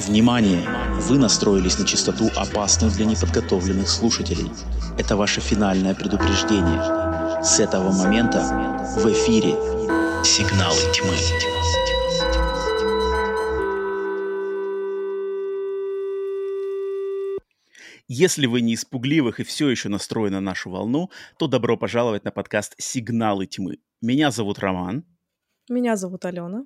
Внимание! Вы настроились на частоту, опасную для неподготовленных слушателей. Это ваше финальное предупреждение. С этого момента в эфире «Сигналы тьмы». Если вы не из пугливых и все еще настроены на нашу волну, то добро пожаловать на подкаст «Сигналы тьмы». Меня зовут Роман. Меня зовут Алена.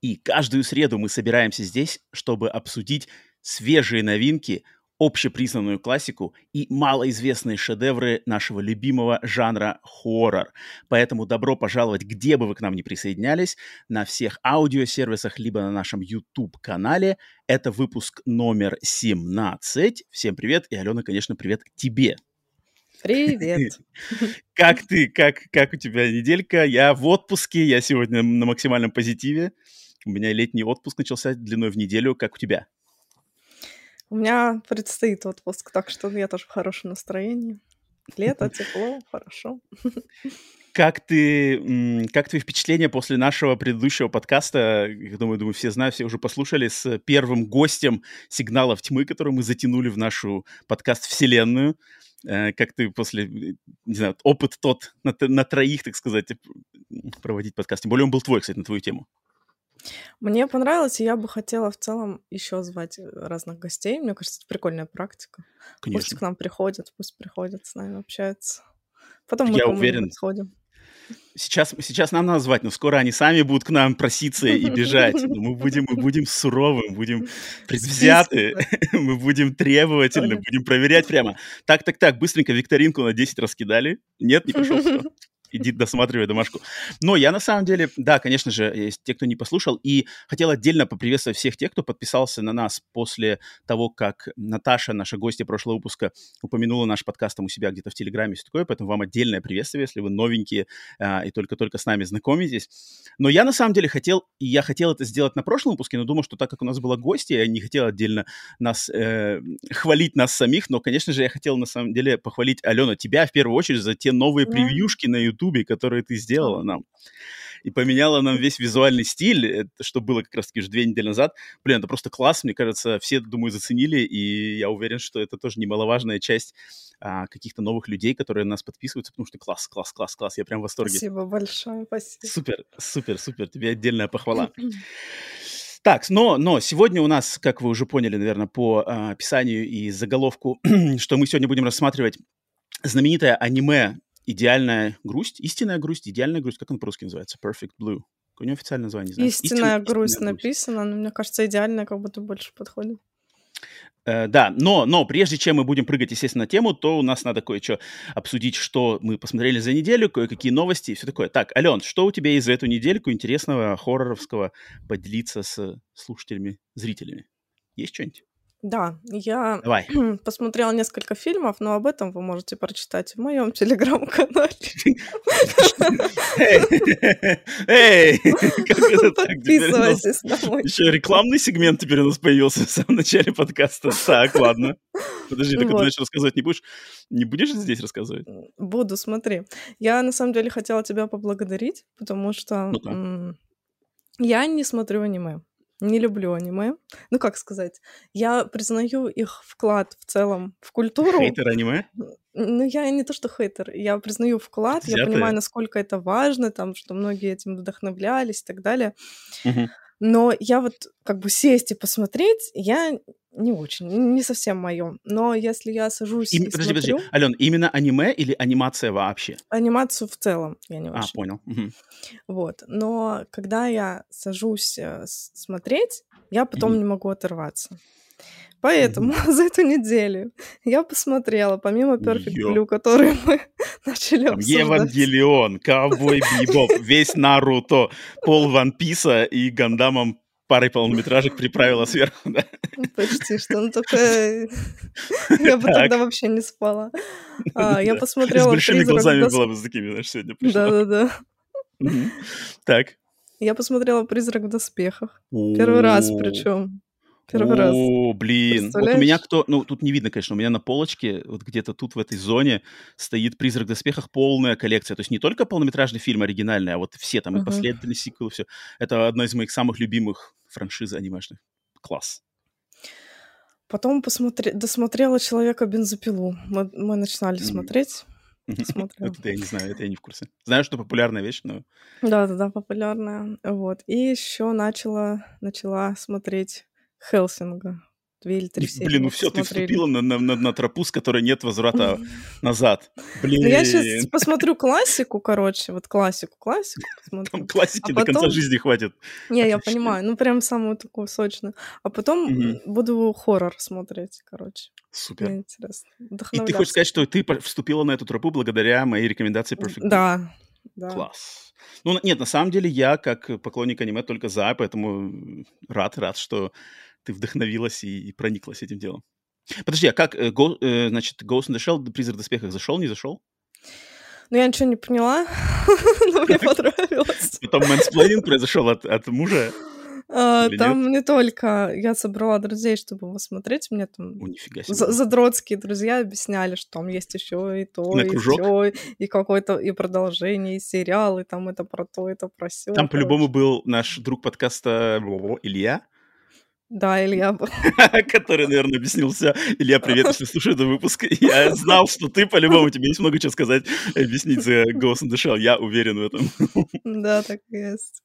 И каждую среду мы собираемся здесь, чтобы обсудить свежие новинки, общепризнанную классику и малоизвестные шедевры нашего любимого жанра хоррор. Поэтому добро пожаловать, где бы вы к нам ни присоединялись, на всех аудиосервисах, либо на нашем YouTube-канале. Это выпуск номер 17. Всем привет, и Алена, конечно, привет тебе. Привет! Как ты? Как у тебя неделька? Я в отпуске, я сегодня на максимальном позитиве. У меня летний отпуск начался длиной в неделю. Как у тебя? У меня предстоит отпуск, так что я тоже в хорошем настроении. Лето, тепло, хорошо. Как твои впечатления после нашего предыдущего подкаста? Я думаю, все знают, все уже послушали, с первым гостем «Сигналов тьмы», который мы затянули в нашу подкаст-вселенную. Как ты после, не знаю, опыт тот на троих, так сказать, проводить подкаст? Тем более он был твой, кстати, на твою тему. Мне понравилось, и я бы хотела в целом еще звать разных гостей. Мне кажется, это прикольная практика. Конечно. Пусть к нам приходят, с нами общаются. Потом мы кому-нибудь сходим. Сейчас нам надо звать, но скоро они сами будут к нам проситься и бежать. Мы будем суровым, будем предвзяты, мы будем требовательны, будем проверять прямо. Так, быстренько викторинку на 10 раскидали. Нет, не пошел, все. Иди досматривай домашку. Но я на самом деле, да, конечно же, есть те, кто не послушал, и хотел отдельно поприветствовать всех тех, кто подписался на нас после того, как Наташа, наша гостья прошлого выпуска, упомянула наш подкаст там у себя где-то в Телеграме и все такое, поэтому вам отдельное приветствие, если вы новенькие и только-только с нами знакомитесь. Но я на самом деле хотел это сделать на прошлом выпуске, но думал, что так как у нас была гостья, я не хотел отдельно хвалить нас самих, но, конечно же, я хотел на самом деле похвалить, Алена, тебя в первую очередь за те новые превьюшки на YouTube, которые ты сделала нам. И поменяла нам весь визуальный стиль, что было как раз-таки уже 2 недели назад. Блин, это просто класс, мне кажется, все, думаю, заценили, и я уверен, что это тоже немаловажная часть каких-то новых людей, которые на нас подписываются, потому что класс, я прям в восторге. Спасибо большое, спасибо. Супер, тебе отдельная похвала. Так, но сегодня у нас, как вы уже поняли, наверное, по описанию и заголовку, что мы сегодня будем рассматривать знаменитое аниме «Идеальная грусть», «Истинная грусть», «Идеальная грусть», как он по-русски называется? Perfect Blue. У него официальное название, не знаю. «Истинная грусть» написано, но мне кажется, «Идеальная» как будто больше подходит. Да, но прежде чем мы будем прыгать, естественно, на тему, то у нас надо кое-что обсудить, что мы посмотрели за неделю, кое-какие новости и все такое. Так, Ален, что у тебя есть за эту недельку интересного, хорроровского, поделиться с слушателями, зрителями? Есть что-нибудь? Да, я посмотрела несколько фильмов, но об этом вы можете прочитать в моем телеграм-канале. Эй! Подписывайтесь на мой. Еще рекламный сегмент теперь у нас появился в самом начале подкаста. Так, ладно. Подожди, так ты начал рассказывать не будешь? Не будешь здесь рассказывать? Буду, смотри. Я на самом деле хотела тебя поблагодарить, потому что я не смотрю аниме. Не люблю аниме. Ну, как сказать? Я признаю их вклад в целом в культуру. Хейтер аниме? Ну, я не то, что хейтер. Я признаю вклад, я понимаю, насколько это важно, там, что многие этим вдохновлялись и так далее. Угу. Но я вот как бы сесть и посмотреть, я не очень, не совсем моё. Но если я сажусь и смотрю... Подожди, Алён, именно аниме или анимация вообще? Анимацию в целом я не очень. А, понял. Угу. Вот, но когда я сажусь смотреть, я потом не могу оторваться. Поэтому за эту неделю я посмотрела, помимо Perfect Blue, который мы начали обсуждать. Евангелион, Ковбой Бибоп, весь Наруто, пол Ван Писа и Гандамом парой полнометражек приправила сверху. Да? Почти что, ну только я бы тогда вообще не спала. Я посмотрела... С большими глазами была бы с такими, знаешь, сегодня пришла. Да-да-да. Так. Я посмотрела «Призрак в доспехах». Первый раз причем. Первый раз. О, блин. Вот у меня тут не видно, конечно, у меня на полочке, вот где-то тут в этой зоне стоит «Призрак в доспехах», полная коллекция. То есть не только полнометражный фильм оригинальный, а вот все там и последовательные сиквелы, все. Это одна из моих самых любимых франшиз анимешных. Класс. Потом досмотрела «Человека-бензопилу». Мы начинали смотреть. Это я не знаю, это я не в курсе. Знаю, что популярная вещь, но... Да-да-да, популярная. Вот. И еще начала смотреть «Хелсинга». 2 или 3 серии. Блин, ну все, ты вступила на тропу, с которой нет возврата назад. Блин. Ну я сейчас посмотрю классику, короче, вот классику. Там классики до конца жизни хватит. Не, я понимаю, ну прям самую такую сочную. А потом буду хоррор смотреть, короче. Супер. Интересно. И ты хочешь сказать, что ты вступила на эту тропу благодаря моей рекомендации Perfect Blue? Да. Да. Класс. Ну, нет, на самом деле я, как поклонник аниме, только за, поэтому рад, что ты вдохновилась и прониклась этим делом. Подожди, а как, значит, Ghost in the Shell, «Призрак в доспехах» зашел, не зашел? Ну, я ничего не поняла, но мне понравилось. Потом мэнсплейнинг произошел от мужа. Там не только. Я собрала друзей, чтобы его смотреть. Мне там задротские друзья объясняли, что там есть еще и то, и всё, и какое-то и продолжение, и сериал, и там это про то, это про сё. Там по-любому был наш друг подкаста Илья. Да, Илья. Который, наверное, объяснил все. Илья, привет, если слушаешь этот выпуск. Я знал, что ты, по-любому, тебе есть много чего сказать, объяснить за Ghost in the Shell. Я уверен в этом. Да, так и есть.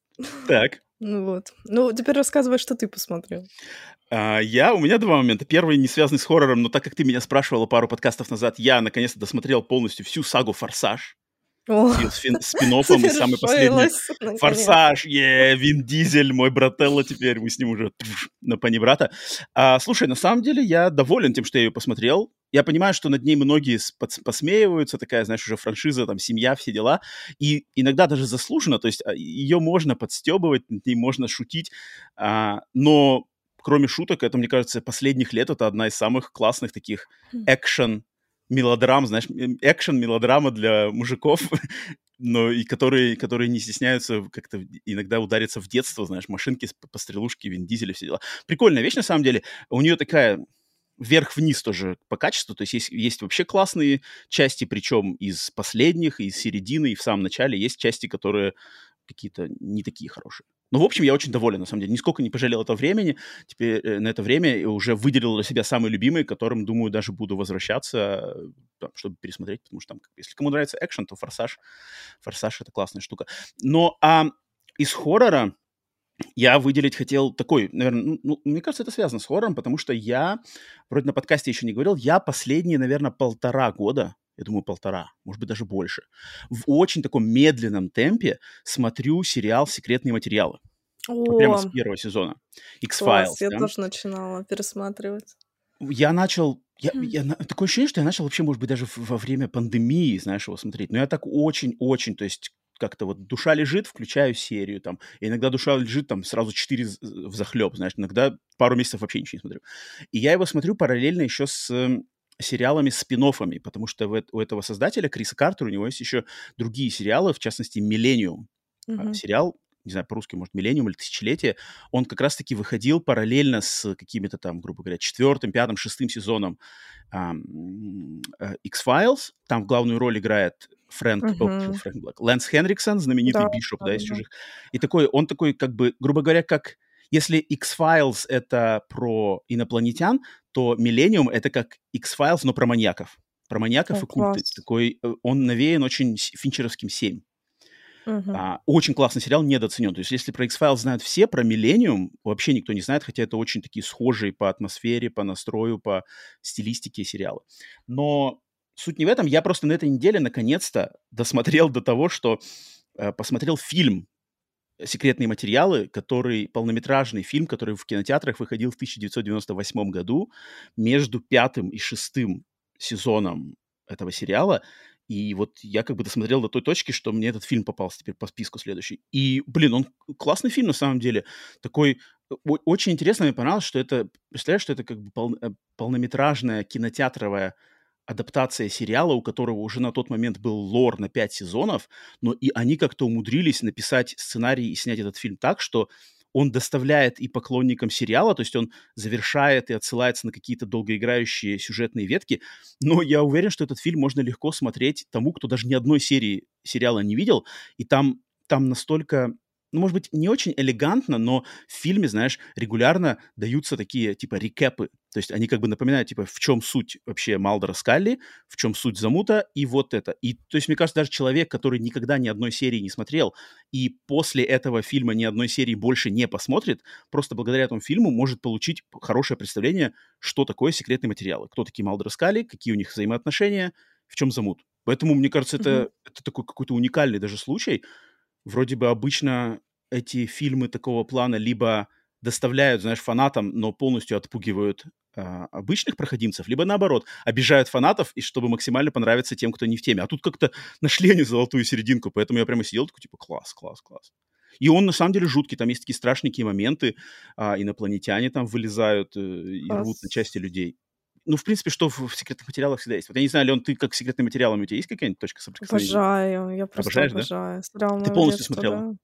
Так. Ну вот. Ну, теперь рассказывай, что ты посмотрел. У меня 2 момента. Первый не связанный с хоррором, но так как ты меня спрашивала пару подкастов назад, я наконец-то досмотрел полностью всю сагу «Форсаж». С спин-оффом и самый последний «Форсаж», Вин Дизель, мой брателло теперь, мы с ним уже на панибрата. Слушай, на самом деле я доволен тем, что я ее посмотрел. Я понимаю, что над ней многие посмеиваются, такая, знаешь, уже франшиза, там, семья, все дела, и иногда даже заслуженно, то есть ее можно подстебывать, над ней можно шутить, но кроме шуток, это, мне кажется, последних лет это одна из самых классных таких экшен-мелодрам, знаешь, экшен-мелодрама для мужиков, но и которые не стесняются как-то иногда удариться в детство, знаешь, машинки, пострелушки, Вин Дизель, все дела. Прикольная вещь, на самом деле, у нее такая... вверх-вниз тоже по качеству, то есть вообще классные части, причем из последних, из середины, и в самом начале есть части, которые какие-то не такие хорошие. Но, в общем, я очень доволен, на самом деле. Нисколько не пожалел этого времени. Теперь на это время уже выделил для себя самые любимые, к которым, думаю, даже буду возвращаться, чтобы пересмотреть, потому что там, если кому нравится экшен, то «Форсаж» — это классная штука. Но из хоррора я выделить хотел такой, наверное, ну, мне кажется, это связано с хоррором, потому что я, вроде на подкасте еще не говорил, я последние, наверное, 1,5 года, я думаю, 1,5, может быть, даже больше, в очень таком медленном темпе смотрю сериал «Секретные материалы». Вот прямо с 1 сезона. X-Files. Я тоже начинала пересматривать. Такое ощущение, что я начал вообще, может быть, даже во время пандемии, знаешь, его смотреть. Но я так очень-очень, то есть... как-то вот душа лежит, включаю серию там. И иногда душа лежит там сразу 4 взахлеб, знаешь. Иногда пару месяцев вообще ничего не смотрю. И я его смотрю параллельно еще с сериалами, спин-оффами, потому что у этого создателя, Криса Картера, у него есть еще другие сериалы, в частности, «Миллениум». Сериал, не знаю, по-русски, может, «Миллениум» или «Тысячелетие», он как раз-таки выходил параллельно с какими-то там, грубо говоря, 4-м, 5-м, 6-м сезоном X-Files. Там в главную роль играет Фрэнк Лэнс Хенриксон, знаменитый бишоп, из «Чужих». И такой, он такой, как бы, грубо говоря, как... Если X-Files — это про инопланетян, то «Миллениум» — это как X-Files, но про маньяков. Про маньяков и культы. Такой, он навеян очень финчеровским 7. Очень классный сериал, недооценен. То есть если про X-Files знают все, про «Миллениум» вообще никто не знает, хотя это очень такие схожие по атмосфере, по настрою, по стилистике сериалы. Но... суть не в этом. Я просто на этой неделе наконец-то досмотрел до того, что посмотрел фильм «Секретные материалы», который полнометражный фильм, который в кинотеатрах выходил в 1998 году между 5-м и 6-м сезоном этого сериала. И вот я как бы досмотрел до той точки, что мне этот фильм попался теперь по списку следующий. И, блин, он классный фильм на самом деле. Такой очень интересный. Мне понравилось, что это, представляешь, что это как бы полнометражная кинотеатровая адаптация сериала, у которого уже на тот момент был лор на 5 сезонов, но и они как-то умудрились написать сценарий и снять этот фильм так, что он доставляет и поклонникам сериала, то есть он завершает и отсылается на какие-то долгоиграющие сюжетные ветки, но я уверен, что этот фильм можно легко смотреть тому, кто даже ни одной серии сериала не видел, и там настолько... ну, может быть, не очень элегантно, но в фильме, знаешь, регулярно даются такие, типа, рекэпы. То есть они как бы напоминают, типа, в чем суть вообще Малдера Скалли, в чем суть замута и вот это. И, то есть, мне кажется, даже человек, который никогда ни одной серии не смотрел и после этого фильма ни одной серии больше не посмотрит, просто благодаря этому фильму может получить хорошее представление, что такое секретные материалы. Кто такие Малдер Скалли, какие у них взаимоотношения, в чем замут. Поэтому, мне кажется, это такой какой-то уникальный даже случай. Вроде бы обычно эти фильмы такого плана либо доставляют, знаешь, фанатам, но полностью отпугивают обычных проходимцев, либо наоборот, обижают фанатов, и чтобы максимально понравиться тем, кто не в теме. А тут как-то нашли они золотую серединку, поэтому я прямо сидел такой, типа, класс, класс, класс. И он на самом деле жуткий, там есть такие страшненькие моменты, инопланетяне там вылезают и рвут на части людей. Ну, в принципе, что в секретных материалах всегда есть. Вот я не знаю, Лен, ты как с секретными материалами, у тебя есть какая-нибудь точка соприкосновения? Обожаю, я просто обожаю. Да? Ты полностью смотрела?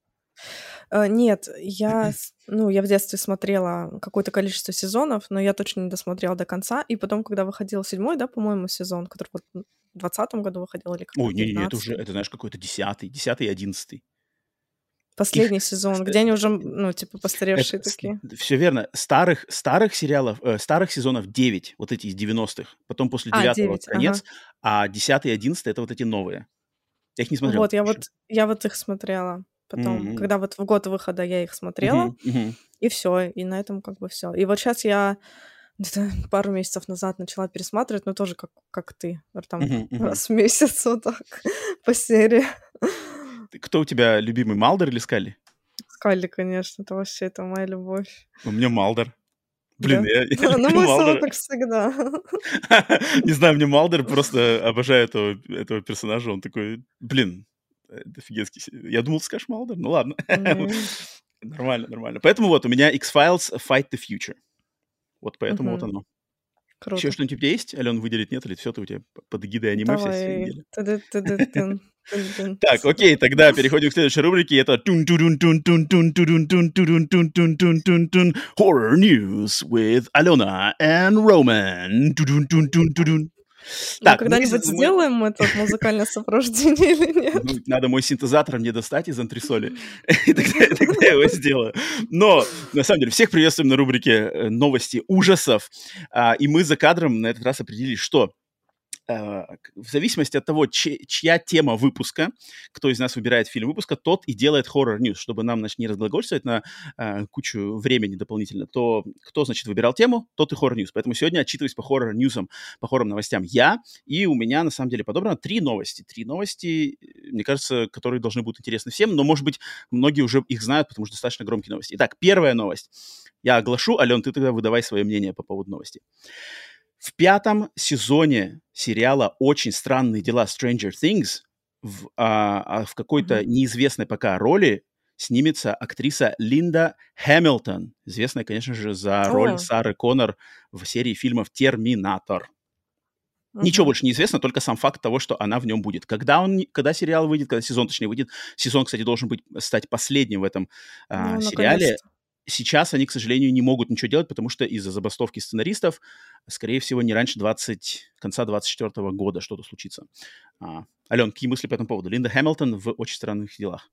Да. Нет, я в детстве смотрела какое-то количество сезонов, но я точно не досмотрела до конца, и потом, когда выходил 7-й, да, по-моему, сезон, который вот в 2020 году выходил, или как-то... Ой, не-не-не, это уже, это, знаешь, какой-то 10-й и 11-й. Последний сезон, где они уже, ну, типа, постаревшие такие. Все верно. Старых сериалов, старых сезонов 9, вот эти из 90-х, потом после 9-го конец, а 10-й и 11-й — это вот эти новые. Я их не смотрела. Вот я их смотрела. Потом, когда вот в год выхода я их смотрела, и все, и на этом как бы все. И вот сейчас я пару месяцев назад начала пересматривать, но тоже как ты, там раз в месяц вот так по серии. Кто у тебя любимый, Малдер или Скалли? Скалли, конечно, это вообще, это моя любовь. У меня Малдер. Блин, да? я люблю мой Малдер. Так всегда. Не знаю, мне Малдер, просто обожаю этого персонажа, он такой, блин, офигенский. Я думал, ты скажешь Малдер, ну ладно. Нормально. Поэтому вот у меня X-Files Fight the Future. Вот поэтому вот оно. Круто. Еще что-нибудь у тебя есть? Ален, выделить нет? Или все это у тебя под эгидой аниме вся неделя? Так, окей, тогда переходим к следующей рубрике. Это Horror News with Алена and Roman. Так, когда-нибудь сделаем это музыкальное сопровождение или нет? Ну, надо мой синтезатор мне достать из антресоли, и тогда я его сделаю. Но, на самом деле, всех приветствуем на рубрике «Новости ужасов». И мы за кадром на этот раз определили, что в зависимости от того, чья тема выпуска, кто из нас выбирает фильм выпуска, тот и делает хоррор-ньюс, чтобы нам, значит, не разглагольствовать на кучу времени дополнительно, то кто, значит, выбирал тему, тот и хоррор-ньюс. Поэтому сегодня отчитываюсь по хоррор-ньюсам, по хоррор-новостям я, и у меня, на самом деле, подобрано три новости, мне кажется, которые должны будут интересны всем, но, может быть, многие уже их знают, потому что достаточно громкие новости. Итак, первая новость. Я оглашу, Ален, ты тогда выдавай свое мнение по поводу новости. В 5 сезоне сериала «Очень странные дела» Stranger Things в какой-то неизвестной пока роли снимется актриса Линда Хэмилтон, известная, конечно же, за роль Сары Коннор в серии фильмов «Терминатор». Ничего больше не известно, только сам факт того, что она в нем будет. Когда сериал выйдет, когда сезон, точнее, выйдет, сезон, кстати, должен стать последним в этом сериале. Сейчас они, к сожалению, не могут ничего делать, потому что из-за забастовки сценаристов, скорее всего, не раньше конца 2024 года что-то случится. Ален, какие мысли по этому поводу? Линда Хэмилтон в «Очень странных делах».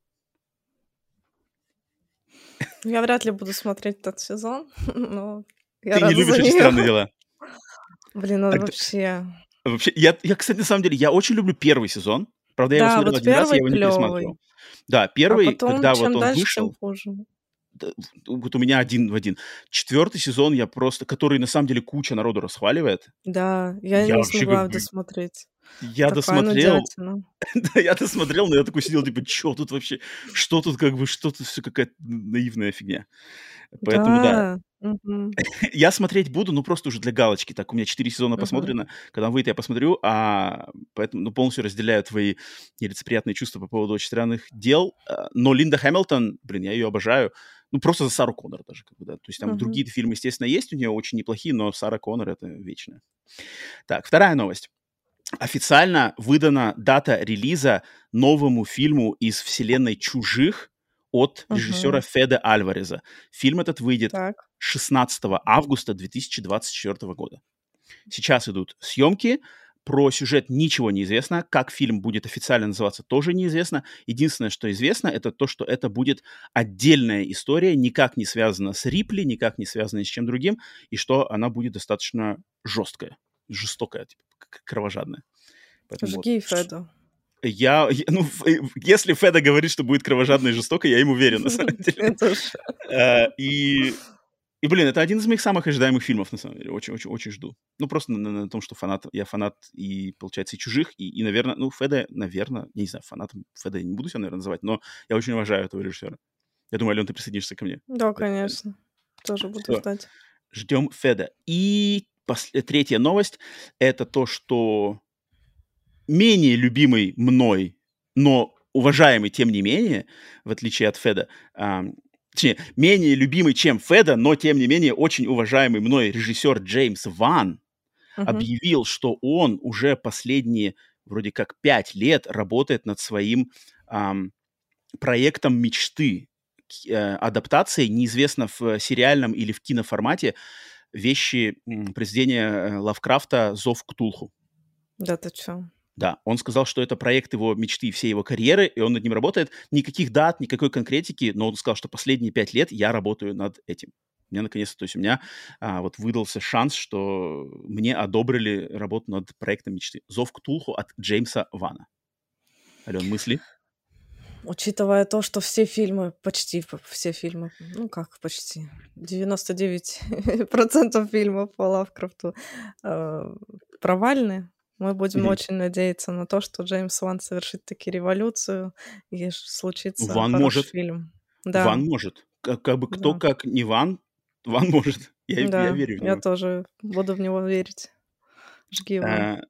Я вряд ли буду смотреть этот сезон, но я рада за нее. Ты не любишь «Очень странные дела»? Блин, он вообще... Я, кстати, на самом деле, я очень люблю первый сезон. Правда, я его смотрел один раз, я его не пересматривал. Да, первый, когда вот он вышел... Вот у меня один в один. 4-й сезон я просто... Который, на самом деле, куча народу расхваливает. Да, я не смогла досмотреть. Я досмотрел. Да, я досмотрел, но я такой сидел, типа, что тут вообще? Что тут как бы? Что тут все какая-то наивная фигня? Поэтому да. Я смотреть буду, ну, просто уже для галочки. Так, у меня 4 сезона посмотрено. Когда он выйдет, я посмотрю. Поэтому полностью разделяю твои нелицеприятные чувства по поводу «Очень странных дел». Но Линда Хэмилтон, блин, я ее обожаю. Ну, просто за Сару Коннор даже. Как бы, да. То есть там другие фильмы, естественно, есть у нее очень неплохие, но Сара Коннор — это вечная. Так, вторая новость. Официально выдана дата релиза новому фильму из вселенной «Чужих» от режиссера Фёде Альвареса. Фильм этот выйдет 16 августа 2024 года. Сейчас идут съемки. Про сюжет ничего не известно, как фильм будет официально называться, тоже неизвестно. Единственное, что известно, это то, что это будет отдельная история, никак не связана с Рипли, никак не связана ни с чем другим, и что она будет достаточно жестокая, типа, кровожадная. Жги Феду. Ну, если Феда говорит, что будет кровожадной и жестокой, я им уверен, на самом деле. И, блин, это один из моих самых ожидаемых фильмов, на самом деле. Очень-очень-очень жду. Ну, просто на том, что я фанат и, получается, и «Чужих», и наверное, ну, Феде, я не знаю, фанатом Феде я не буду себя, наверное, называть, но я очень уважаю этого режиссера. Я думаю, Алён, ты присоединишься ко мне. Да, конечно. Тоже буду ждать. Ждем Феде. И третья новость — это то, что менее любимый мной, но уважаемый, тем не менее, в отличие от Феде, менее любимый, чем Феда, но, тем не менее, очень уважаемый мной режиссер Джеймс Ван объявил, что он уже последние, вроде как, 5 лет работает над своим проектом мечты, адаптацией, неизвестно в сериальном или в киноформате, произведения Лавкрафта «Зов Ктулху». Да, ты чё? Да, он сказал, что это проект его мечты и всей его карьеры, и он над ним работает. Никаких дат, никакой конкретики, но он сказал, что последние 5 лет я работаю над этим. Мне наконец-то, то есть у меня вот выдался шанс, что мне одобрили работу над проектом мечты. «Зов Ктулху» от Джеймса Вана. Алён, мысли? Учитывая то, что почти все фильмы, ну как почти, 99% фильмов по Лавкрафту провальны, мы будем очень надеяться на то, что Джеймс Ван совершит таки революцию, и случится хороший фильм. Да. Ван может. Как бы кто, да. Как не Ван, Ван может. Я верю в него. Я тоже буду в него верить. Жги его.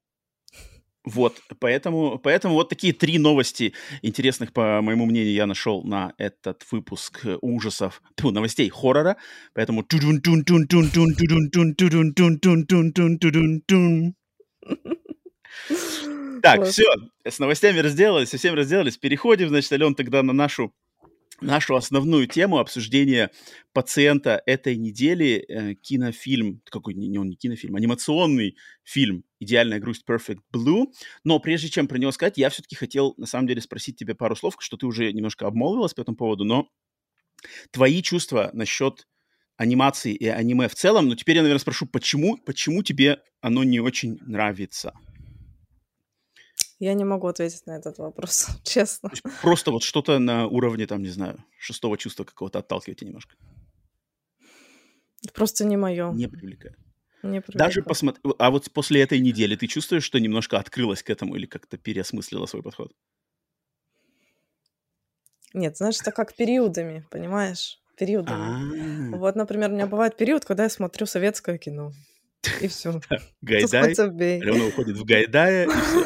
Вот, поэтому вот такие 3 новости интересных, по моему мнению, я нашел на этот выпуск ужасов, новостей хоррора, поэтому... Так, вот. Все, с новостями разделались, со всем разделались. Переходим, значит, Алён, тогда на нашу основную тему обсуждения пациента этой недели. Анимационный фильм «Идеальная грусть» Perfect Blue. Но прежде чем про него сказать, я все-таки хотел, на самом деле, спросить тебя пару слов, что ты уже немножко обмолвилась по этому поводу, но твои чувства насчет анимации и аниме в целом. Но теперь я, наверное, спрошу, почему тебе оно не очень нравится? Я не могу ответить на этот вопрос, честно. Просто вот что-то на уровне, там, не знаю, 6-го чувства какого-то отталкиваете немножко. Просто не мое. Не привлекает. Даже А вот после этой недели ты чувствуешь, что немножко открылась к этому или как-то переосмыслила свой подход? Нет, знаешь, это как периодами, понимаешь? Периодами. Вот, например, у меня бывает период, когда я смотрю советское кино. И все. Гайдай. Алена уходит в Гайдая, и все.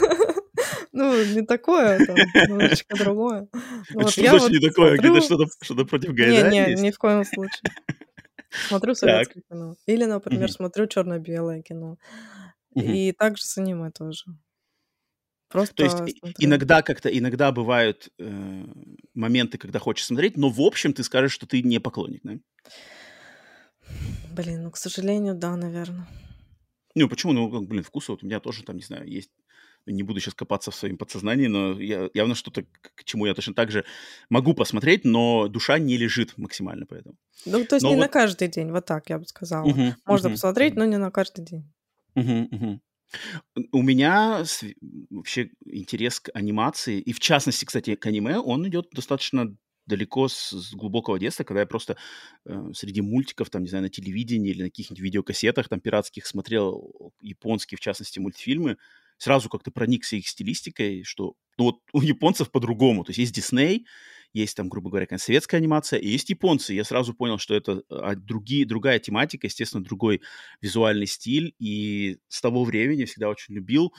Ну, не такое, там, немножечко другое. Это что-то не такое, где-то что-то против Гайдая есть? Не, ни в коем случае. Смотрю советское кино. Или, например, смотрю черно-белое кино. И также с аниме тоже. Просто то есть смотрю. иногда бывают моменты, когда хочешь смотреть, но в общем ты скажешь, что ты не поклонник, да? Блин, ну, к сожалению, да, наверное. Ну, почему? Ну, блин, вкус вот у меня тоже там, не знаю, есть. Не буду сейчас копаться в своем подсознании, но я явно что-то, к чему я точно так же могу посмотреть, но душа не лежит максимально поэтому. Ну, то есть на каждый день, вот так я бы сказала. Можно посмотреть, но не на каждый день. У меня вообще интерес к анимации, и в частности, кстати, к аниме, он идет достаточно далеко с глубокого детства, когда я просто среди мультиков, там, не знаю, на телевидении или на каких-нибудь видеокассетах там пиратских смотрел японские, в частности, мультфильмы, сразу как-то проникся их стилистикой, что ну, вот у японцев по-другому. То есть есть Дисней, есть там, грубо говоря, советская анимация, и есть японцы. Я сразу понял, что это другая тематика, естественно, другой визуальный стиль. И с того времени всегда очень любил.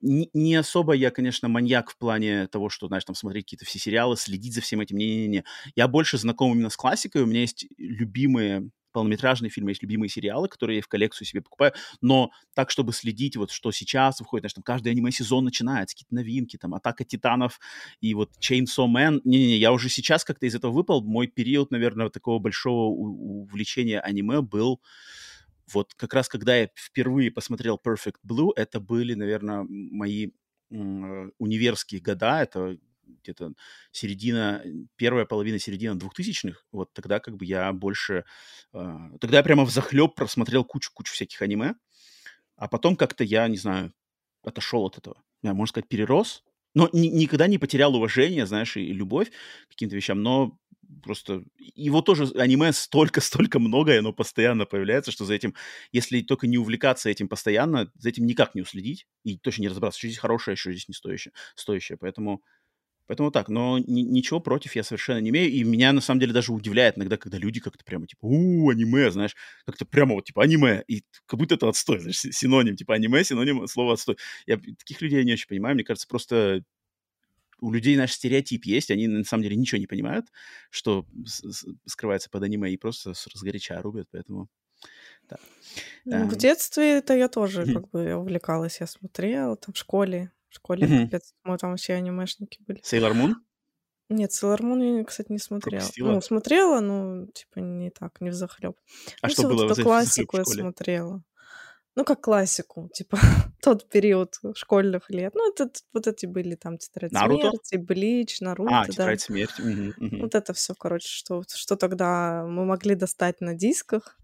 Не особо я, конечно, маньяк в плане того, что, знаешь, там смотреть какие-то все сериалы, следить за всем этим. Не-не-не. Я больше знаком именно с классикой. У меня есть любимые полнометражные фильмы, есть любимые сериалы, которые я в коллекцию себе покупаю, но так, чтобы следить, вот что сейчас выходит, знаешь, там каждый аниме-сезон начинается, какие-то новинки, там, «Атака Титанов» и вот «Chainsaw Man». Не-не-не, я уже сейчас как-то из этого выпал. Мой период, наверное, такого большого увлечения аниме был Вот как раз когда я впервые посмотрел Perfect Blue, это были, наверное, мои универские года, это где-то первая половина, середина 2000-х, вот тогда как бы я больше... Тогда я прямо взахлеб просмотрел кучу-кучу всяких аниме, а потом как-то я, не знаю, отошел от этого. Я, можно сказать, перерос, но никогда не потерял уважение, знаешь, и любовь к каким-то вещам, но просто... Его тоже аниме столько-столько много, и оно постоянно появляется, что за этим, если только не увлекаться этим постоянно, за этим никак не уследить и точно не разобраться, что здесь хорошее, что здесь не стоящее, Поэтому так, но ничего против я совершенно не имею, и меня, на самом деле, даже удивляет иногда, когда люди как-то прямо, типа, аниме, знаешь, как-то прямо вот, типа, аниме, и как будто это отстой, знаешь, синоним, типа, аниме, синоним слова отстой. Таких людей я не очень понимаю, мне кажется, просто у людей наш стереотип есть, они, на самом деле, ничего не понимают, что скрывается под аниме, и просто разгоряча рубят, поэтому... Да. В детстве-то я тоже, как бы, увлекалась, я смотрела, там, в школе, капец, мы там все анимешники были. Sailor Moon? Нет, Sailor Moon я, кстати, не смотрела. Пропустила? Ну, смотрела, но, типа, не так, не взахлёб. А ну, что было в школе? Классику я смотрела. Ну, как классику, типа, тот период школьных лет. Ну, вот эти были там «Тетрадь смерти», «Блич», «Наруто». А, «Тетрадь смерти». Вот это все, короче, что тогда мы могли достать на дисках.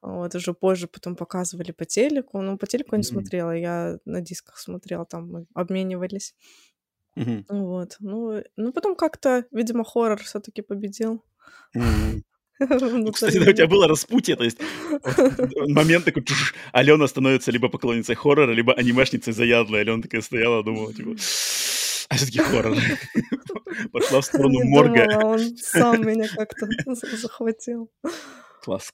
Вот уже позже потом показывали по телеку. Ну, по телеку я не смотрела, я на дисках смотрела, там мы обменивались. Вот. Ну, потом как-то, видимо, хоррор все-таки победил. Ну, кстати, у тебя было распутье, то есть момент такой, Алена становится либо поклонницей хоррора, либо анимешницей заядлой. Алена такая стояла, думала, типа... А все-таки хоррор. Пошла в сторону морга. Он сам меня как-то захватил. Класс.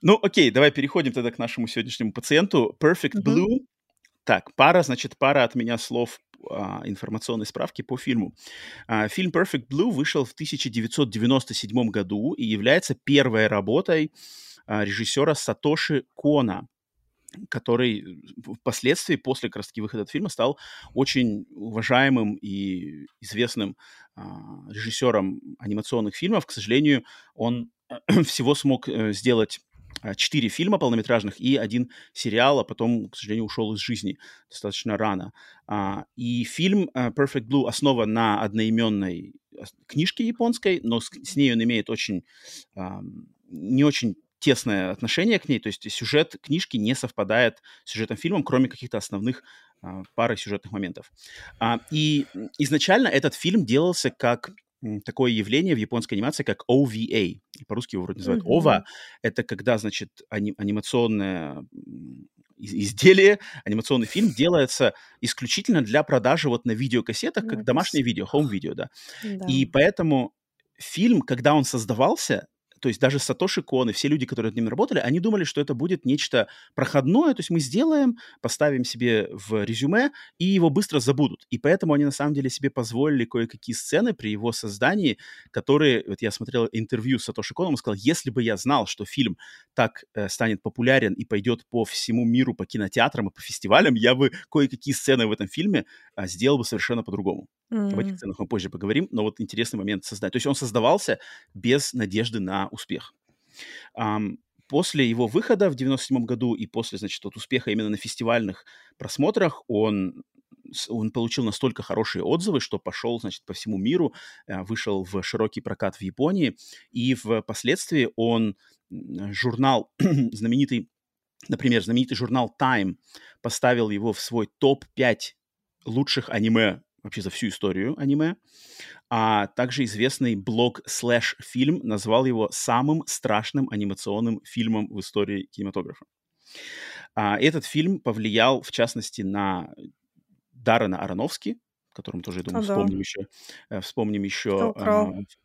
Ну, окей, давай переходим тогда к нашему сегодняшнему пациенту. Perfect Blue. Так, пара от меня слов информационной справки по фильму. Фильм Perfect Blue вышел в 1997 году и является первой работой режиссера Сатоши Кона, который впоследствии, после как раз-таки выхода этого фильма, стал очень уважаемым и известным режиссером анимационных фильмов. К сожалению, он всего смог сделать 4 фильма полнометражных и 1 сериал, а потом, к сожалению, ушел из жизни достаточно рано. И фильм Perfect Blue основан на одноименной книжке японской, но с ней он имеет не очень тесное отношение к ней, то есть сюжет книжки не совпадает с сюжетом фильма, кроме каких-то основных пары сюжетных моментов. И изначально этот фильм делался как такое явление в японской анимации, как OVA. И по-русски его вроде называют OVA. Это когда, значит, анимационное изделие, анимационный фильм делается исключительно для продажи вот на видеокассетах, как домашнее видео, home-видео, да. И поэтому фильм, когда он создавался, то есть даже Сатоши Кон и все люди, которые над ним работали, они думали, что это будет нечто проходное, то есть мы сделаем, поставим себе в резюме, и его быстро забудут. И поэтому они на самом деле себе позволили кое-какие сцены при его создании, которые... Вот я смотрел интервью с Сатоши Коном, он сказал, если бы я знал, что фильм так станет популярен и пойдет по всему миру, по кинотеатрам и по фестивалям, я бы кое-какие сцены в этом фильме сделал бы совершенно по-другому. Об этих сценах мы позже поговорим, но вот интересный момент создания. То есть он создавался без надежды на успех. После его выхода в 1997 году и после, значит, от успеха именно на фестивальных просмотрах он получил настолько хорошие отзывы, что пошел, значит, по всему миру, вышел в широкий прокат в Японии, и впоследствии он журнал, знаменитый журнал Time поставил его в свой топ-5 лучших аниме вообще за всю историю аниме, а также известный блог /фильм назвал его самым страшным анимационным фильмом в истории кинематографа. Этот фильм повлиял, в частности, на Даррена Аронофски, которым тоже, я думаю, вспомним еще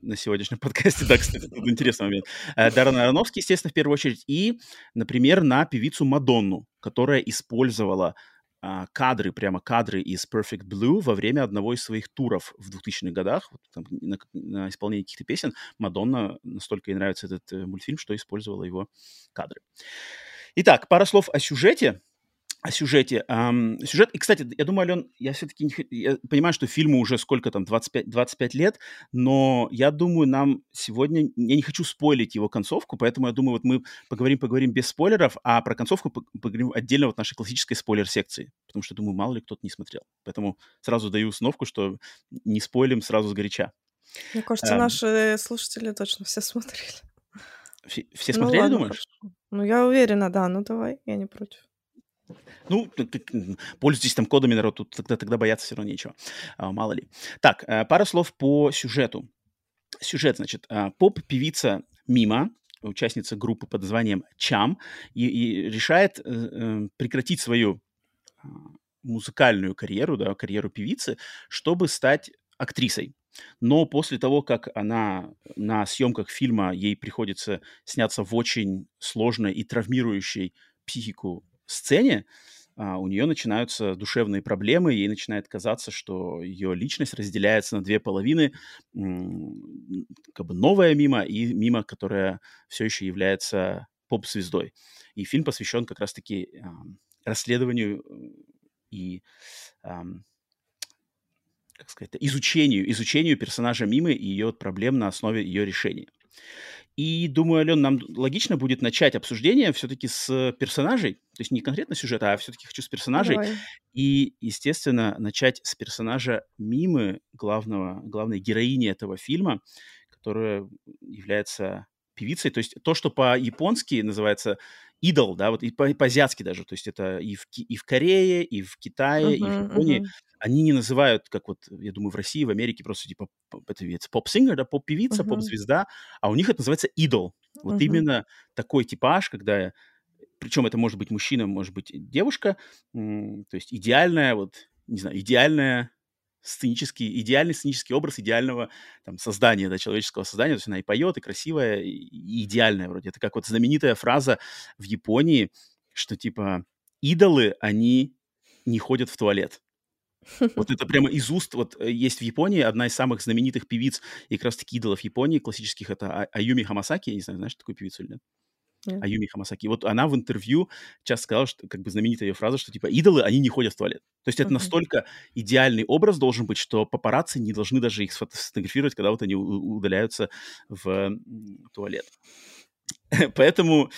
на сегодняшнем подкасте. Да, кстати, это интересный момент. Даррен Аронофски, естественно, в первую очередь, и, например, на певицу Мадонну, которая использовала кадры из Perfect Blue во время одного из своих туров в 2000-х годах, вот там, на исполнении каких-то песен. Мадонна, настолько ей нравится этот мультфильм, что использовала его кадры. Итак, пара слов о сюжете. о сюжете. Сюжет, и, кстати, я думаю, Ален, я все-таки я понимаю, что фильму уже сколько там, 25 лет, но я думаю, нам сегодня... Я не хочу спойлить его концовку, поэтому я думаю, вот мы поговорим без спойлеров, а про концовку поговорим отдельно вот нашей классической спойлер-секции, потому что, думаю, мало ли кто-то не смотрел. Поэтому сразу даю установку, что не спойлим сразу сгоряча. Мне кажется, наши слушатели точно все смотрели. Все смотрели, ладно, думаешь? Хорошо. Ну, я уверена, да. Ну, давай, я не против. Ну, пользуйтесь там кодами, народ, тут тогда бояться все равно нечего, мало ли. Так, пара слов по сюжету. Сюжет, значит, поп-певица Мима, участница группы под названием Чам, и решает прекратить свою музыкальную карьеру, да, карьеру певицы, чтобы стать актрисой. Но после того, как она на съемках фильма, ей приходится сняться в очень сложной и травмирующей психику сцене, у нее начинаются душевные проблемы, ей начинает казаться, что ее личность разделяется на две половины, как бы новая Мима и Мима, которая все еще является поп-звездой. И фильм посвящен как раз-таки расследованию и, как сказать, изучению персонажа Мимы и ее проблем на основе ее решения. И, думаю, Ален, нам логично будет начать обсуждение все-таки с персонажей, то есть не конкретно сюжета, а все-таки хочу с персонажей. Давай. И, естественно, начать с персонажа Мимы, главной героини этого фильма, которая является певицей, то есть то, что по-японски называется идол, да, вот и по-азиатски даже, то есть это и в Корее, и в Китае, и в Японии. Они не называют, как вот, я думаю, в России, в Америке просто типа это поп-сингер, да, поп-певица, поп-звезда, а у них это называется идол. Вот именно такой типаж, когда, причем это может быть мужчина, может быть девушка, то есть идеальная, вот, не знаю, идеальный сценический образ идеального там, создания, да, человеческого создания. То есть она и поет, и красивая, и идеальная вроде. Это как вот знаменитая фраза в Японии, что типа идолы, они не ходят в туалет. Вот это прямо из уст. Вот есть в Японии одна из самых знаменитых певиц и как раз-таки идолов Японии классических. Это Аюми Хамасаки. Я не знаю, знаешь такую певицу или нет? Аюми Хамасаки. Вот она в интервью часто сказала, что как бы знаменитая ее фраза, что типа идолы, они не ходят в туалет. То есть это настолько идеальный образ должен быть, что папарацци не должны даже их сфотографировать, когда вот они удаляются в туалет. Поэтому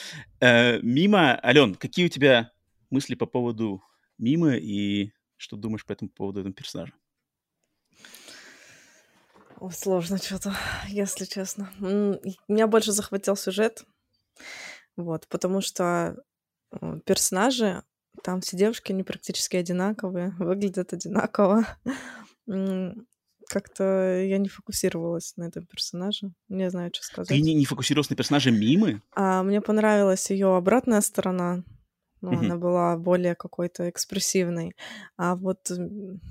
Мима... Ален, какие у тебя мысли по поводу Мимы и что думаешь по этому поводу этого персонажа? О, сложно что-то, если честно. Меня больше захватил сюжет. Вот, потому что персонажи, там все девушки, они практически одинаковые, выглядят одинаково. Как-то я не фокусировалась на этом персонаже. Не знаю, что сказать. Ты не фокусировалась на персонаже Мимы? Мне понравилась ее обратная сторона. Но она была более какой-то экспрессивной. А вот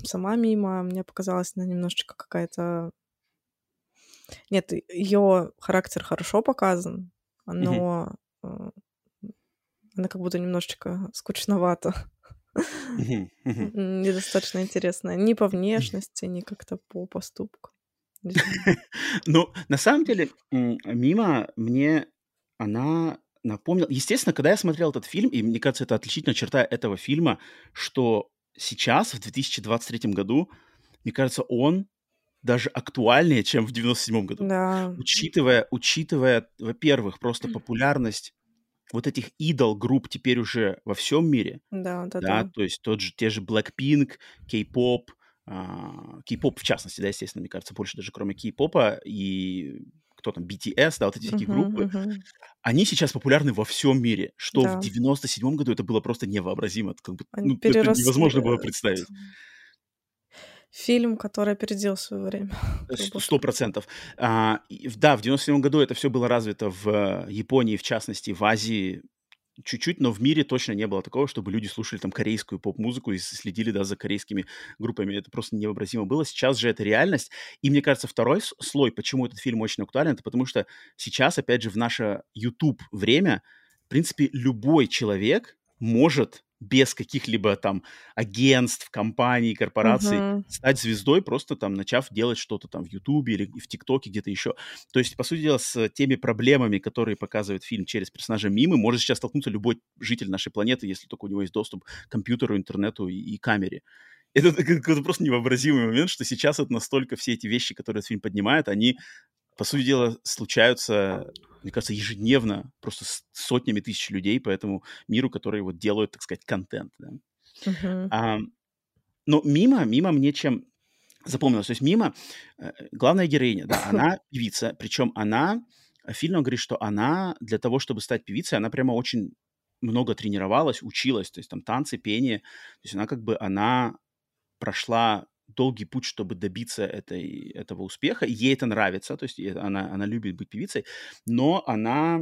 сама Мима, мне показалась, она немножечко какая-то... Нет, ее характер хорошо показан, но она как будто немножечко скучновата. Недостаточно интересная. Ни по внешности, ни как-то по поступку. Ну, на самом деле, Мима мне... Она... напомнил. Естественно, когда я смотрел этот фильм, и мне кажется, это отличительная черта этого фильма, что сейчас, в 2023 году, мне кажется, он даже актуальнее, чем в 97 году. Да. Учитывая, во-первых, просто популярность вот этих идол-групп теперь уже во всем мире. Да. То есть те же Blackpink, K-pop в частности, да, естественно, мне кажется, больше даже кроме K-попа и... кто там, BTS, да, вот эти такие группы, они сейчас популярны во всем мире, что в 97-м году это было просто невообразимо, это как бы, невозможно было представить. Фильм, который опередил свое время. 100%. Да, в 97-м году это все было развито в Японии, в частности, в Азии, чуть-чуть, но в мире точно не было такого, чтобы люди слушали там корейскую поп-музыку и следили, да, за корейскими группами. Это просто невообразимо было. Сейчас же это реальность. И, мне кажется, второй слой, почему этот фильм очень актуален, это потому что сейчас, опять же, в наше YouTube-время, в принципе, любой человек может без каких-либо там агентств, компаний, корпораций, стать звездой, просто там начав делать что-то там в Ютубе или в ТикТоке, где-то еще. То есть, по сути дела, с теми проблемами, которые показывает фильм через персонажа Мимы, может сейчас столкнуться любой житель нашей планеты, если только у него есть доступ к компьютеру, интернету и камере. Это просто невообразимый момент, что сейчас это настолько все эти вещи, которые этот фильм поднимает, они, по сути дела, случаются, мне кажется, ежедневно просто с сотнями тысяч людей по этому миру, которые вот делают, так сказать, контент. Да? Но Мима мне чем запомнилась. То есть Мима, главная героиня, да, она певица, причем она, фильм говорит, что она для того, чтобы стать певицей, она прямо очень много тренировалась, училась, то есть там танцы, пение, то есть она как бы, она прошла долгий путь, чтобы добиться этого успеха. Ей это нравится, то есть она любит быть певицей, но она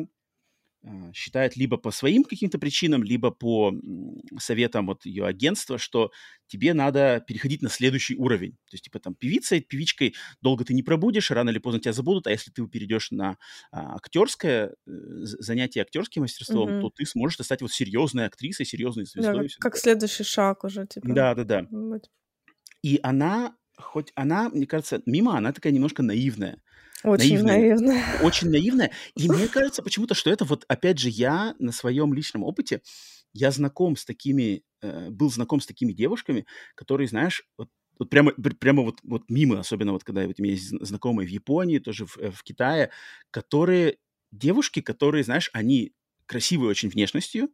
считает либо по своим каким-то причинам, либо по советам вот ее агентства, что тебе надо переходить на следующий уровень. То есть, типа, там, певичкой долго ты не пробудешь, рано или поздно тебя забудут, а если ты перейдешь на актерское занятие актерским мастерством, то ты сможешь стать вот серьезной актрисой, серьезной звездой. Да, как следующий шаг уже, типа. Да-да-да. Вот. И она, хоть она, мне кажется, Мима, она такая немножко наивная. Очень наивная. И мне кажется почему-то, что это вот, опять же, я на своем личном опыте, я был знаком с такими девушками, которые, знаешь, вот прямо Мима, особенно вот когда вот, у меня есть знакомые в Японии, тоже в Китае, девушки, которые, знаешь, они красивой очень внешностью,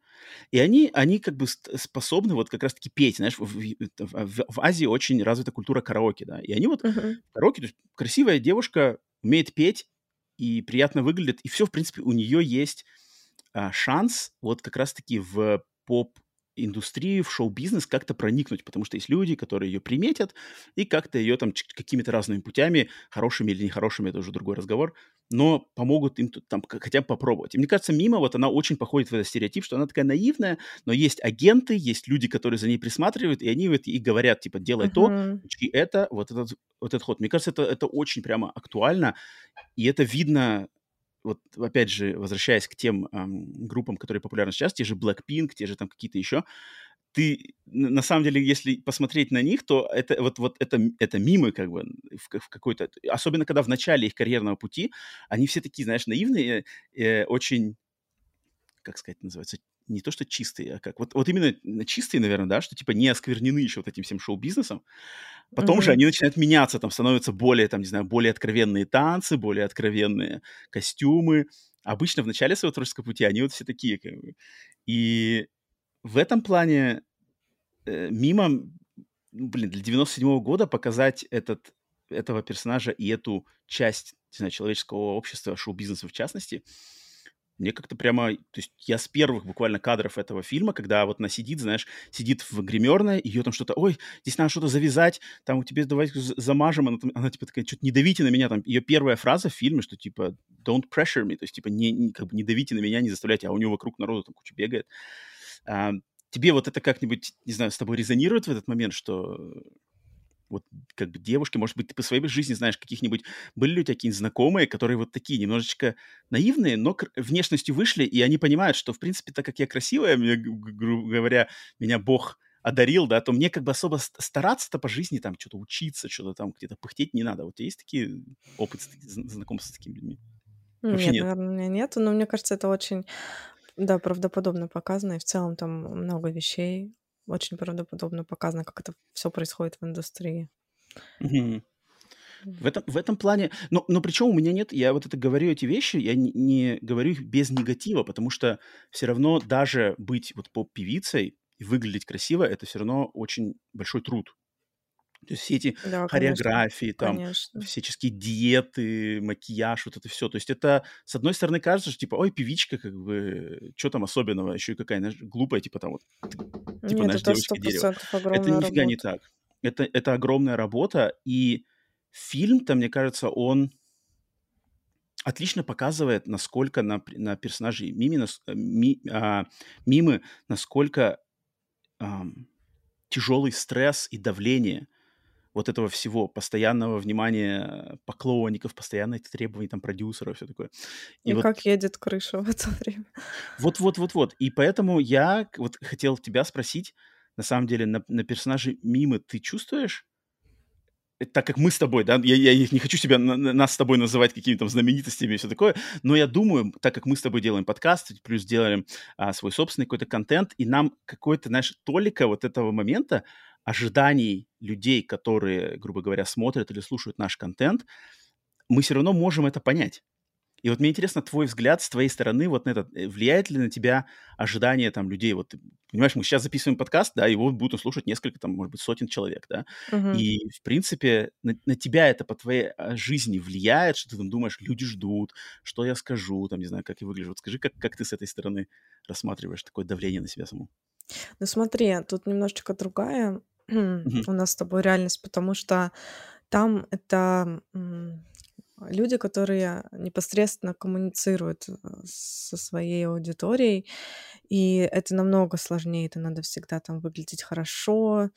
и они как бы способны вот как раз-таки петь, знаешь, в Азии очень развита культура караоке, да, и они вот караоке, то есть красивая девушка умеет петь и приятно выглядит, и все, в принципе, у нее есть шанс вот как раз-таки в поп-индустрию, в шоу-бизнес как-то проникнуть, потому что есть люди, которые ее приметят и как-то ее там какими-то разными путями, хорошими или нехорошими, это уже другой разговор, но помогут им тут, там, хотя бы попробовать. И мне кажется, Мима, вот она очень походит в этот стереотип, что она такая наивная, но есть агенты, есть люди, которые за ней присматривают, и они вот и говорят, типа, делай то, учи это, вот этот ход. Мне кажется, это очень прямо актуально, и это видно, вот опять же, возвращаясь к тем группам, которые популярны сейчас, те же Blackpink, те же там какие-то еще, ты, на самом деле, если посмотреть на них, то это это мимы, как бы, в какой-то... Особенно, когда в начале их карьерного пути они все такие, знаешь, наивные, очень, как сказать, называется, не то что чистые, а как... Вот именно чистые, наверное, да, что, типа, не осквернены еще вот этим всем шоу-бизнесом. Потом же они начинают меняться, там, становятся более, там, не знаю, более откровенные танцы, более откровенные костюмы. Обычно в начале своего творческого пути они вот все такие, как бы. И... В этом плане Мима, для 97-го года показать этого персонажа и эту часть, не знаю, человеческого общества, шоу-бизнеса в частности, мне как-то прямо... То есть я с первых буквально кадров этого фильма, когда вот она сидит, знаешь, сидит в гримерной, ее там что-то... Ой, здесь надо что-то завязать, там у тебя давай замажем. Она типа такая, что-то не давите на меня. Там ее первая фраза в фильме, что типа don't pressure me, то есть типа не давите на меня, не заставляйте, а у нее вокруг народу там куча бегает. Тебе вот это как-нибудь, не знаю, с тобой резонирует в этот момент, что вот как бы девушки, может быть, ты по своей жизни знаешь каких-нибудь, были ли у тебя какие-нибудь знакомые, которые вот такие немножечко наивные, но внешностью вышли, и они понимают, что, в принципе, так как я красивая, грубо говоря, меня Бог одарил, да, то мне как бы особо стараться-то по жизни там что-то учиться, что-то там где-то пыхтеть не надо. Вот у тебя есть такие опыты знакомства с такими людьми? Вообще нет, наверное, у меня нету, но мне кажется, это очень... Да, правдоподобно показано, и в целом там много вещей. Очень правдоподобно показано, как это все происходит в индустрии. В этом плане... Но причем у меня нет... Я вот это говорю, эти вещи, я не говорю их без негатива, потому что все равно даже быть вот поп-певицей и выглядеть красиво, это все равно очень большой труд. То есть все эти хореографии, там, всяческие диеты, макияж, вот это все. То есть это, с одной стороны, кажется, что типа, ой, певичка, как бы, что там особенного, еще и какая, знаешь, глупая, типа там вот, типа, знаешь, девочка дерево. Это нифига не так. Это огромная работа, и фильм-то, мне кажется, он отлично показывает, насколько на персонажей Мимы, насколько тяжелый стресс и давление вот этого всего, постоянного внимания поклонников, постоянных требований там продюсера и все такое. И вот... как едет крыша в это время. Вот-вот-вот-вот. И поэтому я вот хотел тебя спросить, на самом деле, на персонаже мимы ты чувствуешь? Так как мы с тобой, да, я не хочу себя, нас с тобой называть какими-то там знаменитостями и все такое, но я думаю, так как мы с тобой делаем подкаст, плюс делаем свой собственный какой-то контент, и нам какой-то, знаешь, толика вот этого момента ожиданий людей, которые, грубо говоря, смотрят или слушают наш контент, мы все равно можем это понять. И вот мне интересно твой взгляд с твоей стороны вот на это. Влияет ли на тебя ожидание там людей? Вот, понимаешь, мы сейчас записываем подкаст, да, его будут слушать несколько, там, может быть, сотен человек, да. Угу. И, в принципе, на тебя это по твоей жизни влияет, что ты там думаешь, люди ждут, что я скажу, там, не знаю, как я выгляжу. Вот скажи, как ты с этой стороны рассматриваешь такое давление на себя саму? Ну смотри, тут немножечко другая у нас с тобой реальность, потому что там это... люди, которые непосредственно коммуницируют со своей аудиторией, и это намного сложнее, это надо всегда там выглядеть хорошо,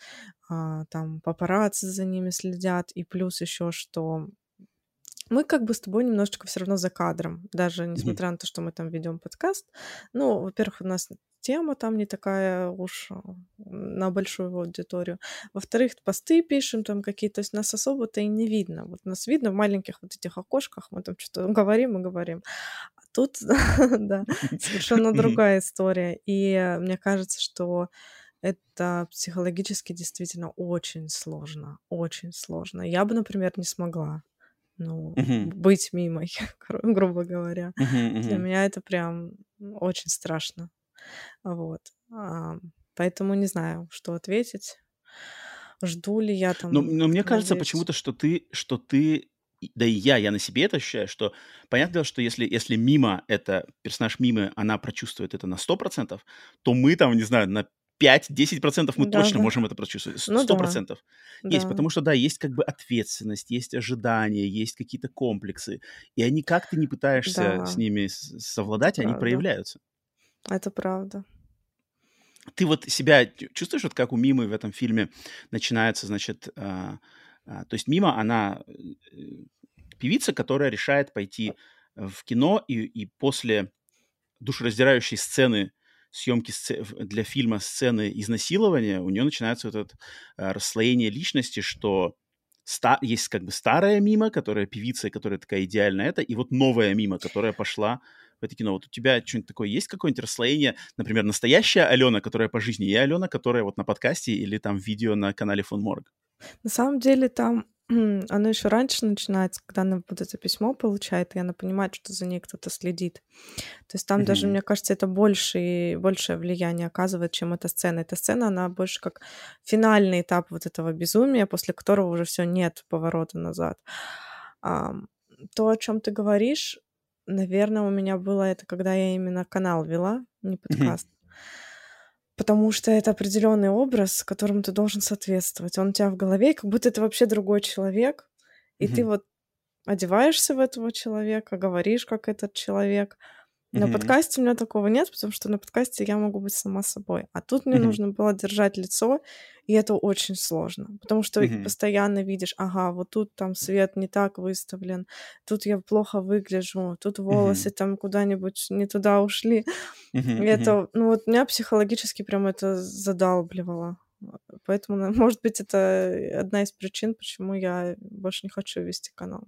там папарацци за ними следят, и плюс еще что... мы как бы с тобой немножечко все равно за кадром, даже несмотря на то, что мы там ведем подкаст. Ну, во-первых, у нас тема там не такая уж на большую аудиторию. Во-вторых, посты пишем там какие-то, то есть нас особо-то и не видно. Вот нас видно в маленьких вот этих окошках, мы там что-то говорим и говорим. А тут, да, совершенно другая история. И мне кажется, что это психологически действительно очень сложно, очень сложно. Я бы, например, не смогла. Ну, быть мимой, грубо говоря. Для меня это прям очень страшно. Вот. Поэтому не знаю, что ответить. Жду ли я там... Но мне кажется почему-то, что ты... Да и я на себе это ощущаю, что... Понятное дело, что если мима, это персонаж мимы, она прочувствует это на 100%, то мы там, не знаю, на 5-10% мы точно можем это прочувствовать. 100%. Ну, да. Есть, потому что, да, есть как бы ответственность, есть ожидания, есть какие-то комплексы. И они, как ты не пытаешься с ними совладать, это они проявляются. Это правда. Ты вот себя чувствуешь, вот как у Мимы в этом фильме начинается, значит... то есть Мима, она певица, которая решает пойти в кино, и после душераздирающей сцены съемки для фильма сцены изнасилования, у нее начинается вот это расслоение личности, что есть как бы старая Мима, которая певица, которая такая идеальная это, и вот новая Мима, которая пошла в это кино. Вот у тебя что-нибудь такое есть, какое-нибудь расслоение, например, настоящая Алена, которая по жизни, и Алена, которая вот на подкасте или там видео на канале Фон Морг? На самом деле там оно еще раньше начинается, когда она вот это письмо получает, и она понимает, что за ней кто-то следит. То есть там даже, мне кажется, это большее влияние оказывает, чем эта сцена. Эта сцена, она больше как финальный этап вот этого безумия, после которого уже все нет поворота назад. То, о чем ты говоришь, наверное, у меня было это, когда я именно канал вела, не подкаст. Потому что это определенный образ, которому ты должен соответствовать. Он у тебя в голове, как будто это вообще другой человек. И ты вот одеваешься в этого человека, говоришь, как этот человек. На подкасте у меня такого нет, потому что на подкасте я могу быть сама собой. А тут мне нужно было держать лицо, и это очень сложно. Потому что постоянно видишь, ага, вот тут там свет не так выставлен, тут я плохо выгляжу, тут волосы там куда-нибудь не туда ушли. И это, ну вот меня психологически прям это задалбливало. Поэтому, может быть, это одна из причин, почему я больше не хочу вести канал.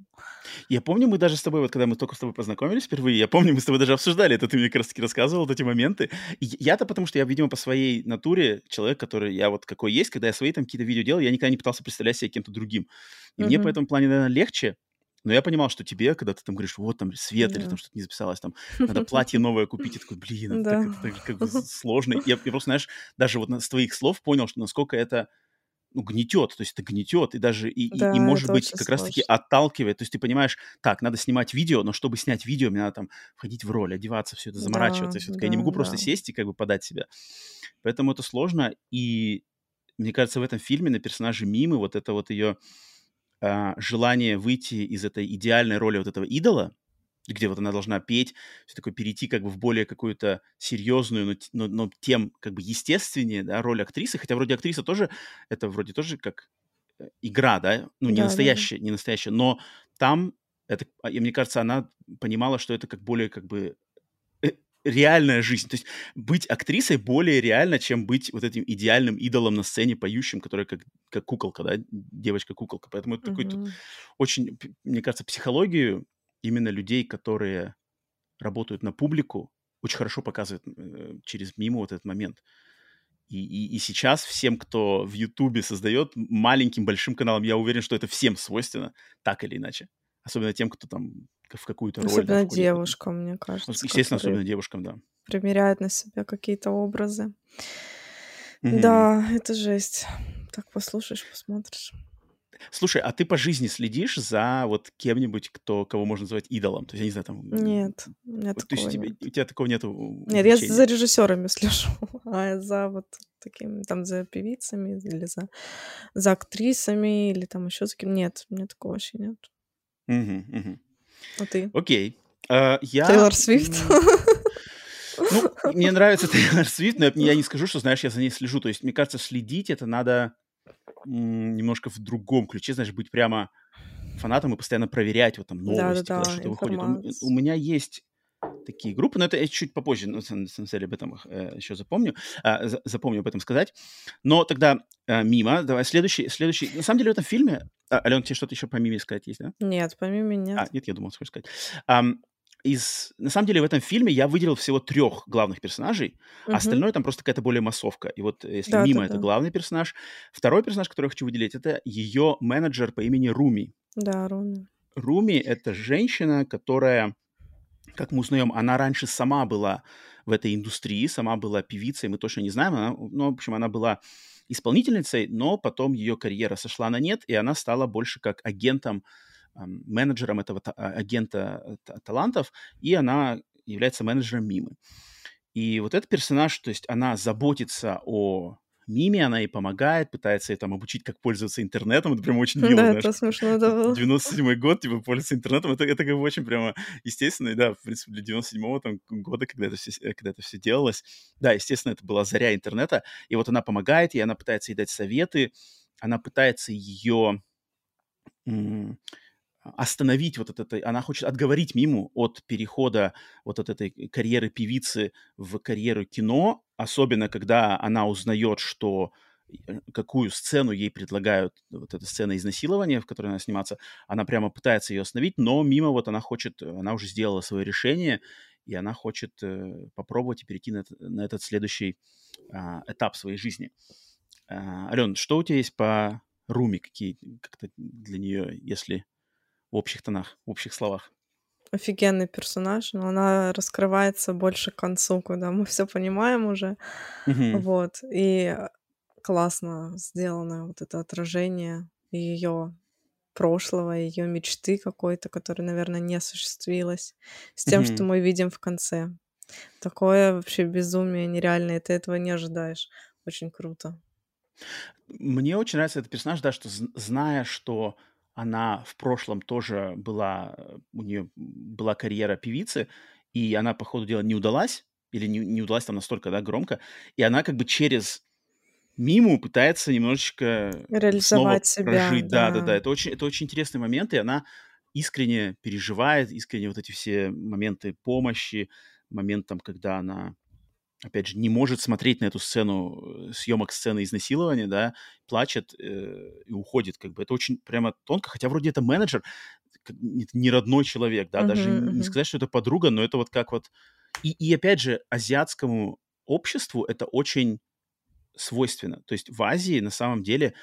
Я помню, мы даже с тобой, вот когда мы только с тобой познакомились впервые, я помню, мы с тобой даже обсуждали это, ты мне как раз-таки рассказывал вот эти моменты. Я-то потому, что я, видимо, по своей натуре человек, который я вот какой есть, когда я свои там какие-то видео делал, я никогда не пытался представлять себя кем-то другим. И мне по этому плане, наверное, легче. Но я понимал, что тебе, когда ты там говоришь, вот там свет или там что-то не записалось, там надо платье новое купить, я такой, блин, это так, как бы сложно. Я просто, знаешь, даже вот с твоих слов понял, что насколько это гнетет, то есть это гнетет, и даже, и может быть, как сложно. Раз-таки отталкивает. То есть ты понимаешь, так, надо снимать видео, но чтобы снять видео, мне надо там входить в роль, одеваться, все это заморачиваться. Я не могу просто сесть и как бы подать себя. Поэтому это сложно, и мне кажется, в этом фильме на персонаже Мимы вот это вот ее... желание выйти из этой идеальной роли вот этого идола, где вот она должна петь, все такое, перейти как бы в более какую-то серьезную, но тем как бы естественнее, да, роль актрисы, хотя вроде актриса тоже, это вроде тоже как игра, да, ну, не, да, настоящая, да, не настоящая, но там, это, мне кажется, она понимала, что это как более как бы реальная жизнь. То есть быть актрисой более реально, чем быть вот этим идеальным идолом на сцене, поющим, которая как куколка, да, девочка-куколка. Поэтому это такой тут очень, мне кажется, психологию именно людей, которые работают на публику, очень хорошо показывает через мимо вот этот момент. И сейчас всем, кто в Ютубе создает маленьким, большим каналом, я уверен, что это всем свойственно, так или иначе. Особенно тем, кто там в какую-то роль... Особенно там, девушкам, мне кажется. Естественно, особенно девушкам, да. Примеряют на себя какие-то образы. Mm-hmm. Да, это жесть. Так послушаешь, посмотришь. Слушай, а ты по жизни следишь за вот кем-нибудь, кого можно назвать идолом? То есть, я не знаю, там... Нет, у меня вот, такого то есть, нет. У тебя такого нету увлечения? Нет, я за режиссерами слежу, а за вот такими, там, за певицами или за актрисами, или там еще за кем. Нет, у меня такого вообще нет. Угу, угу. А ты? Окей. Тейлор Свифт? Ну, мне нравится Тейлор Свифт, но я не скажу, что, знаешь, я за ней слежу. То есть, мне кажется, следить это надо... немножко в другом ключе, знаешь, быть прямо фанатом и постоянно проверять вот там новости, да, когда что-то выходит. У меня есть такие группы, но это я чуть попозже, на самом деле, об этом еще запомню об этом сказать. Но тогда мимо, давай, следующий. На самом деле в этом фильме... Алёна, тебе что-то еще по миме сказать есть, да? Нет, по миме нет. Нет, я думал, что хочешь сказать. На самом деле в этом фильме я выделил всего 3 главных персонажей, а остальное там просто какая-то более массовка. И вот если Мима — это главный персонаж, второй персонаж, который я хочу выделить, это ее менеджер по имени Руми. Да, Руми. Руми — это женщина, которая, как мы узнаем, она раньше сама была в этой индустрии, сама была певицей, мы точно не знаем, в общем, она была исполнительницей, но потом ее карьера сошла на нет, и она стала больше как менеджером этого агента талантов, и она является менеджером Мимы. И вот этот персонаж, то есть она заботится о Миме, она ей помогает, пытается ей там обучить, как пользоваться интернетом, это прям очень мило, да, знаешь. Да, это смешно, да, было. 97-й год, типа, пользоваться интернетом, это как бы очень прямо естественно, и да, в принципе, для 97-го там года, когда это все делалось, да, естественно, это была заря интернета, и вот она помогает ей, она пытается ей дать советы, она пытается ее... остановить вот это, она хочет отговорить Миму от перехода вот от этой карьеры певицы в карьеру кино, особенно когда она узнает, что какую сцену ей предлагают, вот эта сцена изнасилования, в которой она снимается, она прямо пытается ее остановить, но Мима вот она уже сделала свое решение, и она хочет попробовать перейти на этот следующий этап своей жизни. Ален, что у тебя есть по Руми, какие как-то для нее, если... в общих тонах, в общих словах. Офигенный персонаж, но она раскрывается больше к концу, когда мы все понимаем уже. Mm-hmm. Вот. И классно сделано вот это отражение ее прошлого, ее мечты какой-то, которая, наверное, не осуществилась, с тем, что мы видим в конце. Такое вообще безумие нереальное, ты этого не ожидаешь. Очень круто. Мне очень нравится этот персонаж, да, что зная, что она в прошлом тоже у нее была карьера певицы, и она, по ходу дела, не удалась, или не удалась там настолько, да, громко, и она как бы через Миму пытается немножечко реализовать себя, прожить. Да. Это очень интересный момент, и она искренне переживает, искренне вот эти все моменты помощи, момент там, когда она, опять же, не может смотреть на эту сцену, съемок сцены изнасилования, да, плачет и уходит, как бы. Это очень прямо тонко, хотя вроде это менеджер, не родной человек, да, даже не сказать, что это подруга, но это вот как вот... И опять же, азиатскому обществу это очень свойственно. То есть в Азии на самом деле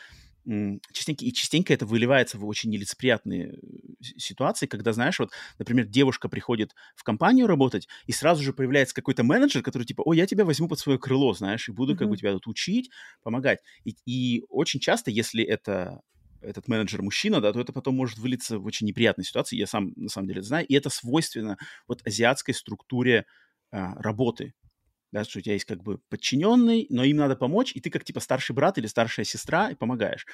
частенько это выливается в очень нелицеприятные ситуации, когда, знаешь, вот, например, девушка приходит в компанию работать, и сразу же появляется какой-то менеджер, который типа, я тебя возьму под свое крыло, знаешь, и буду как бы тебя тут учить, помогать. И очень часто, если этот менеджер мужчина, да, то это потом может вылиться в очень неприятные ситуации, я сам, на самом деле, знаю, и это свойственно вот азиатской структуре работы. Да, что у тебя есть как бы подчиненный, но им надо помочь, и ты как типа старший брат или старшая сестра и помогаешь.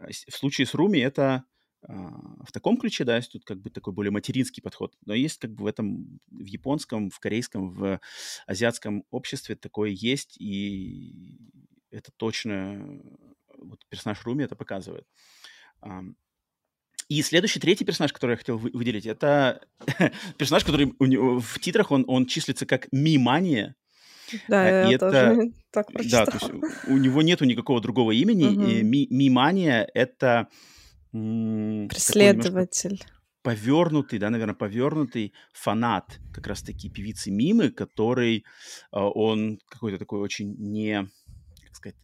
В случае с Руми это в таком ключе, да, есть тут как бы такой более материнский подход, но есть как бы в японском, в корейском, в азиатском обществе такое есть, и это точно вот персонаж Руми это показывает. И следующий, третий персонаж, который я хотел выделить, это персонаж, который у него, в титрах он числится как «Мимания». Да, и я это... тоже так прочитала. Да, то есть у него нету никакого другого имени. Угу. «Мимания» — это... Преследователь. Повернутый, да, наверное, повернутый фанат как раз-таки певицы Мимы, который он какой-то такой очень не... Как сказать...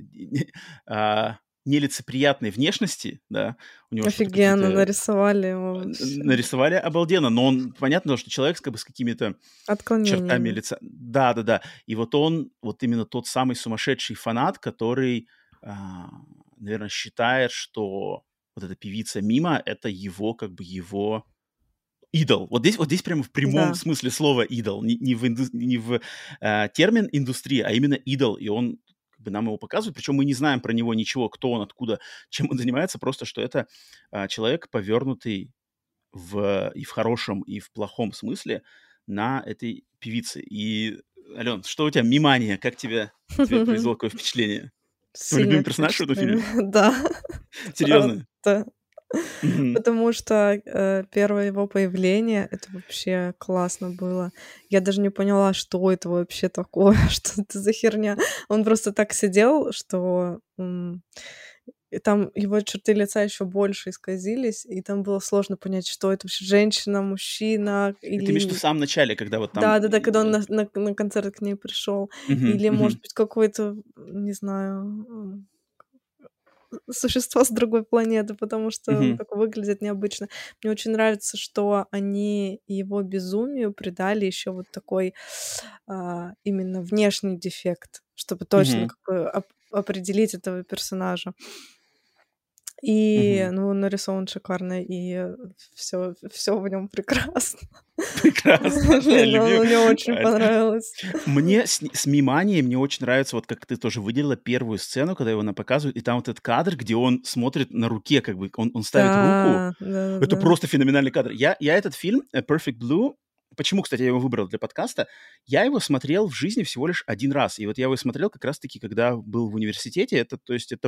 нелицеприятной внешности, да. У него офигенно, нарисовали его. Нарисовали обалденно, но он, понятно, что человек как бы с какими-то чертами лица. Да-да-да. И вот он, вот именно тот самый сумасшедший фанат, который, наверное, считает, что вот эта певица Мима — это его, как бы его идол. Вот здесь прямо в прямом смысле слова идол. Не в термин индустрия, а именно идол. И он нам его показывают, причем мы не знаем про него ничего, кто он, откуда, чем он занимается, просто что это человек, повернутый и в хорошем, и в плохом смысле на этой певице. И, Ален, что у тебя «Мимания», как тебе произвело какое впечатление? Твой любимый персонаж в этом фильме? Да. Серьезно? Да. Потому что первое его появление, это вообще классно было. Я даже не поняла, что это вообще такое, что это за херня. Он просто так сидел, что там его черты лица еще больше исказились, и там было сложно понять, что это вообще женщина, мужчина. Или... Ты имеешь в виду в самом начале, когда вот там... Да-да-да, когда он на концерт к ней пришел. Или, может быть, какой-то, не знаю... существа с другой планеты, потому что он так выглядит необычно. Мне очень нравится, что они его безумию придали еще вот такой именно внешний дефект, чтобы точно определить этого персонажа. И, ну, нарисован шикарно, и все в нем прекрасно. Прекрасно. Мне очень понравилось. Мне с «Миманией» мне очень нравится, вот как ты тоже выделила первую сцену, когда его показывают, и там вот этот кадр, где он смотрит на руке, как бы, он ставит руку. Это просто феноменальный кадр. Я этот фильм «Perfect Blue», почему, кстати, я его выбрал для подкаста, я его смотрел в жизни всего лишь один раз. И вот я его смотрел как раз-таки, когда был в университете, это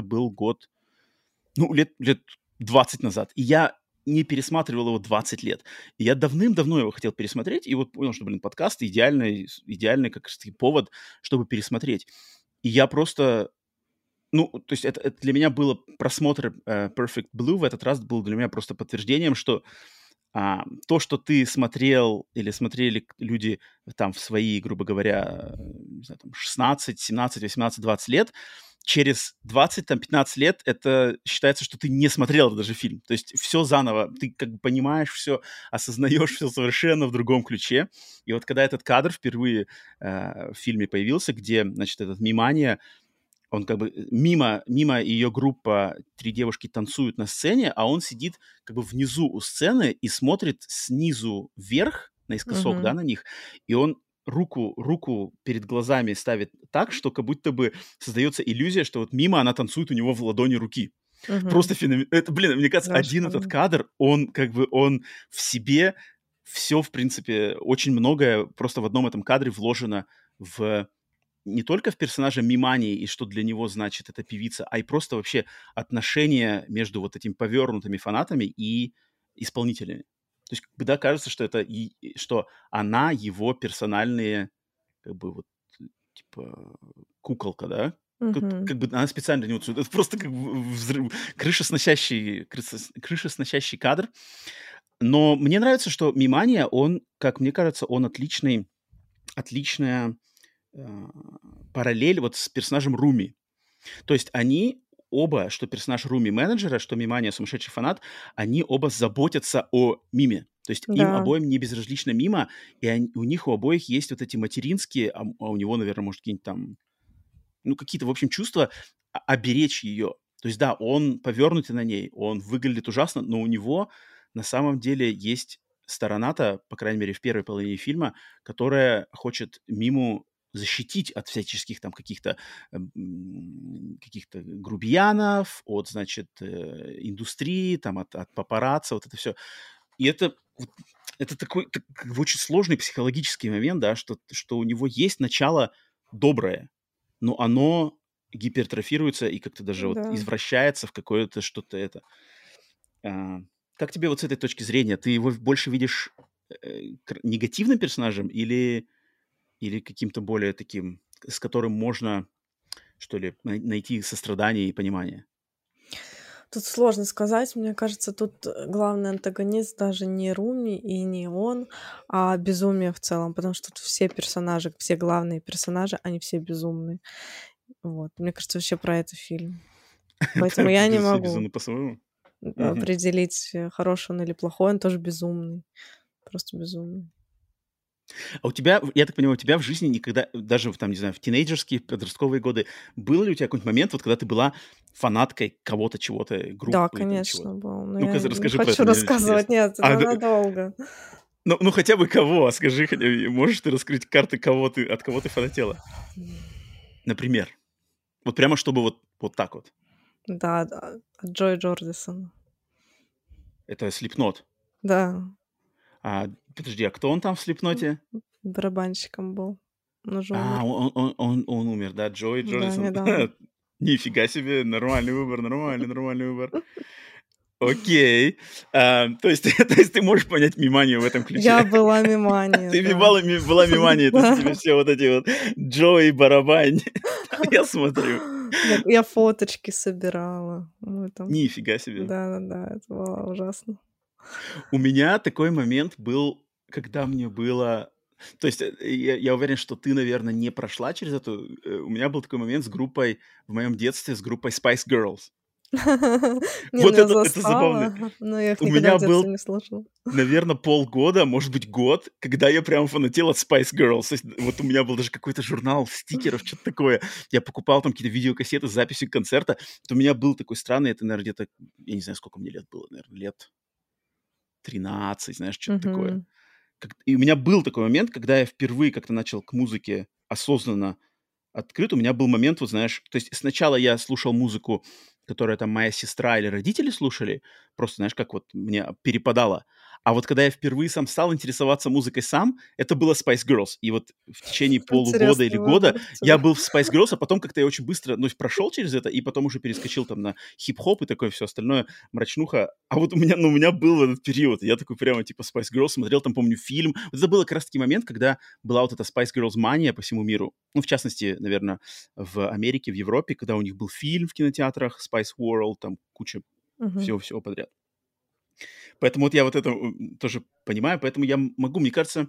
был год... Ну, лет 20 назад. И я не пересматривал его 20 лет. И я давным-давно его хотел пересмотреть, и вот понял, что, подкаст — идеальный как раз-таки повод, чтобы пересмотреть. И я просто... Ну, то есть это для меня было... Просмотр Perfect Blue в этот раз был для меня просто подтверждением, что то, что ты смотрел или смотрели люди там в свои, грубо говоря, не знаю, там 16, 17, 18, 20 лет, через 20-15 лет это считается, что ты не смотрел даже фильм. То есть все заново. Ты как бы понимаешь все, осознаешь все совершенно в другом ключе. И вот когда этот кадр впервые в фильме появился, где, значит, этот «Мимания», он как бы мимо ее группа, три девушки танцуют на сцене, а он сидит как бы внизу у сцены и смотрит снизу вверх, наискосок, да, на них. И он руку перед глазами ставит так, что как будто бы создается иллюзия, что вот Мима, она танцует у него в ладони руки. Просто феноменально. Блин, мне кажется, один этот кадр, он как бы, он в себе все, в принципе, очень многое просто в одном этом кадре вложено в... не только в персонажа Мимании и что для него значит эта певица, а и просто вообще отношения между вот этими повернутыми фанатами и исполнителями. То есть, когда кажется, что это что она его персональные, как бы вот типа куколка, да? Как бы она специально для него... Это просто как бы взрыв, крышесносящий кадр. Но мне нравится, что Мимания, он, как мне кажется, он отличная параллель вот с персонажем Руми. То есть они оба, что персонаж Руми-менеджера, что Мимания, сумасшедший фанат, они оба заботятся о Миме. То есть им обоим не безразлична Мима, и у них у обоих есть вот эти материнские, а у него, наверное, может, какие-нибудь там, ну, какие-то, в общем, чувства оберечь ее. То есть, да, он повернутый на ней, он выглядит ужасно, но у него на самом деле есть сторона-то, по крайней мере, в первой половине фильма, которая хочет Миму защитить от всяческих там каких-то грубиянов, от, значит, индустрии, там, от папарацци, вот это все. И это такой очень сложный психологический момент, да, что у него есть начало доброе, но оно гипертрофируется и как-то даже вот извращается в какое-то что-то это. Как тебе вот с этой точки зрения? Ты его больше видишь негативным персонажем или каким-то более таким, с которым можно, что ли, найти сострадание и понимание? Тут сложно сказать. Мне кажется, тут главный антагонист даже не Руми и не он, а безумие в целом, потому что тут все персонажи, все главные персонажи, они все безумные. Вот. Мне кажется, вообще про это фильм. Поэтому я не могу определить, хороший он или плохой. Он тоже безумный. Просто безумный. А у тебя, я так понимаю, у тебя в жизни никогда, даже там, не знаю, в тинейджерские, подростковые годы, был ли у тебя какой-нибудь момент, вот когда ты была фанаткой кого-то, чего-то, группы? Да, конечно, был. Ну, я расскажи не хочу рассказывать, нет, это надолго. Ну, хотя бы кого, скажи, можешь ты раскрыть карты, от кого ты фанатела? Например. Вот прямо, чтобы вот так вот. Да, от Джоя Джордисона. Это Slipknot? Да. Подожди, а кто он там в Слипноте? Барабанщиком был. Он умер, да? Джой Джордисон. Да, нифига себе, нормальный выбор. Окей. То есть ты можешь понять миманию в этом ключе? Я была миманией. Ты была миманией, то есть тебе все вот эти вот Джой, барабань. Я смотрю. Я фоточки собирала. Нифига себе. Да, это было ужасно. У меня такой момент был, когда мне было... То есть я уверен, что ты, наверное, не прошла через это. У меня был такой момент с группой, в моем детстве, с группой Spice Girls. Вот это забавно. Но я их никогда в детстве не слушала. У меня был, наверное, полгода, может быть, год, когда я прям фанател от Spice Girls. Вот у меня был даже какой-то журнал стикеров, что-то такое. Я покупал там какие-то видеокассеты с записью концерта. У меня был такой странный, это, наверное, где-то... Я не знаю, сколько мне лет было, наверное, лет... 13, знаешь, что-то такое. И у меня был такой момент, когда я впервые как-то начал к музыке осознанно открыт. У меня был момент, вот знаешь, то есть сначала я слушал музыку, которую там моя сестра или родители слушали, просто, знаешь, как вот мне перепадало. А вот когда я впервые сам стал интересоваться музыкой сам, это было Spice Girls. И вот в течение полугода или года я был в Spice Girls, а потом как-то я очень быстро прошел через это, и потом уже перескочил там на хип-хоп и такое все остальное, мрачнуха. А вот у меня был этот период, я такой прямо типа Spice Girls смотрел, там помню фильм. Вот это был как раз-таки момент, когда была вот эта Spice Girls мания по всему миру. Ну, в частности, наверное, в Америке, в Европе, когда у них был фильм в кинотеатрах, Spice World, там куча всего-всего подряд. Поэтому вот я вот это тоже понимаю, поэтому я могу, мне кажется,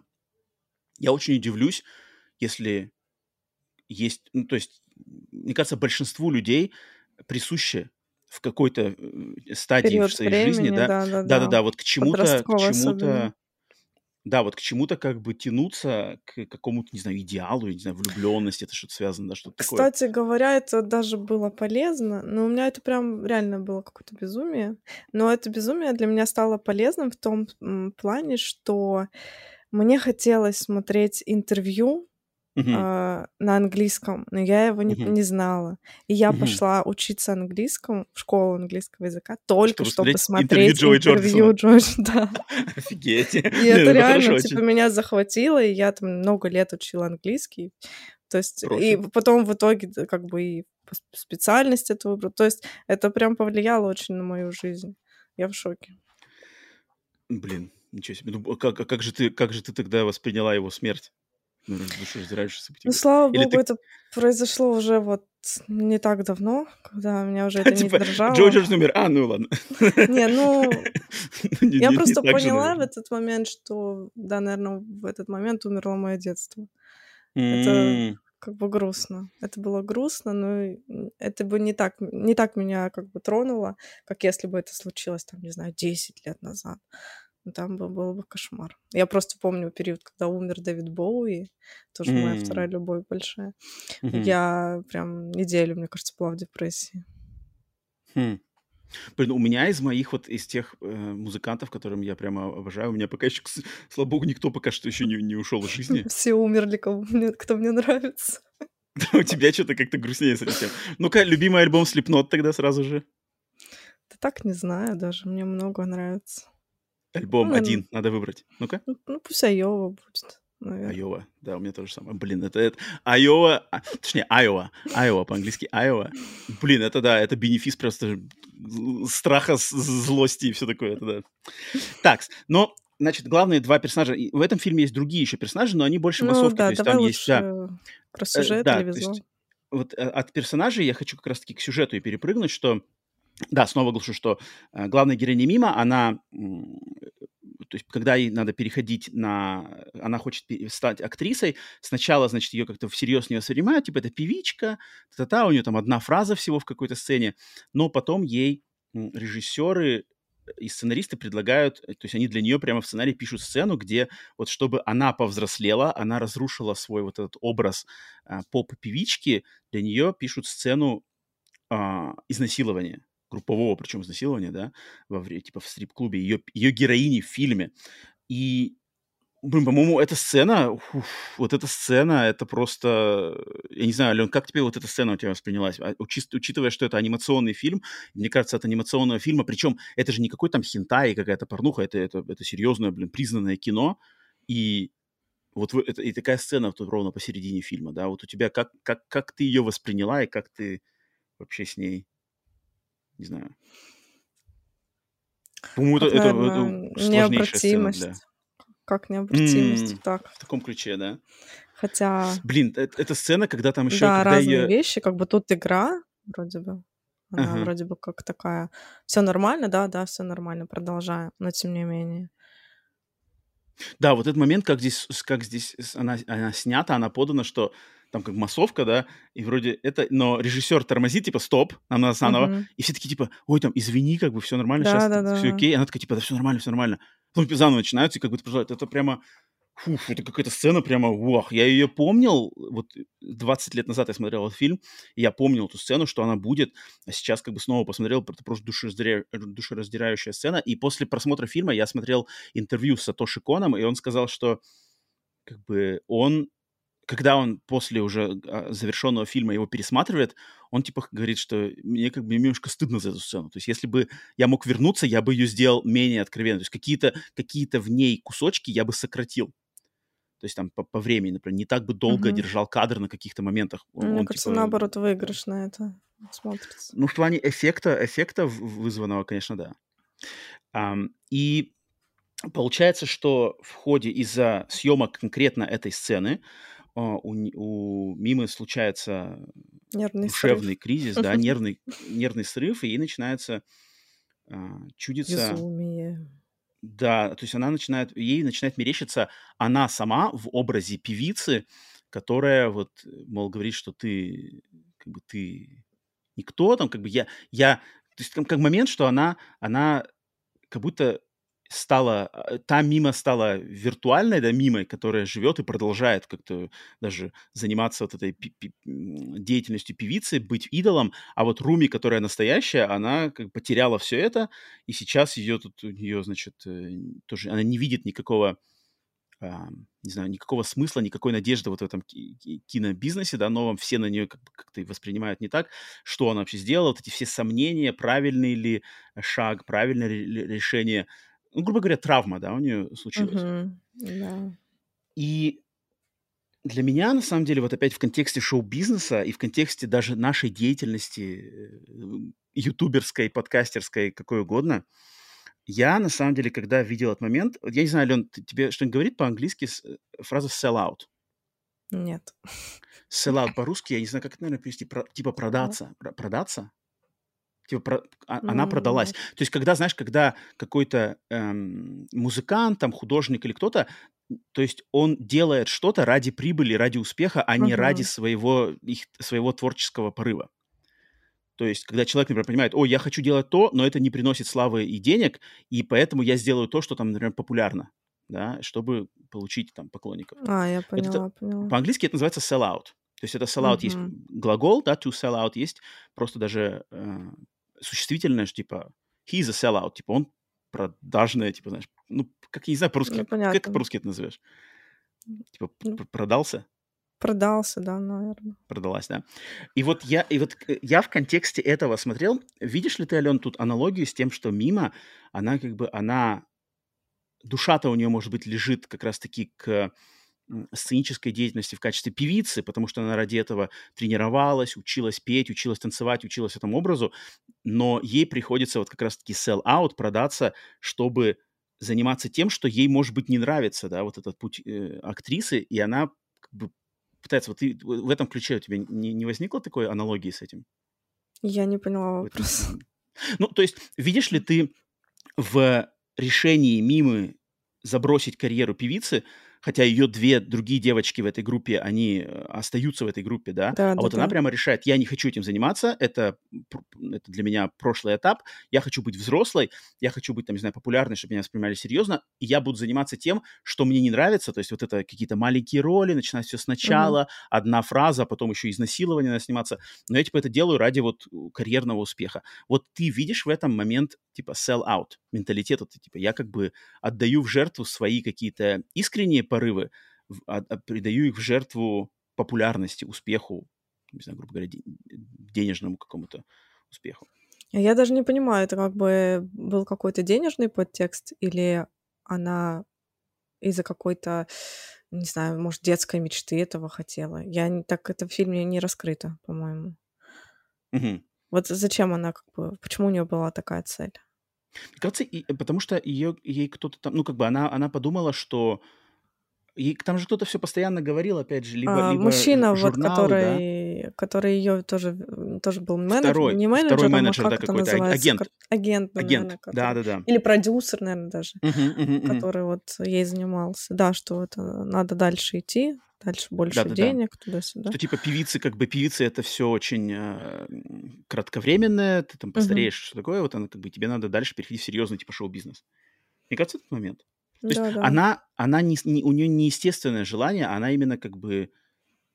я очень удивлюсь, если есть, ну, то есть, мне кажется, большинству людей присуще в какой-то стадии период в своей времени, жизни, да, вот к чему-то, да, вот к чему-то как бы тянуться, к какому-то, не знаю, идеалу, я не знаю, влюбленности, это что-то связано, да, что-то такое. Кстати говоря, это даже было полезно, но у меня это прям реально было какое-то безумие. Но это безумие для меня стало полезным в том плане, что мне хотелось смотреть интервью на английском, но я его не знала. И я пошла учиться английскому, в школу английского языка, только чтобы смотреть интервью Джоя Джордисона. Офигеть! И это реально, типа, меня захватило, и я там много лет учила английский. То есть, и потом в итоге как бы и специальность это выбрала. То есть это прям повлияло очень на мою жизнь. Я в шоке. Блин, ничего себе. Ну, как же ты тогда восприняла его смерть? Ну, слава богу, это произошло уже вот не так давно, когда меня уже это не держало. Джордж умер, ну ладно. Я просто поняла в этот момент, что, да, наверное, в этот момент умерло мое детство. Это как бы грустно. Это было грустно, но это бы не так меня как бы тронуло, как если бы это случилось, там, не знаю, 10 лет назад. Там был бы кошмар. Я просто помню период, когда умер Дэвид Боуи, тоже моя вторая любовь большая. Я прям неделю, мне кажется, была в депрессии. Блин, у меня из тех музыкантов, которым я прямо обожаю, у меня пока еще, слава богу, никто пока что еще не ушел из жизни. Все умерли, кто мне нравится. У тебя что-то как-то грустнее совсем. Ну-ка, любимый альбом Slipknot тогда сразу же. Да так не знаю даже, мне много нравится. Альбом один надо выбрать. Ну-ка. Ну, пусть Айова будет. наверное. Айова, да, у меня тоже самое. Блин, это Айова, точнее, Айова. Айова по-английски, Айова. Блин, это да, это бенефис просто страха, злости и все такое. Это, да. Так, но, значит, главные два персонажа. В этом фильме есть другие еще персонажи, но они больше массовки. Да, то есть там есть... про сюжет или визуал. Вот от персонажей я хочу как раз-таки к сюжету и перепрыгнуть, что... Да, снова глушу, что главная героиня Мима, она... То есть, когда ей надо переходить на... Она хочет стать актрисой. Сначала, значит, ее как-то всерьез не воспринимают. Типа, это певичка, та-та-та, у нее там одна фраза всего в какой-то сцене. Но потом ей режиссеры и сценаристы предлагают... То есть, они для нее прямо в сценарии пишут сцену, где вот чтобы она повзрослела, она разрушила свой вот этот образ поп-певички, для нее пишут сцену изнасилования. Группового, причем изнасилования, да, типа в стрип-клубе, ее героини в фильме. И, блин, по-моему, эта сцена, вот эта сцена, это просто... Я не знаю, Алён, как тебе вот эта сцена у тебя воспринялась? Учитывая, что это анимационный фильм, мне кажется, от анимационного фильма, причем это же не какой-то там хентай, какая-то порнуха, это серьезное, блин, признанное кино, и вот и такая сцена тут ровно посередине фильма, да, вот у тебя как ты ее восприняла и как ты вообще с ней... Не знаю. По-моему, это сложнейшая сцена для... Как необратимость, так. В таком ключе, да? Хотя... Блин, это сцена, когда там еще... Да, разные вещи, как бы тут игра, вроде бы. Она вроде бы как такая... Все нормально, да, все нормально, продолжаем, но тем не менее. Да, вот этот момент, как здесь она снята, она подана, что... Там как массовка, да, и вроде это... Но режиссер тормозит, типа, стоп, нам надо заново. И все такие, типа, ой, там, извини, как бы, все нормально, да, сейчас да. Все окей. И она такая, типа, да, все нормально, все нормально. Потом заново начинаются, и как бы это прямо... Фуф, это какая-то сцена прямо, уах. Я ее помнил, вот 20 лет назад я смотрел этот фильм, и я помнил эту сцену, что она будет, а сейчас как бы снова посмотрел, это просто душераздирающая сцена. И после просмотра фильма я смотрел интервью с Сатоши Коном, и он сказал, что как бы он... Когда он после уже завершенного фильма его пересматривает, он типа говорит, что мне как бы немножко стыдно за эту сцену. То есть если бы я мог вернуться, я бы ее сделал менее откровенно. То есть какие-то в ней кусочки я бы сократил. То есть там по времени, например, не так бы долго держал кадр на каких-то моментах. Мне кажется, типа... наоборот, выигрышно это смотрится. Ну, в плане эффекта вызванного, конечно, да. И получается, что в ходе из-за съемок конкретно этой сцены у Мимы случается душевный кризис, да, нервный срыв, и ей начинается чудиться... Безумие. Да, то есть ей начинает мерещиться она сама в образе певицы, которая вот, мол, говорит, что ты, как бы, ты никто, там, как бы, я... То есть там как момент, что она как будто... Та Мима стала виртуальной, да, Мимой, которая живет и продолжает как-то даже заниматься вот этой деятельностью певицы, быть идолом, а вот Руми, которая настоящая, она как бы потеряла все это, и сейчас у нее, значит, тоже она не видит никакого, не знаю, никакого смысла, никакой надежды вот в этом кинобизнесе, да, новом, все на нее как-то воспринимают не так, что она вообще сделала, вот эти все сомнения, правильный ли шаг, правильное ли решение. Ну, грубо говоря, травма, да, у нее случилась. Yeah. И для меня, на самом деле, вот опять в контексте шоу-бизнеса и в контексте даже нашей деятельности ютуберской, подкастерской, какой угодно, я, на самом деле, когда видел этот момент... Я не знаю, Алён, тебе что-нибудь говорит по-английски фраза «sell out»? Нет. «Sell out» по-русски, я не знаю, как это, наверное, перевести. Типа «продаться». Yeah. «Продаться»? Типа, она продалась. То есть, когда, знаешь, когда какой-то музыкант, там, художник или кто-то, то есть он делает что-то ради прибыли, ради успеха, а не ради своего творческого порыва. То есть, когда человек, например, понимает, о, я хочу делать то, но это не приносит славы и денег, и поэтому я сделаю то, что там, например, популярно, да, чтобы получить там поклонников. А, я поняла. По-английски это называется sell out. То есть это sell out есть глагол, да, to sell out есть просто даже... существительное, что, типа, he is a sellout, типа, он продажное, типа, знаешь, ну, как, я не знаю, по-русски, как по-русски это назовешь? Типа, продался? Продался, да, наверное. Продалась, да. И вот я в контексте этого смотрел, видишь ли ты, Алён, тут аналогию с тем, что Мима, она как бы, душа-то у нее, может быть, лежит как раз-таки к сценической деятельности в качестве певицы, потому что она ради этого тренировалась, училась петь, училась танцевать, училась этому образу, но ей приходится вот как раз-таки sell-out, продаться, чтобы заниматься тем, что ей, может быть, не нравится, да, вот этот путь актрисы, и она как бы пытается... Вот ты, в этом ключе у тебя не возникло такой аналогии с этим? Я не поняла вопрос. Ну, то есть, видишь ли ты в решении Мимы забросить карьеру певицы, хотя ее две другие девочки в этой группе, они остаются в этой группе, да? Да, она прямо решает, я не хочу этим заниматься, это для меня прошлый этап, я хочу быть взрослой, я хочу быть, там, не знаю, популярной, чтобы меня воспринимали серьезно, и я буду заниматься тем, что мне не нравится, то есть вот это какие-то маленькие роли, начинать все сначала, одна фраза, а потом еще изнасилование надо сниматься, но я, типа, это делаю ради вот карьерного успеха. Вот ты видишь в этом момент, типа, sell-out, менталитет, вот, типа, я как бы отдаю в жертву свои какие-то искренние порывы, придаю их в жертву популярности, успеху, не знаю, грубо говоря, денежному какому-то успеху. Я даже не понимаю, это как бы был какой-то денежный подтекст или она из-за какой-то, не знаю, может, детской мечты этого хотела. Это в фильме не раскрыто, по-моему. Угу. Вот зачем она как бы... Почему у нее была такая цель? Мне кажется, потому что ей кто-то там... Ну, как бы она подумала, что... И там же кто-то все постоянно говорил, опять же, либо мужчина, журнал, вот, который ее тоже был менеджер, второй менеджер, да, какой-то агент, наверное, да, или продюсер, наверное, даже, который вот ей занимался, да, что это надо дальше идти, дальше больше денег, туда-сюда. Что типа певицы это все очень кратковременное, ты там постареешь, что такое, вот она как бы тебе надо дальше переходить в серьезный типа шоу-бизнес. Мне кажется, этот момент. То есть она не, у нее неестественное желание, она именно как бы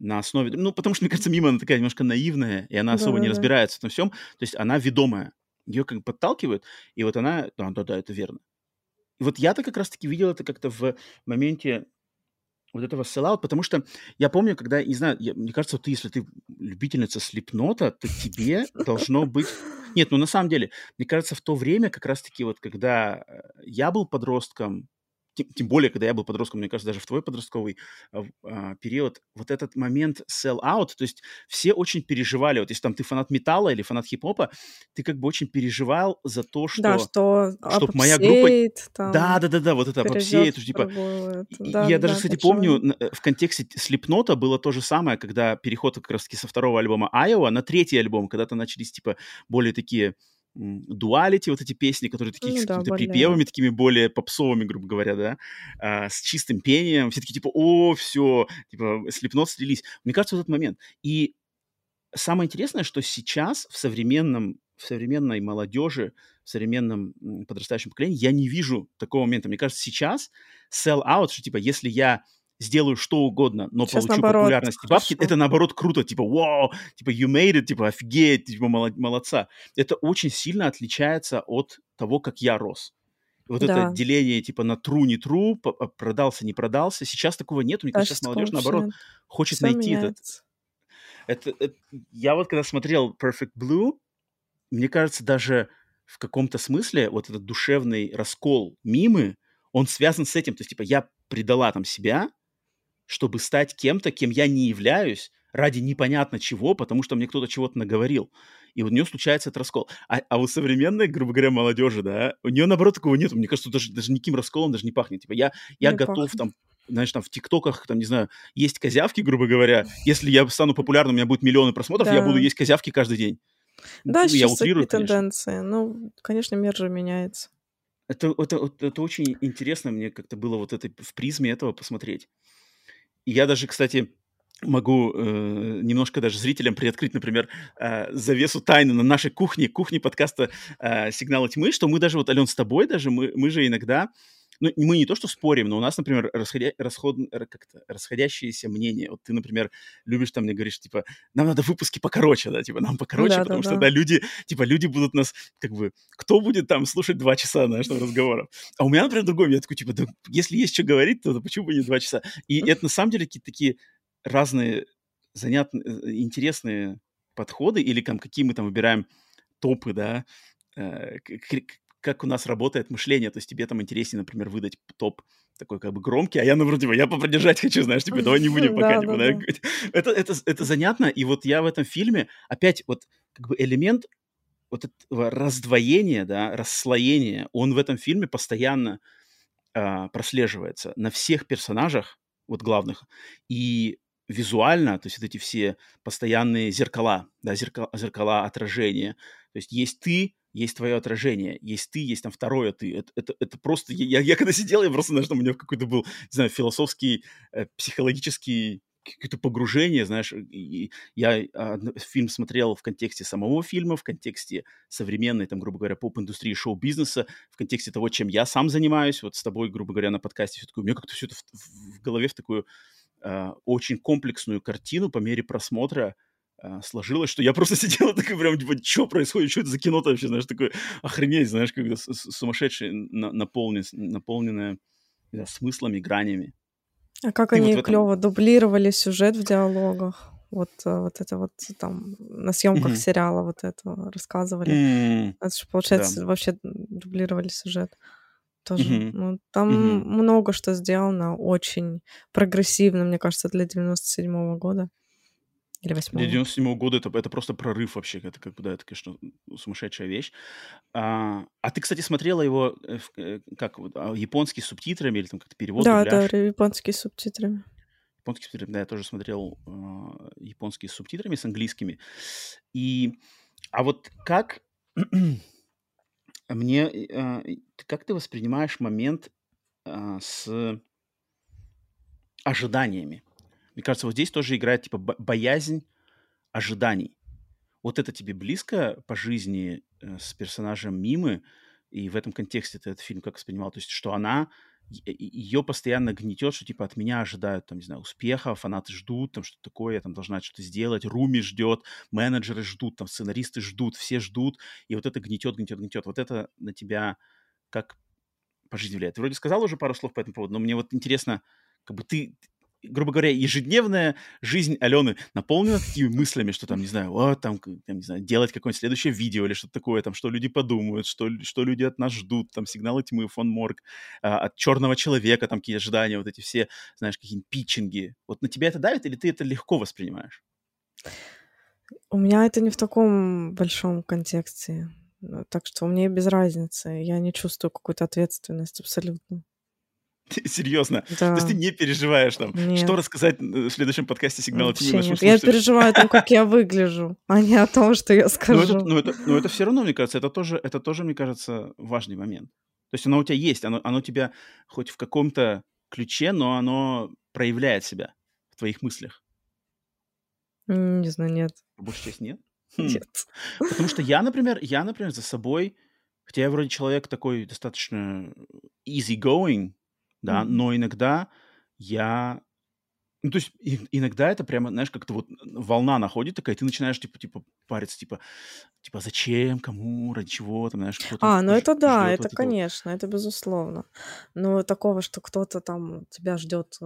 на основе... Ну, потому что, мне кажется, Мима, она такая немножко наивная, и она особо не разбирается в этом всем. То есть она ведомая. Ее как бы подталкивают, и вот она... Да, это верно. И вот я-то как раз-таки видел это как-то в моменте вот этого sell-out, потому что я помню, когда, не знаю, мне кажется, вот ты, если ты любительница Slipknot, то тебе должно быть... Нет, ну на самом деле, мне кажется, в то время как раз-таки вот когда я был подростком, тем более, когда я был подростком, мне кажется, даже в твой подростковый период, вот этот момент sell-out, то есть все очень переживали, вот если там ты фанат металла или фанат хип-хопа, ты как бы очень переживал за то, что... Да, что чтоб моя группа... Там, да, вот это апопсеет. Типа... Я даже, кстати, помню, в контексте Slipknot было то же самое, когда переход как раз-таки со второго альбома Iowa на третий альбом, когда-то начались, типа, более такие... дуалити, вот эти песни, которые такие с какими-то припевами, такими более попсовыми, грубо говоря, да, с чистым пением, все такие типа, все, типа, Slipknot слились. Мне кажется, вот этот момент. И самое интересное, что сейчас в современной молодежи, в современном подрастающем поколении я не вижу такого момента. Мне кажется, сейчас sell-out, что типа, если я сделаю что угодно, но сейчас получу популярность и бабки, это наоборот круто, типа, вау, типа, you made it, типа, офигеть, типа, молодца. Это очень сильно отличается от того, как я рос. Вот это деление, типа, на true, не true, продался, не продался, сейчас такого нет, у них сейчас молодежь, наоборот, хочет все найти это. Я вот, когда смотрел Perfect Blue, мне кажется, даже в каком-то смысле вот этот душевный раскол Мимы, он связан с этим, то есть, типа, я предала там себя, чтобы стать кем-то, кем я не являюсь, ради непонятно чего, потому что мне кто-то чего-то наговорил. И у нее случается этот раскол. А у современной, грубо говоря, молодежи, да, у нее, наоборот, такого нету. Мне кажется, даже никаким расколом даже не пахнет. Типа, я готов, там, знаешь, там в ТикТоках, там, не знаю, есть козявки, грубо говоря. Если я стану популярным, у меня будет миллионы просмотров, я буду есть козявки каждый день. Да, сейчас такие тенденции. Ну, конечно, мир же меняется. Это очень интересно мне как-то было вот это в призме этого посмотреть. Я даже, кстати, могу немножко даже зрителям приоткрыть, например, завесу тайны на нашей кухне подкаста «Сигналы тьмы», что мы даже, вот, Ален, с тобой даже, мы же иногда, ну, мы не то что спорим, но у нас, например, расходящиеся мнения. Вот ты, например, любишь там, мне говоришь, типа, нам надо выпуски покороче, да, типа, нам покороче, да, потому что люди, типа, люди будут нас, как бы, кто будет там слушать 2 часа нашего разговора? А у меня, например, другой, я такой, типа, да, если есть что говорить, то почему бы не 2 часа? И это, на самом деле, какие-то такие разные, занятные, интересные подходы, или там, какие мы там выбираем топы, да, как у нас работает мышление, то есть тебе там интереснее, например, выдать топ такой как бы громкий, а я, ну, вроде бы, я попридержать хочу, знаешь, типа, давай не будем пока, типа, это занятно, и вот я в этом фильме опять вот как бы элемент вот этого раздвоения, да, расслоения, он в этом фильме постоянно прослеживается на всех персонажах, вот главных, и визуально, то есть вот эти все постоянные зеркала, да, зеркала отражения, то есть ты, есть твое отражение, есть ты, есть там второе ты. Это просто... Я когда сидел, я просто, знаешь, у меня какой-то был, не знаю, философский, психологический какое-то погружение, знаешь. И я фильм смотрел в контексте самого фильма, в контексте современной, там, грубо говоря, поп-индустрии, шоу-бизнеса, в контексте того, чем я сам занимаюсь. Вот с тобой, грубо говоря, на подкасте все такое... У меня как-то все это в голове в такую очень комплексную картину по мере просмотра сложилось, что я просто сидел такой прям, типа, что происходит, что это за кино-то вообще, знаешь, такое, охренеть, знаешь, как сумасшедшее, наполненное, да, смыслами, гранями. А как они вот клево дублировали сюжет в диалогах, вот это вот там на съемках сериала вот этого рассказывали. Это же, получается, вообще дублировали сюжет. Тоже. Ну, там много что сделано, очень прогрессивно, мне кажется, для 97-го года. Для 97-го года это просто прорыв вообще. Это, как бы, да, это, конечно, сумасшедшая вещь. А ты, кстати, смотрела его как японские субтитрами или там как-то перевод? Да, японские субтитрами. Японские субтитры, да, я тоже смотрел японские субтитрами с английскими. А вот как как ты воспринимаешь момент с ожиданиями? Мне кажется, вот здесь тоже играет, типа, боязнь ожиданий. Вот это тебе близко по жизни с персонажем Мимы, и в этом контексте ты этот фильм как воспринимал? То есть, что она, ее постоянно гнетет, что, типа, от меня ожидают, там, не знаю, успехов, фанаты ждут, там, что-то такое, я там должна что-то сделать, Руми ждет, менеджеры ждут, там, сценаристы ждут, все ждут, и вот это гнетет. Вот это на тебя как по жизни влияет? Ты вроде сказал уже пару слов по этому поводу, но мне вот интересно, как бы ты... Грубо говоря, ежедневная жизнь Алены наполнена такими мыслями, что там, не знаю, делать какое-нибудь следующее видео или что-то такое, там, что люди подумают, что люди от нас ждут, там, сигналы тьмы, фон Морг, от черного человека, там, какие ожидания, вот эти все, знаешь, какие-нибудь питчинги. Вот на тебя это давит или ты это легко воспринимаешь? У меня это не в таком большом контексте, так что мне без разницы, я не чувствую какую-то ответственность абсолютно. Серьезно? Да. То есть ты не переживаешь там, нет, что рассказать в следующем подкасте «Сигналы тьмы» нашим слушателям? Я переживаю о том, как я выгляжу, а не о том, что я скажу. Но это все равно, мне кажется, это тоже, мне кажется, важный момент. То есть оно у тебя есть, оно тебя хоть в каком-то ключе, но оно проявляет себя в твоих мыслях. Не знаю, нет. Большая часть нет? Нет. Потому что я, например, за собой, хотя я вроде человек такой достаточно easygoing, да, но иногда я... Ну, то есть иногда это прямо, знаешь, как-то вот волна находит такая, и ты начинаешь, типа париться, типа зачем, кому, ради чего, там, знаешь, кто-то... ну это да, ждёт, это вот конечно, это безусловно. Но такого, что кто-то там тебя ждет,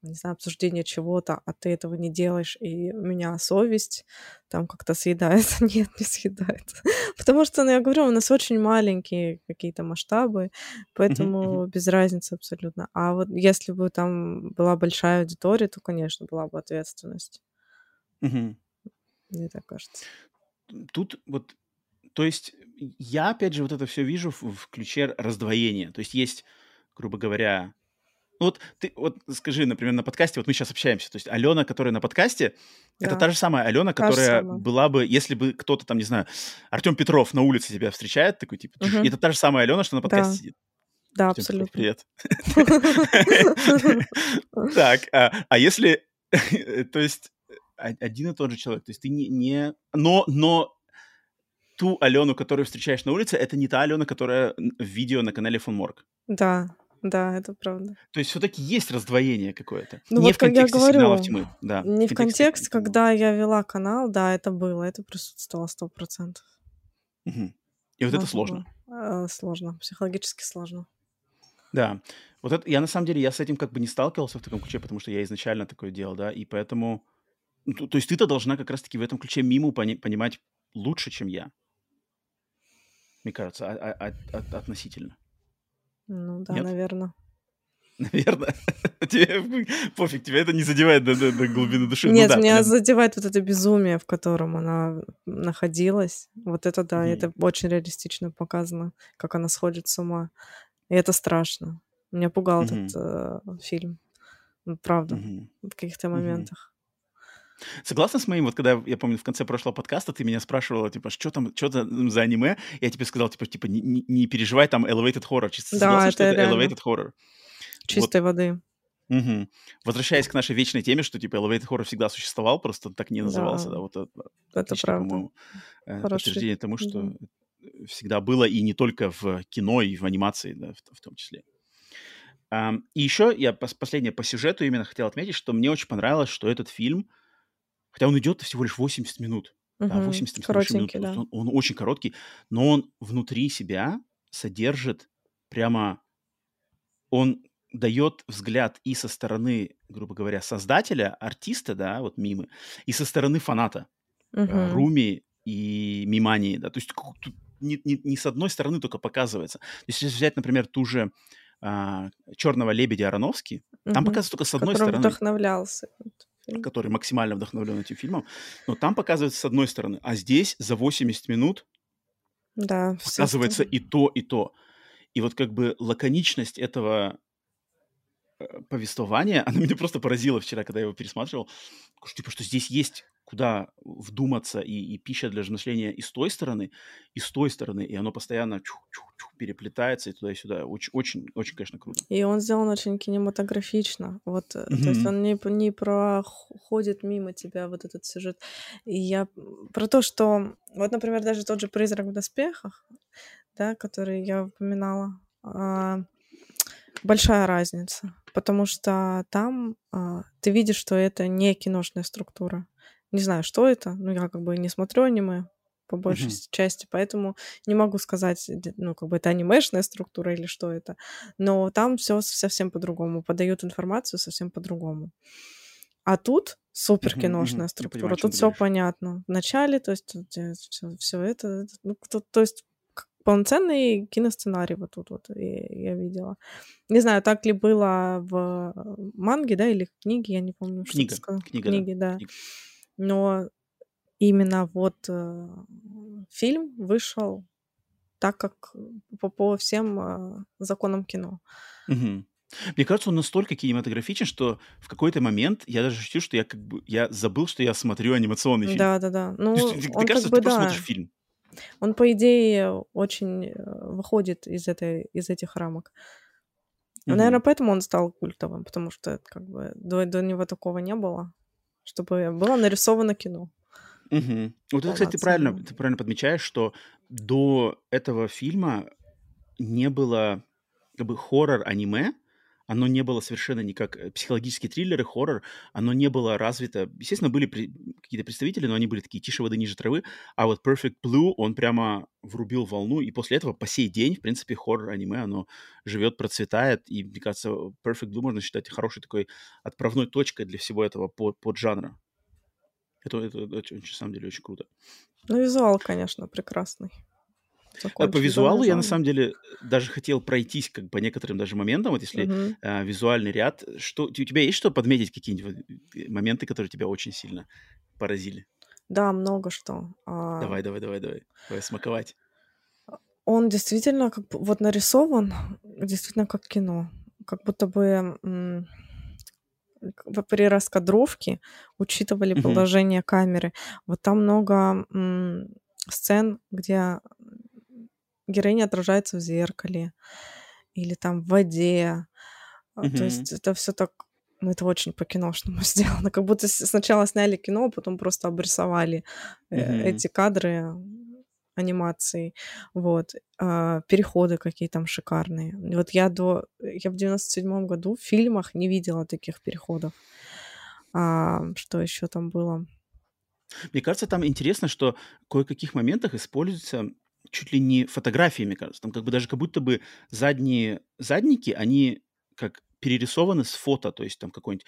не знаю, обсуждения чего-то, а ты этого не делаешь, и у меня совесть там как-то съедается. Нет, не съедается. Потому что, ну, я говорю, у нас очень маленькие какие-то масштабы, поэтому без разницы абсолютно. А вот если бы там была большая аудитория, то, конечно, была бы ответственность. Мне так кажется. Тут вот, то есть я, опять же, вот это все вижу в ключе раздвоения. То есть, грубо говоря... Ну вот ты вот скажи, например, на подкасте, вот мы сейчас общаемся, то есть Алена, которая на подкасте, да, это та же самая Алена, которая была бы, если бы кто-то там, не знаю, Артем Петров на улице тебя встречает, такой типа, это та же самая Алена, что на подкасте сидит. Да, Артём, абсолютно. Привет. Так, а если, то есть один и тот же человек, то есть ты не... Но ту Алену, которую встречаешь на улице, это не та Алена, которая в видео на канале «Фон Морг». Да, это правда. То есть все-таки есть раздвоение какое-то. Ну, не вот в контексте «Сигналов тьмы». Да, не в контексте, когда я вела канал, да, это было, это присутствовало 100%. И вот это сложно. Сложно, психологически сложно. Да. Вот это, я на самом деле, я с этим как бы не сталкивался в таком ключе, потому что я изначально такое делал, да, и поэтому... То есть ты-то должна как раз-таки в этом ключе Миму понимать лучше, чем я. Мне кажется, относительно. Ну да, Нет? наверное. наверное. Тебе пофиг, тебя это не задевает до глубины души. Нет, ну, да, меня задевает вот это безумие, в котором она находилась. Вот это да, это очень реалистично показано, как она сходит с ума. И это страшно. Меня пугал этот фильм. Правда, в каких-то моментах. Согласна с моим, вот когда, я помню, в конце прошлого подкаста ты меня спрашивала, типа, что там, что за аниме? Я тебе сказал, типа не переживай, там elevated horror. Чисто согласна, что это elevated horror. Чистой воды. Угу. Возвращаясь к нашей вечной теме, что, типа, elevated horror всегда существовал, просто так не назывался. Да. Да, вот, это правда. По-моему, подтверждение тому, что всегда было, и не только в кино, и в анимации, да, в том числе. И еще я последнее по сюжету именно хотел отметить, что мне очень понравилось, что этот фильм... Хотя он идет всего лишь 80 минут. Да, 80-80 минут. Да. Он очень короткий, но он внутри себя содержит прямо... Он дает взгляд и со стороны, грубо говоря, создателя, артиста, да, вот Мимы, и со стороны фаната, Руми и Мимании. Да. То есть тут не с одной стороны только показывается. То есть если взять, например, ту же «Черного лебедя» Аронофски, там показывается только с одной стороны. Вдохновлялся. Который максимально вдохновлен этим фильмом, но там показывается с одной стороны, а здесь за 80 минут показывается и то, и то. И вот как бы лаконичность этого повествования, она меня просто поразила вчера, когда я его пересматривал, типа, что здесь есть куда вдуматься и пища для размышления и с той стороны, и с той стороны, и оно постоянно переплетается и туда и сюда. Очень, очень, очень, конечно, круто. И он сделан очень кинематографично. Вот, то есть он не проходит мимо тебя вот этот сюжет. И я про то, что вот, например, даже тот же «Призрак в доспехах», да, который я упоминала, большая разница, потому что там ты видишь, что это не киношная структура. Не знаю, что это, но я как бы не смотрю аниме по большей части, поэтому не могу сказать, ну, как бы это анимешная структура или что это, но там все совсем по-другому, подают информацию совсем по-другому. А тут супер киношная структура, понимаю, тут все понятно. В начале, то есть все это, ну, то есть полноценный киносценарий вот тут вот я видела. Не знаю, так ли было в манге, да, или книге, я не помню, что ты сказала. Книга. Но именно вот фильм вышел так, как по всем законам кино. Мне кажется, он настолько кинематографичен, что в какой-то момент я даже ощутил, что я как бы я забыл, что я смотрю анимационный фильм. Да. Ну, мне кажется, ты просто смотришь фильм. Он, по идее, очень выходит из этих рамок. Наверное, поэтому он стал культовым, потому что как бы до него такого не было, чтобы было нарисовано кино. Вот это, кстати, ты правильно подмечаешь, что до этого фильма не было как бы хоррор-аниме, оно не было совершенно никак... Психологические триллеры, хоррор, оно не было развито. Естественно, были какие-то представители, но они были такие тише воды, ниже травы. А вот Perfect Blue, он прямо врубил волну. И после этого по сей день, в принципе, хоррор-аниме, оно живет, процветает. И, мне кажется, Perfect Blue можно считать хорошей такой отправной точкой для всего этого поджанра. Это на самом деле очень круто. Ну, визуал, конечно, прекрасный. По визуалу я, на самом деле, даже хотел пройтись как по некоторым даже моментам, вот если визуальный ряд. Что, у тебя есть что подметить, какие-нибудь моменты, которые тебя очень сильно поразили? Да, много что. Давай смаковать. Он действительно как бы вот нарисован, действительно как кино. Как будто бы при раскадровке учитывали положение камеры. Вот там много сцен, где... героиня отражается в зеркале или там в воде. То есть это все так... Ну, это очень по-киношному сделано. Как будто сначала сняли кино, а потом просто обрисовали эти кадры анимации. Вот. Переходы какие там шикарные. Вот я в 97-м году в фильмах не видела таких переходов. Что еще там было? Мне кажется, там интересно, что в кое-каких моментах используется... чуть ли не фотографиями, кажется. Там как бы даже как будто бы задники, они как перерисованы с фото, то есть там какой-нибудь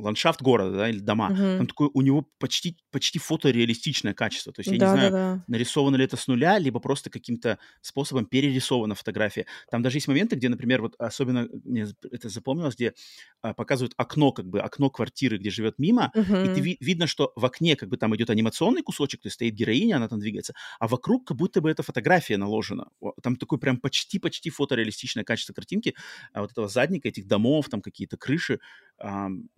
ландшафт города, да, или дома. Угу. Там такое у него почти фотореалистичное качество. То есть я не знаю, нарисовано ли это с нуля, либо просто каким-то способом перерисована фотография. Там даже есть моменты, где, например, вот особенно мне это запомнилось, где показывают окно, как бы окно квартиры, где живет Мима, угу. и ты видно, что в окне как бы там идет анимационный кусочек, то есть стоит героиня, она там двигается, а вокруг как будто бы эта фотография наложена. Там такое прям почти фотореалистичное качество картинки, вот этого задника, этих домов, там какие-то крыши,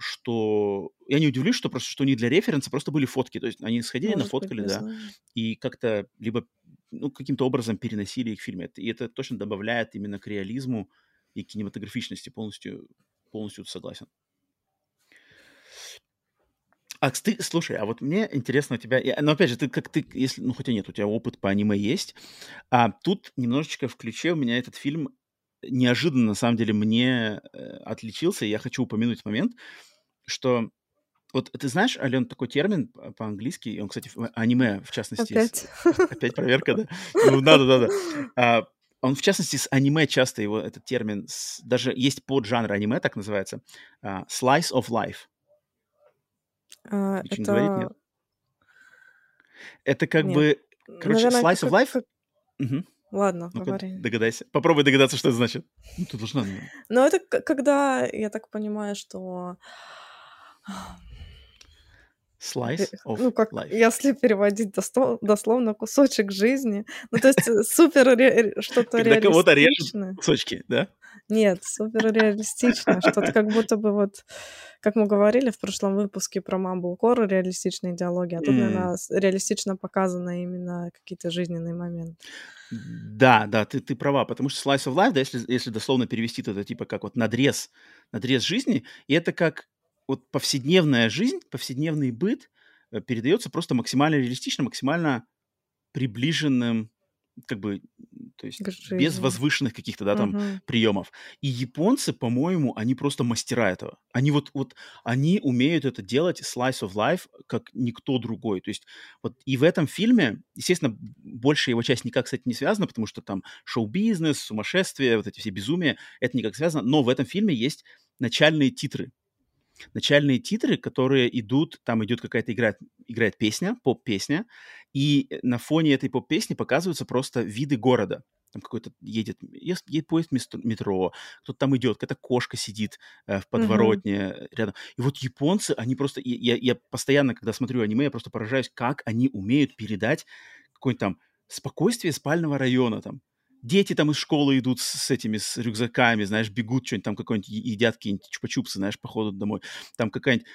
что... Я не удивлюсь, что просто, что у них для референса просто были фотки, то есть они сходили, нафоткали, да, и как-то либо, ну, каким-то образом переносили их в фильме. И это точно добавляет именно к реализму и кинематографичности. Полностью согласен. Слушай, а вот мне интересно у тебя... Но опять же, если, ну, хотя нет, у тебя опыт по аниме есть. А тут немножечко в ключе у меня этот фильм неожиданно, на самом деле, мне отличился. И я хочу упомянуть момент, что... Вот ты знаешь, Ален, такой термин по-английски, он, кстати, в аниме, в частности... Опять проверка, да? Ну, да. Он, в частности, с аниме часто его, этот термин, даже есть поджанр аниме, так называется, slice of life. Ничего не говорит, нет? Это как бы... Короче, slice of life... Ладно, ну, говори. Догадайся. Попробуй догадаться, что это значит. Ну, ты должна... Ну, это когда, я так понимаю, что... Slice of life. Если переводить дословно, кусочек жизни. Ну, то есть супер что-то реалистичное. Когда кого-то режут кусочки, да? Нет, супер реалистично. Что-то как будто бы вот, как мы говорили в прошлом выпуске про Мамбл Кор, реалистичные диалоги, а тут, наверное, реалистично показаны именно какие-то жизненные моменты. Да, ты права, потому что slice of life, да, если дословно перевести, то это типа как вот надрез жизни, и это как вот повседневная жизнь, повседневный быт передается просто максимально реалистично, максимально приближенным, как бы, то есть без возвышенных каких-то, да, там приемов. И японцы, по-моему, они просто мастера этого. Они они умеют это делать, slice of life, как никто другой. То есть вот и в этом фильме, естественно, большая его часть никак, кстати, не связана, потому что там шоу-бизнес, сумасшествие, вот эти все безумия, это никак связано, но в этом фильме есть начальные титры. Начальные титры, которые идут, там идет какая-то играет песня, поп-песня, и на фоне этой поп-песни показываются просто виды города. Там какой-то едет поезд метро, кто-то там идет, какая-то кошка сидит в подворотне рядом. И вот японцы, они просто... Я постоянно, когда смотрю аниме, я просто поражаюсь, как они умеют передать какое-нибудь там спокойствие спального района там. Дети там из школы идут с рюкзаками, знаешь, бегут, что-нибудь там какое-нибудь, едят какие-нибудь чупа-чупсы, знаешь, по ходу домой. Там какая-нибудь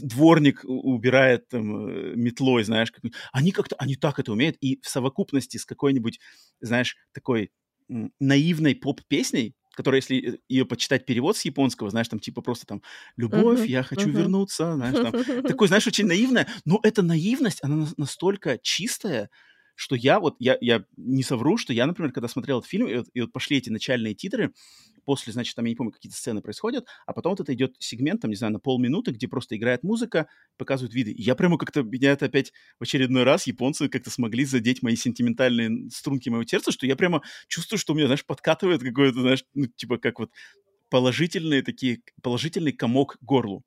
дворник убирает там, метлой, знаешь. Они так это умеют. И в совокупности с какой-нибудь, знаешь, такой наивной поп-песней, которая, если ее почитать перевод с японского, знаешь, там типа просто там «Любовь, я хочу вернуться», знаешь, там. Такой, знаешь, очень наивная. Но эта наивность, она настолько чистая, что я не совру, что я, например, когда смотрел этот фильм, и вот пошли эти начальные титры, после, значит, там, я не помню, какие-то сцены происходят, а потом вот это идет сегмент, там, не знаю, на полминуты, где просто играет музыка, показывают виды. И я прямо как-то, меня это опять в очередной раз, японцы как-то смогли задеть мои сентиментальные струнки моего сердца, что я прямо чувствую, что у меня, знаешь, подкатывает какое-то, знаешь, ну, типа, как вот положительный комок к горлу.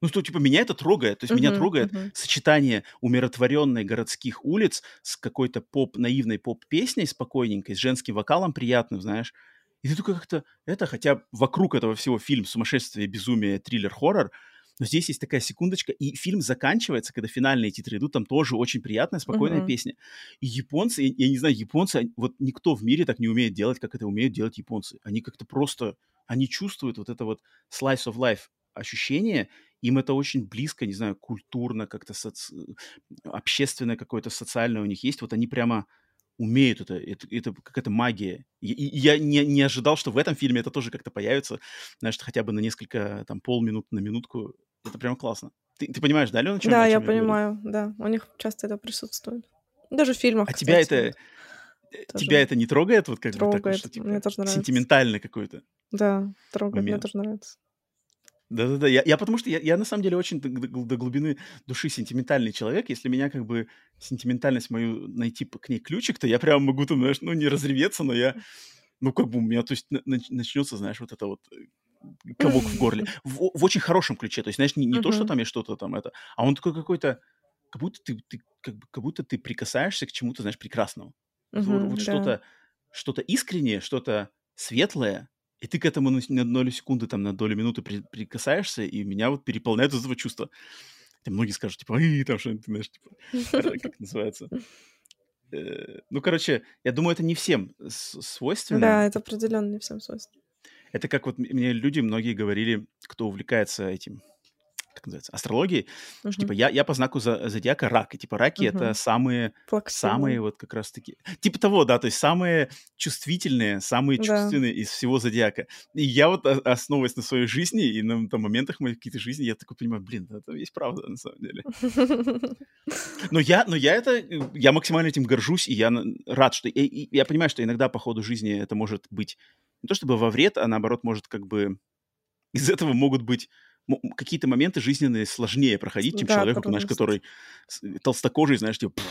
Ну, что, типа, меня это трогает. То есть меня трогает сочетание умиротворенной городских улиц с какой-то наивной поп-песней спокойненькой, с женским вокалом приятным, знаешь. И ты только как-то... Это, хотя вокруг этого всего фильм «Сумасшествие, безумие, триллер, хоррор», но здесь есть такая секундочка, и фильм заканчивается, когда финальные титры идут, там тоже очень приятная, спокойная песня. И японцы, я не знаю, японцы... Вот никто в мире так не умеет делать, как это умеют делать японцы. Они как-то просто... Они чувствуют вот это вот slice of life ощущение, им это очень близко, не знаю, культурно, как-то общественное какое-то, социальное у них есть, вот они прямо умеют это какая-то магия. И я не ожидал, что в этом фильме это тоже как-то появится, знаешь, хотя бы на несколько, там, полминут на минутку, это прямо классно. Ты понимаешь, да, Алена? Да, я понимаю, говорю? Да, у них часто это присутствует. Даже в фильмах, кстати. А тебя это не трогает? Вот как трогает, бы так, что, типа, мне тоже нравится. Сентиментальный какой-то. Да, трогает, момент. Мне тоже нравится. Да-да-да, я потому что я на самом деле очень до глубины души сентиментальный человек, если меня как бы сентиментальность мою найти к ней ключик, то я прям могу там, знаешь, ну не разреветься, но я, ну как бы у меня, то есть начнется, знаешь, вот это вот комок в горле. В очень хорошем ключе. То есть, знаешь, не то, что там есть что-то там это, а он такой какой-то... Как будто ты прикасаешься к чему-то, знаешь, прекрасному. Вот что-то искреннее, что-то светлое, и ты к этому на долю секунды, там, на долю минуты прикасаешься, и меня вот переполняет из этого чувства. И многие скажут, типа, там что-нибудь, знаешь, типа, как называется. Ну, короче, я думаю, это не всем свойственно. Да, это определенно не всем свойственно. Это как вот мне люди, многие говорили, кто увлекается этим, как называется, астрологией, что, типа, я по знаку зодиака рак, и, типа, раки — это самые вот как раз-таки... Типа того, да, то есть самые чувствительные, самые чувственные из всего зодиака. И я вот, основываясь на своей жизни и на там, моментах моей какие-то жизни, я такой понимаю, блин, это есть правда, на самом деле. Я максимально этим горжусь, и я рад, что... Я понимаю, что иногда по ходу жизни это может быть не то чтобы во вред, а наоборот, может как бы... Из этого могут быть... какие-то моменты жизненные сложнее проходить, чем человеку, знаешь, который толстокожий, знаешь, типа,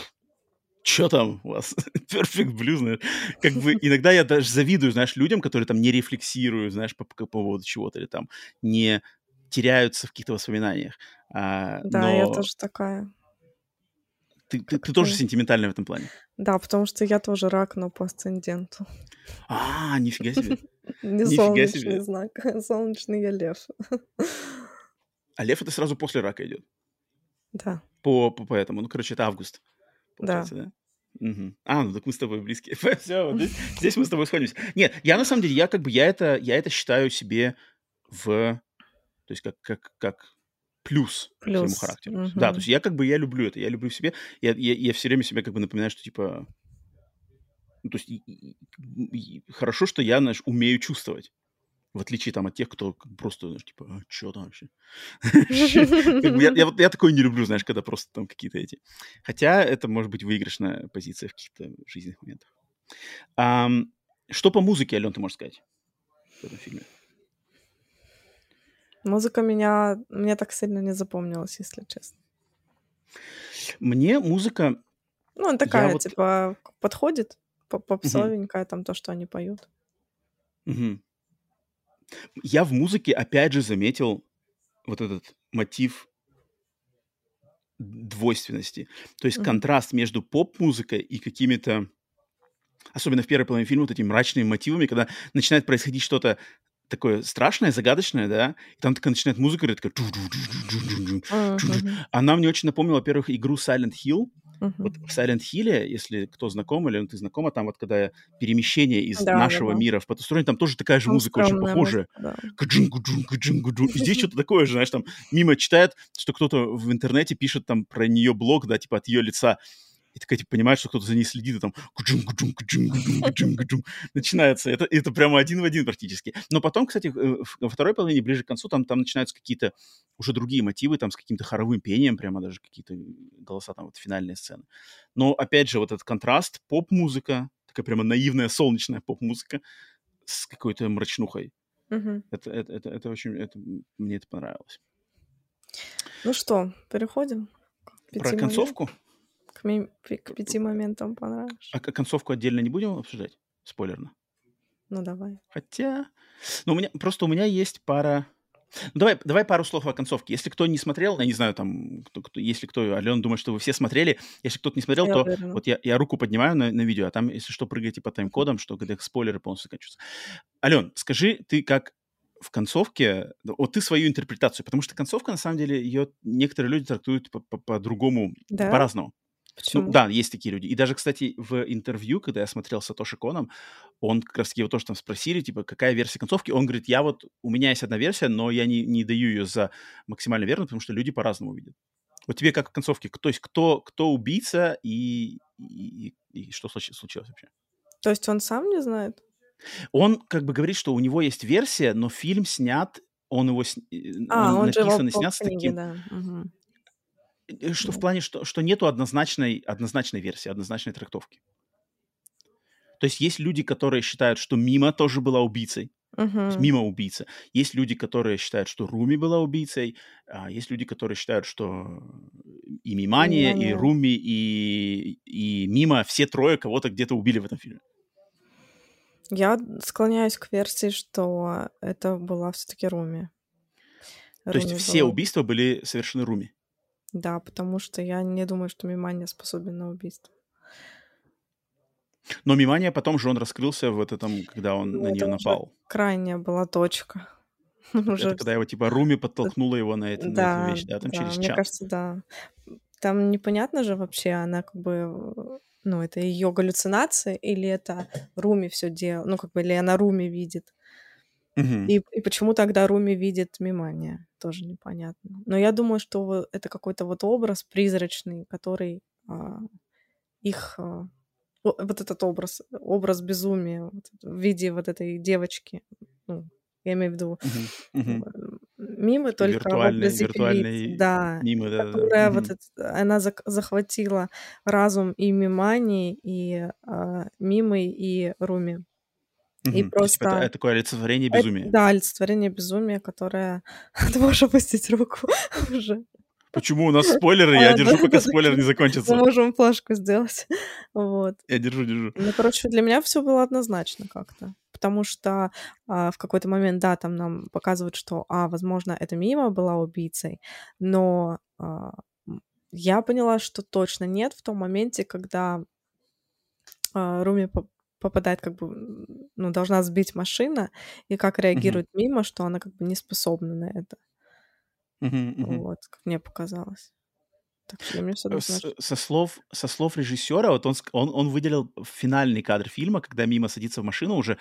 что там у вас? Perfect Blue, знаешь. Как бы иногда я даже завидую, знаешь, людям, которые там не рефлексируют, знаешь, по поводу чего-то, или там не теряются в каких-то воспоминаниях. Я тоже такая. Ты тоже сентиментальная в этом плане? Да, потому что я тоже рак, но по асценденту. Нифига себе. Не солнечный знак, солнечный я лев. А лев — это сразу после рака идет. Да. По этому. Ну, короче, это август. Да? Угу. Так мы с тобой близкие. Все, вот здесь мы с тобой сходимся. Нет, я на самом деле, я как бы, я это считаю себе то есть как плюс своему характеру. Да, то есть я как бы, я люблю это, я люблю в себе. Я все время себе как бы напоминаю, что типа... Ну, то есть хорошо, что я, знаешь, умею чувствовать. В отличие там от тех, кто просто, знаешь, типа, что там вообще? Я такое не люблю, знаешь, когда просто там какие-то эти... Хотя это может быть выигрышная позиция в каких-то жизненных моментах. Что по музыке, Алён, ты можешь сказать в этом фильме? Музыка мне так сильно не запомнилась, если честно. Мне музыка... Ну, такая, типа, подходит, попсовенькая, там, то, что они поют. Я в музыке, опять же, заметил вот этот мотив двойственности. То есть контраст между поп-музыкой и какими-то, особенно в первой половине фильма, вот этими мрачными мотивами, когда начинает происходить что-то такое страшное, загадочное, да, и там такая начинает музыка, и такая... Она мне очень напомнила, во-первых, игру Silent Hill. Вот в Silent Hill, если кто знаком или ты знакома, там вот когда перемещение из нашего мира в потусторонний, там тоже такая же музыка, очень похожая. Здесь что-то такое же, знаешь, там мимо читает, что кто-то в интернете пишет там про нее блог, да, типа от ее лица. И такая, типа, понимаешь, что кто-то за ней следит, и там начинается. Это прямо один в один практически. Но потом, кстати, во второй половине, ближе к концу, там начинаются какие-то уже другие мотивы, там с каким-то хоровым пением, прямо даже какие-то голоса, там вот финальные сцены. Но, опять же, вот этот контраст, поп-музыка, такая прямо наивная, солнечная поп-музыка с какой-то мрачнухой. Это очень... Мне это понравилось. Ну что, переходим? Про концовку? К 5 моментам понравилось. А концовку отдельно не будем обсуждать? Спойлерно. Ну, давай. Хотя... у меня есть пара... Ну, давай пару слов о концовке. Если кто не смотрел, я не знаю, там, Алена думает, что вы все смотрели. Если кто-то не смотрел, то уверена. Вот я руку поднимаю на видео, а там, если что, прыгайте по тайм-кодам, что когда спойлеры полностью заканчиваются. Ален, скажи, ты как в концовке... Вот ты свою интерпретацию, потому что концовка, на самом деле, ее некоторые люди трактуют по-другому, да? По-разному. Ну, да, есть такие люди. И даже, кстати, в интервью, когда я смотрел с Сатоши Коном, он как раз-таки его тоже там спросили, типа, какая версия концовки. Он говорит, у меня есть одна версия, но я не даю ее за максимально верную, потому что люди по-разному видят. Вот тебе как в концовке? То есть кто убийца и что случилось вообще? То есть он сам не знает? Он как бы говорит, что у него есть версия, но фильм снят, он его написан и снят с таким... Да. Что в плане, что нету однозначной версии, однозначной трактовки. То есть есть люди, которые считают, что Мима тоже была убийцей. Мима убийца. Есть люди, которые считают, что Руми была убийцей. А есть люди, которые считают, что и Мимания, и Руми, и Мима, все трое кого-то где-то убили в этом фильме. Я склоняюсь к версии, что это была все-таки Руми. То есть все убийства были совершены Руми? Да, потому что я не думаю, что Мимания способен на убийство. Но Мимания потом же он раскрылся в этом, когда он на нее напал. Крайняя была точка. Это когда его типа Руми подтолкнула его на эту вещь, да? Там через час. Мне кажется, да. Там непонятно же вообще, она как бы... Ну, это ее галлюцинации, или это Руми все делает, ну, как бы, или она Руми видит. Угу. И почему тогда Руми видит Мимания, тоже непонятно. Но я думаю, что это какой-то вот образ призрачный, который вот этот образ безумия вот, в виде вот этой девочки, ну, я имею в виду мимы, только виртуальные мимы, которая вот это, она захватила разум и Мимании, и мимы, и Руми. И просто... Это такое олицетворение безумия. Да, олицетворение безумия, которое... Ты можешь опустить руку уже. Почему у нас спойлеры? Я держу, пока спойлер не закончится. Мы можем плашку сделать. Вот. Я держу. Ну, короче, для меня все было однозначно как-то. Потому что в какой-то момент, да, там нам показывают, что, возможно, эта Мима была убийцей, но я поняла, что точно нет в том моменте, когда Руми попадает, как бы, ну, должна сбить машина, и как реагирует Мима, что она как бы не способна на это. Вот, как мне показалось. Так что мне все со слов режиссера, вот он выделил финальный кадр фильма, когда Мима садится в машину, уже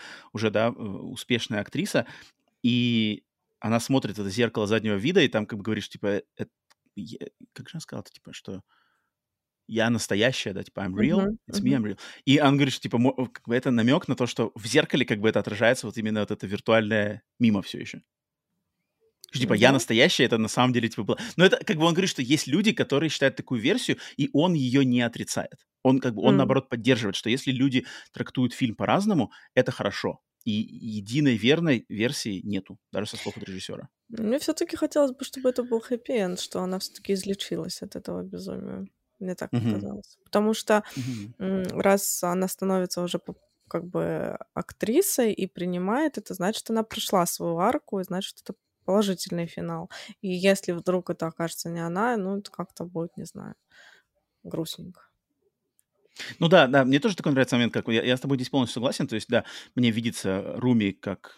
да, успешная актриса, и она смотрит это зеркало заднего вида, и там как бы говоришь, типа, как же она сказала-то, типа, что я настоящая, да, типа, I'm real, it's me, I'm real. И он говорит, что, типа, как бы это намек на то, что в зеркале как бы это отражается вот именно вот эта виртуальная Мима все еще. Что, типа, я настоящая, это на самом деле, типа, было... Но это, как бы, он говорит, что есть люди, которые считают такую версию, и он ее не отрицает. Он, как бы, он, наоборот, поддерживает, что если люди трактуют фильм по-разному, это хорошо. И единой верной версии нету, даже со слов от режиссера. Мне все-таки хотелось бы, чтобы это был хэппи-энд, что она все-таки излечилась от этого безумия. Мне так показалось. Потому что раз она становится уже... как бы актрисой и принимает это, значит, она прошла свою арку, и значит, это положительный финал. И если вдруг это окажется не она, ну, это как-то будет, не знаю, грустненько. Ну да, мне тоже такой нравится момент, как я с тобой здесь полностью согласен, то есть, да, мне видится Руми как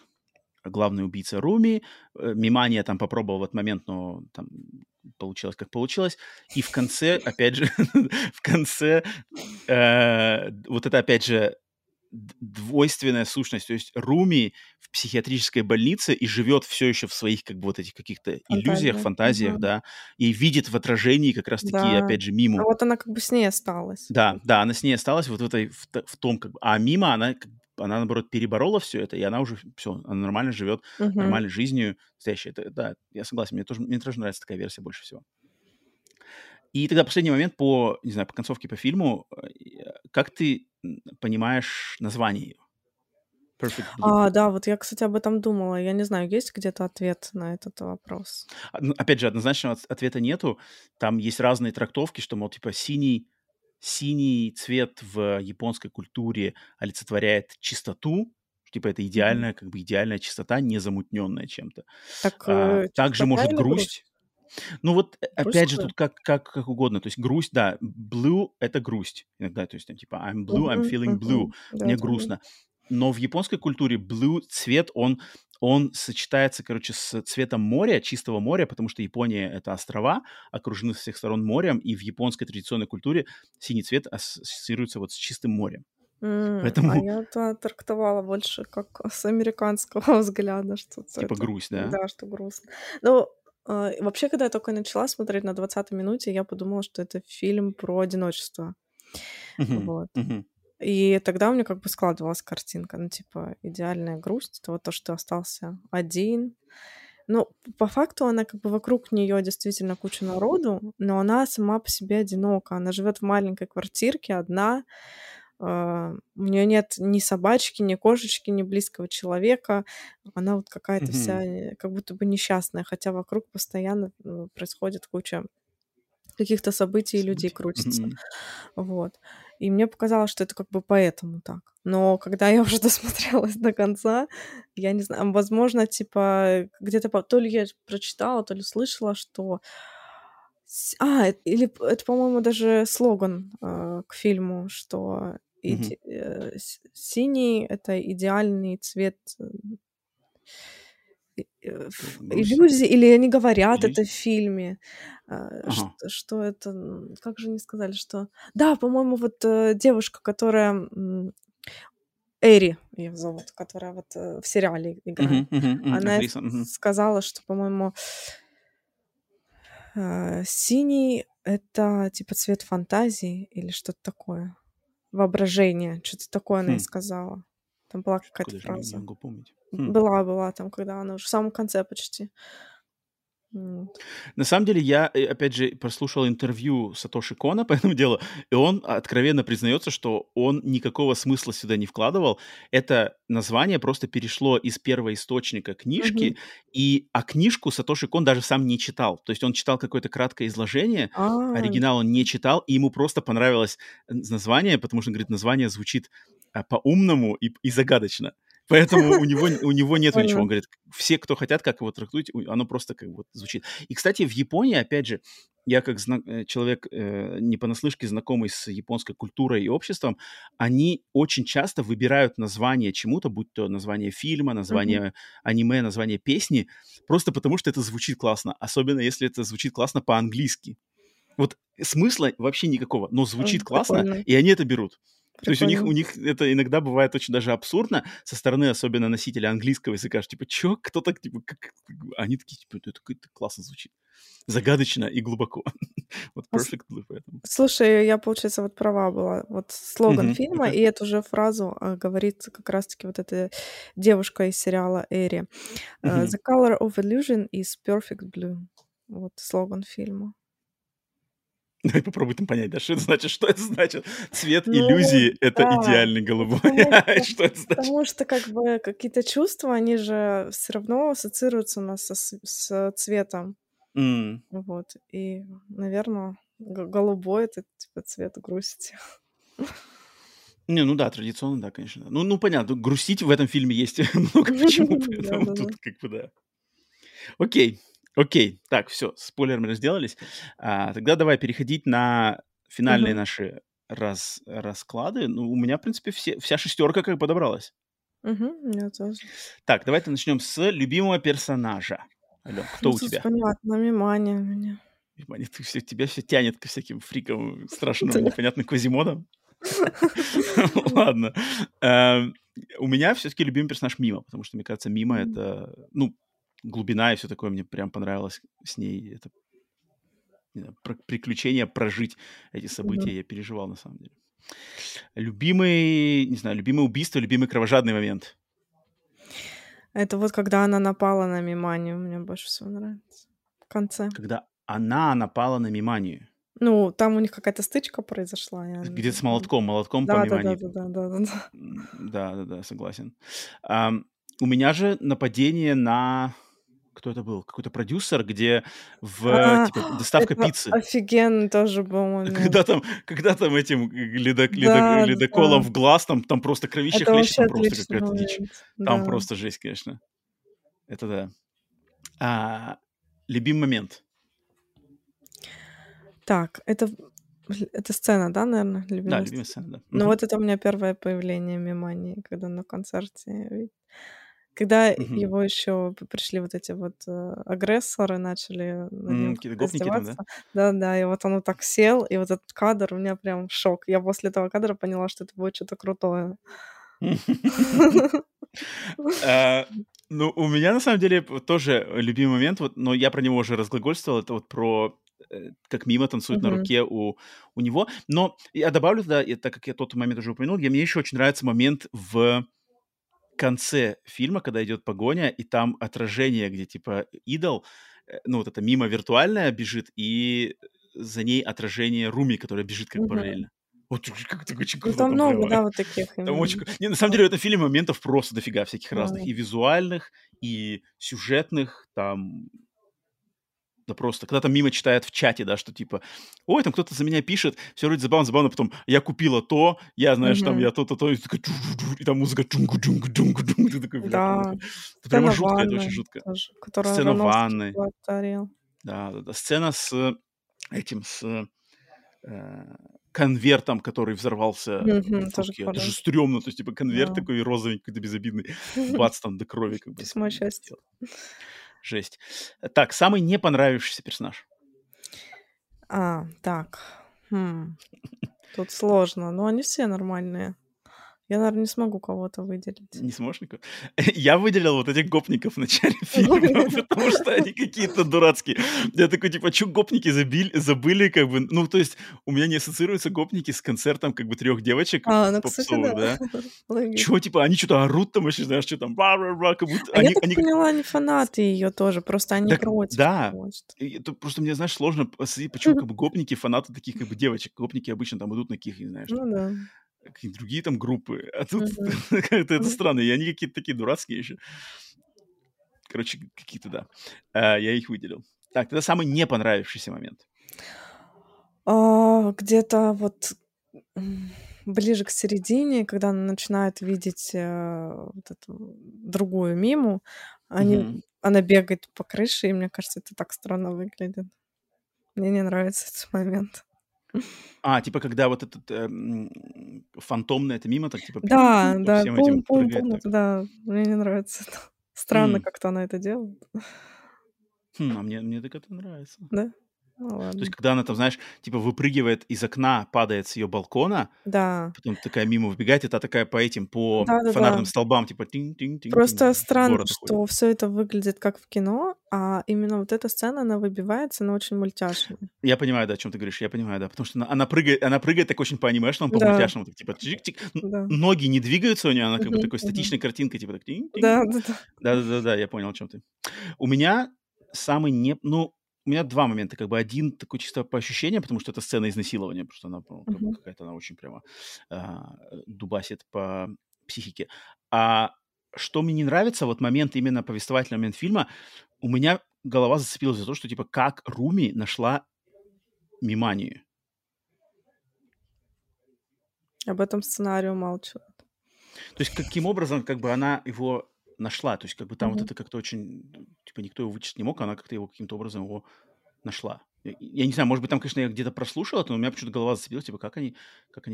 главный убийца Руми, Мимания там попробовал в этот момент, но там получилось, как получилось, и в конце, опять же, в конце вот это, опять же, двойственная сущность, то есть Руми в психиатрической больнице и живет все еще в своих как бы вот этих каких-то иллюзиях, фантазиях, да, и видит в отражении как раз-таки, опять же, Миму. А вот она как бы с ней осталась. Да, она с ней осталась вот в этой, в том как бы, а Мима, она наоборот, переборола все это, и она уже все, она нормально живет, нормальной жизнью, настоящей. Да, я согласен, мне тоже нравится такая версия больше всего. И тогда последний момент по, не знаю, по концовке, по фильму. Как ты понимаешь название ее? Perfect Blue. Да, вот я, кстати, об этом думала. Я не знаю, есть где-то ответ на этот вопрос? Опять же, однозначного ответа нету. Там есть разные трактовки, что, мол, типа синий цвет в японской культуре олицетворяет чистоту. Типа это идеальная, как бы идеальная чистота, не замутненная чем-то. Также может грусть. Ну вот, опять же, тут как угодно. То есть грусть, да, blue — это грусть иногда. То есть там типа I'm blue, I'm feeling blue, мне грустно. Но в японской культуре blue цвет, он сочетается, короче, с цветом моря, чистого моря, потому что Япония — это острова, окружены со всех сторон морем, и в японской традиционной культуре синий цвет ассоциируется вот с чистым морем. Поэтому... А я это трактовала больше как с американского взгляда, что типа грусть, да? Да, что грустно. Ну... Вообще, когда я только начала смотреть на 20-й минуте, я подумала, что это фильм про одиночество. Вот. И тогда у меня как бы складывалась картинка. Ну, типа, идеальная грусть, это вот то, что остался один. Ну, по факту она как бы вокруг нее действительно куча народу, но она сама по себе одинока. Она живет в маленькой квартирке одна. У нее нет ни собачки, ни кошечки, ни близкого человека. Она вот какая-то вся, как будто бы несчастная, хотя вокруг постоянно происходит куча каких-то событий и людей крутится. Вот. И мне показалось, что это как бы поэтому так. Но когда я уже досмотрелась до конца, я не знаю, возможно, типа, где-то то ли я прочитала, то ли слышала, что... или это, по-моему, даже слоган к фильму, что синий — это идеальный цвет... иллюзии, или они говорят это в фильме, что это, как же они сказали, что... Да, по-моему, вот девушка, которая... Эри ее зовут, которая вот в сериале играет. Она сказала, что, по-моему, синий — это типа цвет фантазии или что-то такое. Воображение, что-то такое она и сказала. Там была какая-то фраза. Была там, когда она уже в самом конце почти. На самом деле, я, опять же, прослушал интервью Сатоши Кона по этому делу, и он откровенно признается, что он никакого смысла сюда не вкладывал. Это название просто перешло из первоисточника книжки, а книжку Сатоши Кон даже сам не читал. То есть он читал какое-то краткое изложение, оригинал он не читал, и ему просто понравилось название, потому что, говорит, название звучит по-умному и загадочно. Поэтому у него нет ничего. Он говорит, все, кто хотят, как его трактуете, оно просто как вот звучит. И, кстати, в Японии, опять же, я как человек не понаслышке знакомый с японской культурой и обществом, они очень часто выбирают название чему-то, будь то название фильма, название аниме, название песни, просто потому что это звучит классно. Особенно, если это звучит классно по-английски. Вот смысла вообще никакого, но звучит классно, и они это берут. Прикольно. То есть у них это иногда бывает очень даже абсурдно со стороны, особенно носителя английского языка, типа, чё, кто так, типа, как... Они такие, типа, это классно звучит. Загадочно и глубоко. Вот Perfect Blue поэтому. Слушай, я, получается, вот права была. Вот слоган фильма, и эту же фразу говорит как раз-таки вот эта девушка из сериала Эри. The color of illusion is perfect blue. Вот слоган фильма. Давай попробуй там понять, да, что это значит? Что это значит? Цвет иллюзии — это идеальный голубой. Что это значит? Потому что как бы какие-то чувства, они же все равно ассоциируются у нас с цветом. Вот. И, наверное, голубой — это типа цвет грусти. Не, ну да, традиционно, да, конечно. Ну, понятно, грустить в этом фильме есть много почему, поэтому тут как бы да. Окей, так, все, спойлерами разделались. Тогда давай переходить на финальные наши расклады. Ну, у меня, в принципе, вся шестерка как подобралась. Я тоже. Так, давайте начнем с любимого персонажа. Алло, кто у тебя? Понятно, Мимания у меня. Мимания, тебя все тянет ко всяким фрикам, страшным, непонятным Квазимодам. Ладно. У меня все-таки любимый персонаж Мима, потому что, мне кажется, Мима — это... глубина и все такое, мне прям понравилось с ней это приключение, прожить эти события. Я переживал, на самом деле. Любимое убийство, любимый кровожадный момент. Это вот когда она напала на Миманию, мне больше всего нравится. В конце. Когда она напала на Миманию. Ну, там у них какая-то стычка произошла. Где-то с молотком по Мимании. Да, согласен. У меня же нападение на... Кто это был? Какой-то продюсер, где доставка пиццы. Офигенно тоже был момент. Когда там этим ледоколом в глаз, там просто кровища хлещет, там просто какая-то дичь. Там просто жесть, конечно. Это да. Любимый момент. Так, это сцена, да, наверное? Да, любимая сцена, да. Ну вот это у меня первое появление Мимании, когда на концерте... Когда его еще пришли вот эти вот агрессоры, начали на нем издеваться. Да, и вот он вот так сел, и вот этот кадр у меня прям шок. Я после этого кадра поняла, что это будет что-то крутое. Ну, у меня, на самом деле, тоже любимый момент, но я про него уже разглагольствовал, это вот про... как Мима танцует на руке у него. Но я добавлю туда, так как я тот момент уже упомянул, мне еще очень нравится момент в конце фильма, когда идет погоня, и там отражение, где типа идол, ну вот эта Мима виртуальная бежит, и за ней отражение Руми, которая бежит как параллельно. Вот, как-то очень круто. Там много, да, вот таких. Там очень... Не, на самом деле, в этом фильме моментов просто дофига всяких разных. И визуальных, и сюжетных, там... да просто. Когда там мимо читают в чате, да, что типа, ой, там кто-то за меня пишет, все вроде забавно, потом я купила то, я, знаешь, там я то-то-то, и такая, и там музыка, джунг-джунг-джунг-джунг, ты такой, бля, это прямо жутко, это очень жутко. Сцена ванны. Да, сцена с этим, с конвертом, который взорвался. Это же стрёмно, то есть типа конверт такой розовенький, какой-то безобидный, бац, там до крови. Как бы. Письмо счастья. Жесть. Так, самый не понравившийся персонаж. Тут сложно, но они все нормальные. Я, наверное, не смогу кого-то выделить. Не сможешь никого? Я выделил вот этих гопников в начале фильма, потому что они какие-то дурацкие. Я такой, типа, что гопники забыли, как бы... Ну, то есть у меня не ассоциируются гопники с концертом, как бы, 3 девочек попсовых, да? Чего, типа, они что-то орут там вообще, знаешь, что там... А я так поняла, они фанаты ее тоже, просто они против. Да, просто мне, знаешь, сложно... Почему, как бы, гопники фанаты таких, как бы, девочек? Гопники обычно там идут на каких, не знаю, что... Ну, да. Какие-то другие там группы, а тут как-то это странно, и они какие-то такие дурацкие еще. Короче, какие-то, да. Я их выделил. Так, это самый не понравившийся момент. Где-то вот ближе к середине, когда начинают видеть вот эту другую миму, она бегает по крыше, и мне кажется, это так странно выглядит. Мне не нравится этот момент. Типа, когда вот этот фантомный, это мимо, так, типа... Да, пум-пум-пум, да, мне не нравится это. Странно, как-то она это делает. А мне так это нравится. Да? Ну, ладно. То есть, когда она там, знаешь, типа выпрыгивает из окна, падает с ее балкона, да. Потом такая мимо выбегает, и та такая по этим, по фонарным столбам, типа... Тинь-тинь-тинь, просто странно, что все это выглядит как в кино, а именно вот эта сцена, она выбивается, она очень мультяшная. Я понимаю, да, о чем ты говоришь, я понимаю, да, потому что она прыгает так очень по-анимешному, по-мультяшному, так, типа чик-чик, ноги не двигаются у нее, она как бы такой статичная картинка, типа так... Да, я понял, о чем ты. У меня самый не... Ну, у меня 2 момента, как бы один такой чисто по ощущениям, потому что это сцена изнасилования, потому что она какая-то, она очень прямо дубасит по психике. А что мне не нравится, вот момент, именно повествовательный момент фильма, у меня голова зацепилась за то, что типа как Руми нашла миманию. Об этом сценарию молчат. То есть каким образом как бы она его... нашла, то есть как бы там вот это как-то очень, типа никто его вычесть не мог, она как-то его каким-то образом его нашла. Я не знаю, может быть, там, конечно, я где-то прослушал это, но у меня почему-то голова зацепилась, типа как они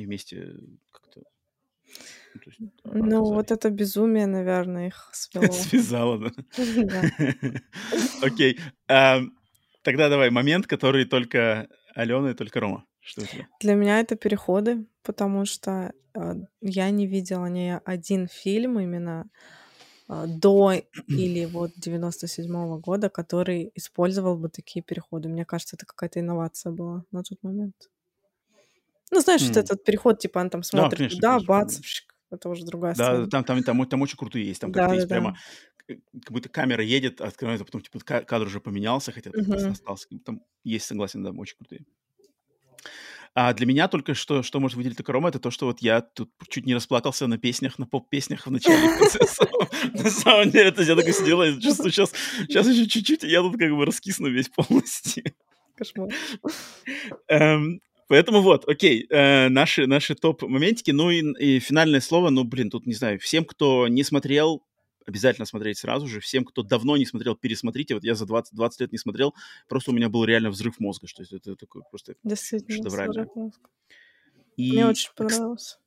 вместе как-то... Ну, вот это безумие, наверное, их свело. Связало, да? Окей. Тогда давай момент, который только Алена и только Рома. Что это? Для меня это переходы, потому что я не видела ни один фильм именно до или вот 97-го года, который использовал бы такие переходы. Мне кажется, это какая-то инновация была на тот момент. Ну, знаешь, вот этот переход, типа, он там смотрит, конечно, бац, это уже другая сцена. Да, там очень крутые есть, там как-то есть прямо... Как будто камера едет, открывается, потом типа кадр уже поменялся, хотя остался. Там есть, согласен, да, очень крутые. А для меня только что может выделить только Рома, это то, что вот я тут чуть не расплакался на песнях, на поп-песнях в начале процесса. На самом деле, это я такой сидел, я чувствую, сейчас еще чуть-чуть, и я тут как бы раскисну весь полностью. Кошмар. Поэтому вот, окей, наши топ-моментики. Ну и финальное слово, ну, блин, тут не знаю, всем, кто не смотрел, обязательно смотреть сразу же. Всем, кто давно не смотрел, пересмотрите. Вот я за 20 лет не смотрел. Просто у меня был реально взрыв мозга. Что это такое просто шедевральное. И... Мне очень понравилось.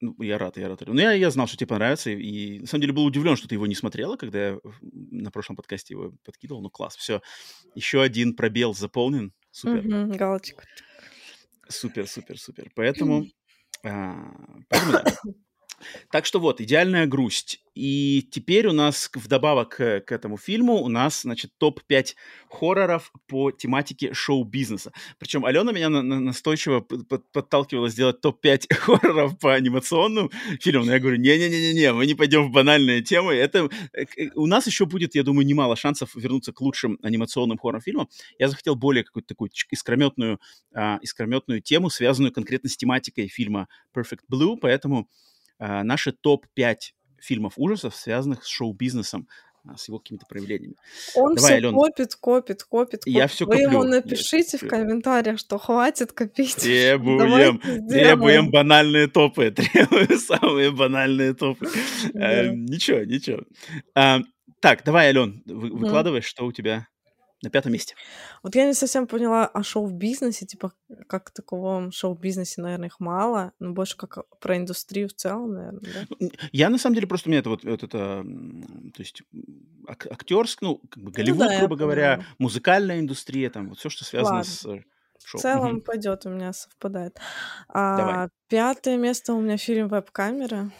Ну, я рад. Ну, я знал, что тебе понравится. И на самом деле был удивлен, что ты его не смотрела, когда я на прошлом подкасте его подкидывал. Ну, класс, все. Еще один пробел заполнен. Супер. Галочка. Супер. Поэтому да. Так что вот, идеальная грусть. И теперь у нас вдобавок к этому фильму у нас, значит, топ-5 хорроров по тематике шоу-бизнеса. Причем Алена меня настойчиво подталкивала сделать топ-5 хорроров по анимационным фильмам. Но я говорю, не-не-не, мы не пойдем в банальные темы. Это... У нас еще будет, я думаю, немало шансов вернуться к лучшим анимационным хоррор-фильмам. Я захотел более какую-то такую искрометную тему, связанную конкретно с тематикой фильма Perfect Blue, поэтому... Наши топ-5 фильмов ужасов, связанных с шоу-бизнесом с его какими-то проявлениями. Он копит. Я все коплю. Вы ему напишите в комментариях, что хватит копить. Требуем банальные топы. Требуем самые банальные топы. Ничего. Так, давай, Алён, выкладывай, что у тебя на пятом месте. Вот я не совсем поняла о шоу-бизнесе, типа, как таковом шоу-бизнесе, наверное, их мало, но больше как про индустрию в целом, наверное, да? Я, на самом деле, просто у меня это то есть, актёрский, как бы Голливуд, грубо говоря, понимаю. Музыкальная индустрия, там, вот всё, что связано с... Шоу. В целом пойдет, у меня совпадает. Пятое место у меня фильм «Веб-камера».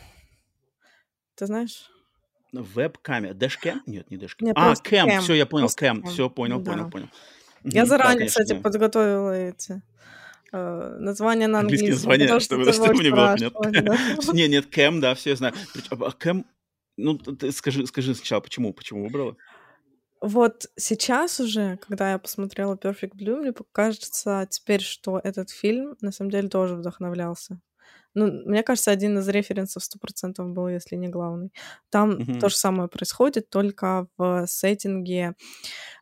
Ты знаешь? Веб-камера. Дэшкэм? Нет, не дэшкэм. Кэм. Все, я понял. Кэм. Все, понял. Я заранее, кстати, подготовила эти названия на английском. Английские названия, чтобы не было понятно. Нет, Кэм, да, все знают. А Кэм, ну, скажи сначала, почему выбрала? Вот сейчас уже, когда я посмотрела Perfect Blue, мне кажется теперь, что этот фильм на самом деле тоже вдохновлялся. Ну, мне кажется, один из референсов 100% был, если не главный. Там то же самое происходит, только в сеттинге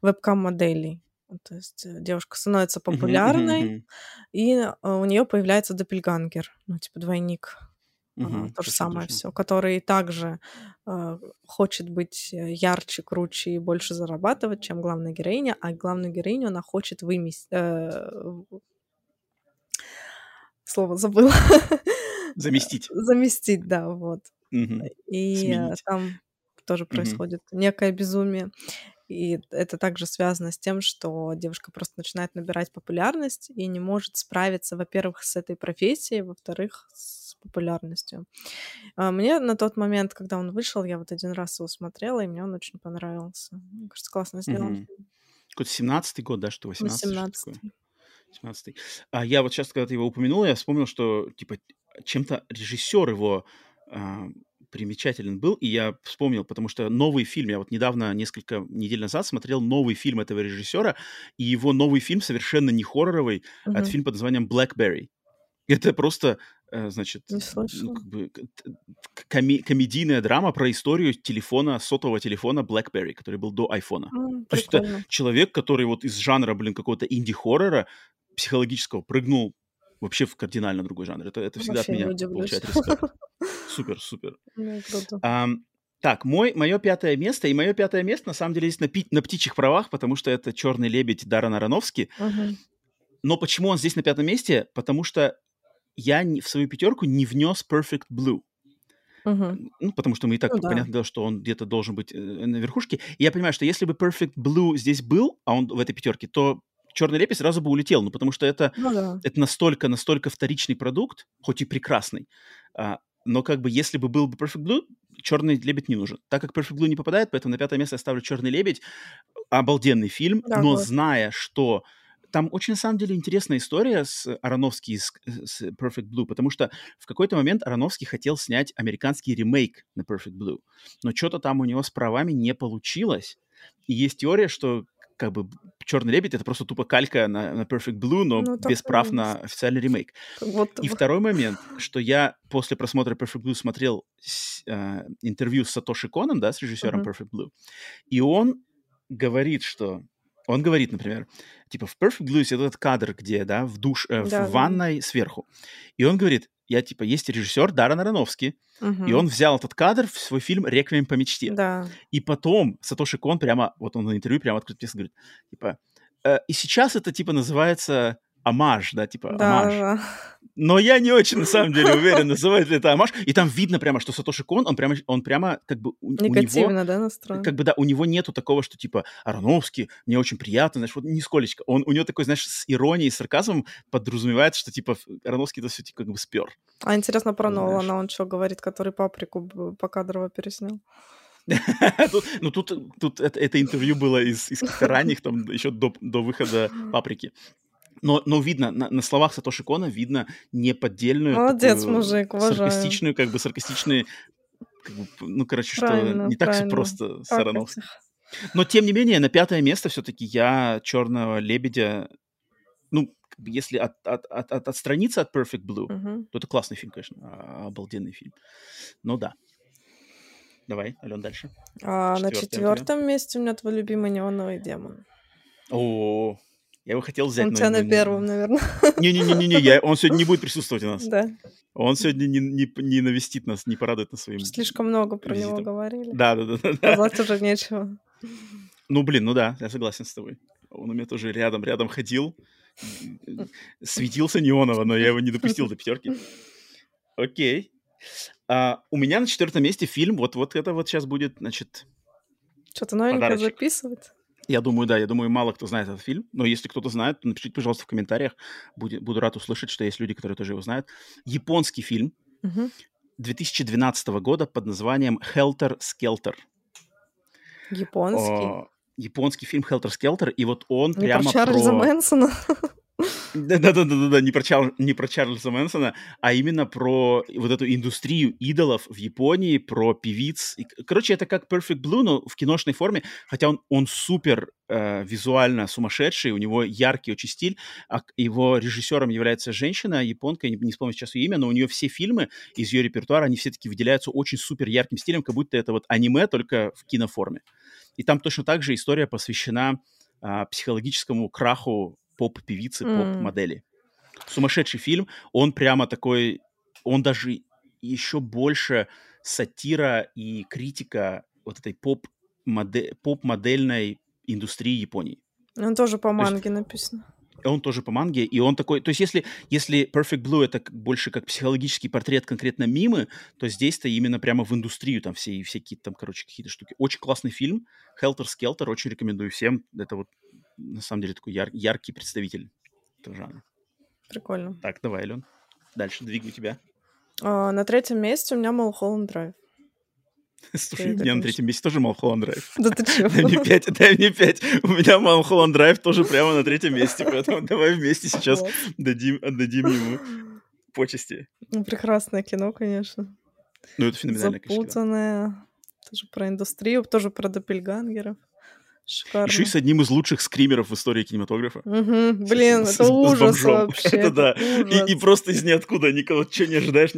вебкам-моделей. То есть девушка становится популярной, и у нее появляется доппельгангер, ну, типа двойник. То же самое все, который также хочет быть ярче, круче и больше зарабатывать, чем главная героиня, а главную героиню она хочет выместить. Слово забыла. Заместить. Заместить, да, вот. И сменить. Там тоже происходит некое безумие. И это также связано с тем, что девушка просто начинает набирать популярность и не может справиться, во-первых, с этой профессией, во-вторых, с популярностью. Мне на тот момент, когда он вышел, я вот один раз его смотрела, и мне он очень понравился. Мне кажется, классно сделан. Какой-то 17-й год, да, что 18-й? 17-й. А я вот сейчас, когда ты его упомянул, я вспомнил, что типа чем-то режиссер его... примечателен был, и я вспомнил, потому что новый фильм, я вот недавно, несколько недель назад смотрел новый фильм этого режиссера, и его новый фильм совершенно не хорроровый, а фильм под названием «Blackberry». Это просто, значит, комедийная драма про историю телефона, сотового телефона BlackBerry, который был до айфона. То есть это человек, который вот из жанра, какого-то инди-хоррора психологического прыгнул вообще в кардинально другой жанр. Это всегда вообще от меня получает респект. Супер. Так, мое пятое место. И мое пятое место, на самом деле, здесь на птичьих правах, потому что это «Черный лебедь» Даррен Аронофски. Но почему он здесь на пятом месте? Потому что я в свою пятерку не внес «Perfect Blue». Ну, потому что мы и так понятно дело, что он где-то должен быть на верхушке. И я понимаю, что если бы «Perfect Blue» здесь был, а он в этой пятерке, то «Черный лебедь» сразу бы улетел, потому что это настолько вторичный продукт, хоть и прекрасный, но как бы если бы был бы Perfect Blue, «Черный лебедь» не нужен. Так как Perfect Blue не попадает, поэтому на пятое место я ставлю «Черный лебедь». Обалденный фильм, но зная, что... Там очень, на самом деле, интересная история с Аронофски и с Perfect Blue, потому что в какой-то момент Аронофски хотел снять американский ремейк на Perfect Blue, но что-то там у него с правами не получилось. И есть теория, что как бы «Черный лебедь» — это просто тупо калька на Perfect Blue, но без прав на официальный ремейк. И второй момент, что я после просмотра Perfect Blue смотрел интервью с Сатоши Коном, да, с режиссером Perfect Blue, и он говорит, что... Он говорит, например, типа, в Perfect Blue есть этот кадр, где, да, в душ, в ванной сверху. И он говорит, я, типа, есть режиссер Даррен Аронофски, и он взял этот кадр в свой фильм «Реквием по мечте». И потом Сатоши Кон прямо, вот он на интервью прямо открыто говорит, типа, и сейчас это, типа, называется омаж, да, типа, омаж. Но я не очень, на самом деле, уверен, называют ли это омаж. И там видно прямо, что Сатоши Кон, он прямо как бы у него... Негативно, да, настроен? Как бы, да, у него нету такого, что типа Аронофски, мне очень приятно, знаешь, вот нисколечко. У него такой, знаешь, с иронией, с сарказмом подразумевается, что типа Аронофски это все типа, как бы спер. А интересно про Нолана, он что говорит, который «Паприку» покадрово переснял? Ну, тут это интервью было из каких-то ранних, там, еще до выхода «Паприки». Но видно, на словах Сатоши Кона видно неподдельную... Молодец, такую, мужик, уважаю. Саркастичную, как бы саркастичную... Как бы, ну, короче, правильно, что не так все просто с Аронофски. Но, тем не менее, на пятое место все-таки я «Черного лебедя», ну, если отстраниться от Perfect Blue, то это классный фильм, конечно, обалденный фильм. Ну, да. Давай, Алён, дальше. На четвертом месте у меня твой любимый неоновый демон. О, я его хотел взять. Он тебя на первом, наверное. Не-не-не, он сегодня не будет присутствовать у нас. Да. Он сегодня не навестит нас, не порадует нас своим. Слишком много про него говорили. Да. Казалось, уже нечего. Ну да, я согласен с тобой. Он у меня тоже рядом ходил. Светился неоново, но я его не допустил до пятерки. Окей. У меня на четвертом месте фильм. Вот это вот сейчас будет, значит, что-то новенькое записывать. Я думаю, мало кто знает этот фильм. Но если кто-то знает, то напишите, пожалуйста, в комментариях. Буду рад услышать, что есть люди, которые тоже его знают. Японский фильм 2012 года под названием «Хелтер-Скелтер». Японский фильм «Хелтер-Скелтер», и вот он не прямо про... Чарльза Мэнсона. Да-да-да, не про Чарльза Мэнсона, а именно про вот эту индустрию идолов в Японии, про певиц. Короче, это как Perfect Blue, но в киношной форме, хотя он супер визуально сумасшедший, у него яркий очень стиль, а его режиссером является женщина, японка, не вспомню сейчас ее имя, но у нее все фильмы из ее репертуара, они все-таки выделяются очень супер ярким стилем, как будто это вот аниме, только в киноформе. И там точно так же история посвящена психологическому краху поп-певицы, поп-модели. Сумасшедший фильм. Он прямо такой... Он даже еще больше сатира и критика вот этой поп-модельной индустрии Японии. Он тоже по манге написан. Он тоже по манге, и он такой... То есть если Perfect Blue — это больше как психологический портрет конкретно мимы, то здесь-то именно прямо в индустрию там все какие-то там, короче, какие-то штуки. Очень классный фильм. «Хелтер-Скелтер», очень рекомендую всем. Это вот на самом деле такой яркий представитель этого жанра. Прикольно. Так, давай, Алён. Дальше двигаю тебя. На третьем месте у меня «Малхолланд Драйв». Слушай, у меня на третьем месте тоже Малхолланд Драйв. Да ты чего? Дай мне пять. У меня Малхолланд Драйв тоже прямо на третьем месте, поэтому давай вместе сейчас отдадим ему почести. Ну, прекрасное кино, конечно. Ну, это феноменальное, конечно. Запутанное. Тоже про индустрию, тоже про доппельгангеров. Шикарно. Еще и с одним из лучших скримеров в истории кинематографа. Блин, это ужас вообще. Это да. И просто из ниоткуда никого чего не ожидаешь.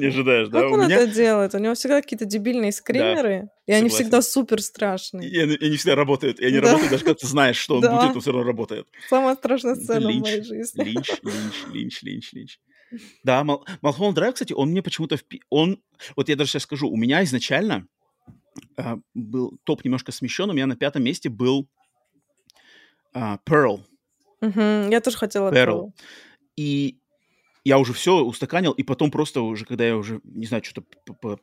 Как он это делает? У него всегда какие-то дебильные скримеры, и они всегда супер страшные. И они всегда работают. И они работают, даже когда ты знаешь, что он будет, он все равно работает. Самая страшная сцена в моей жизни. Линч. Да, Малхолланд Драйв, кстати, он мне почему-то... Вот я даже сейчас скажу, у меня изначально был топ немножко смещен, у меня на пятом месте был Пёрл. Я тоже хотела Пёрл. И я уже все устаканил, и потом просто уже, когда я уже, не знаю, что-то по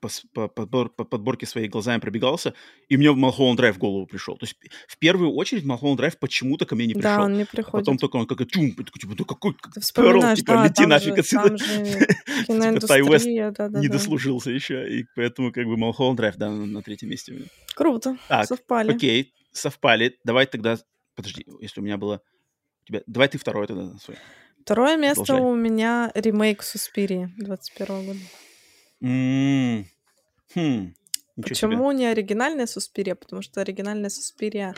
подборке своими глазами пробегался, и мне Малхолланд Драйв в голову пришел. То есть в первую очередь Малхолланд Драйв почему-то ко мне не пришел. Да, он не приходит. Потом только он как-то типа, да какой Пёрл, типа, да, лети нафиг отсюда. Типа Тай Уэст не дослужился еще, и поэтому как бы Малхолланд Драйв, да, на третьем месте у меня. Круто, так, совпали. Давай тогда, подожди, если у меня было... Давай ты второй тогда на свой. Второе место у меня ремейк «Суспирии» 21 года. Почему не оригинальная «Суспирия»? Потому что оригинальная «Суспирия»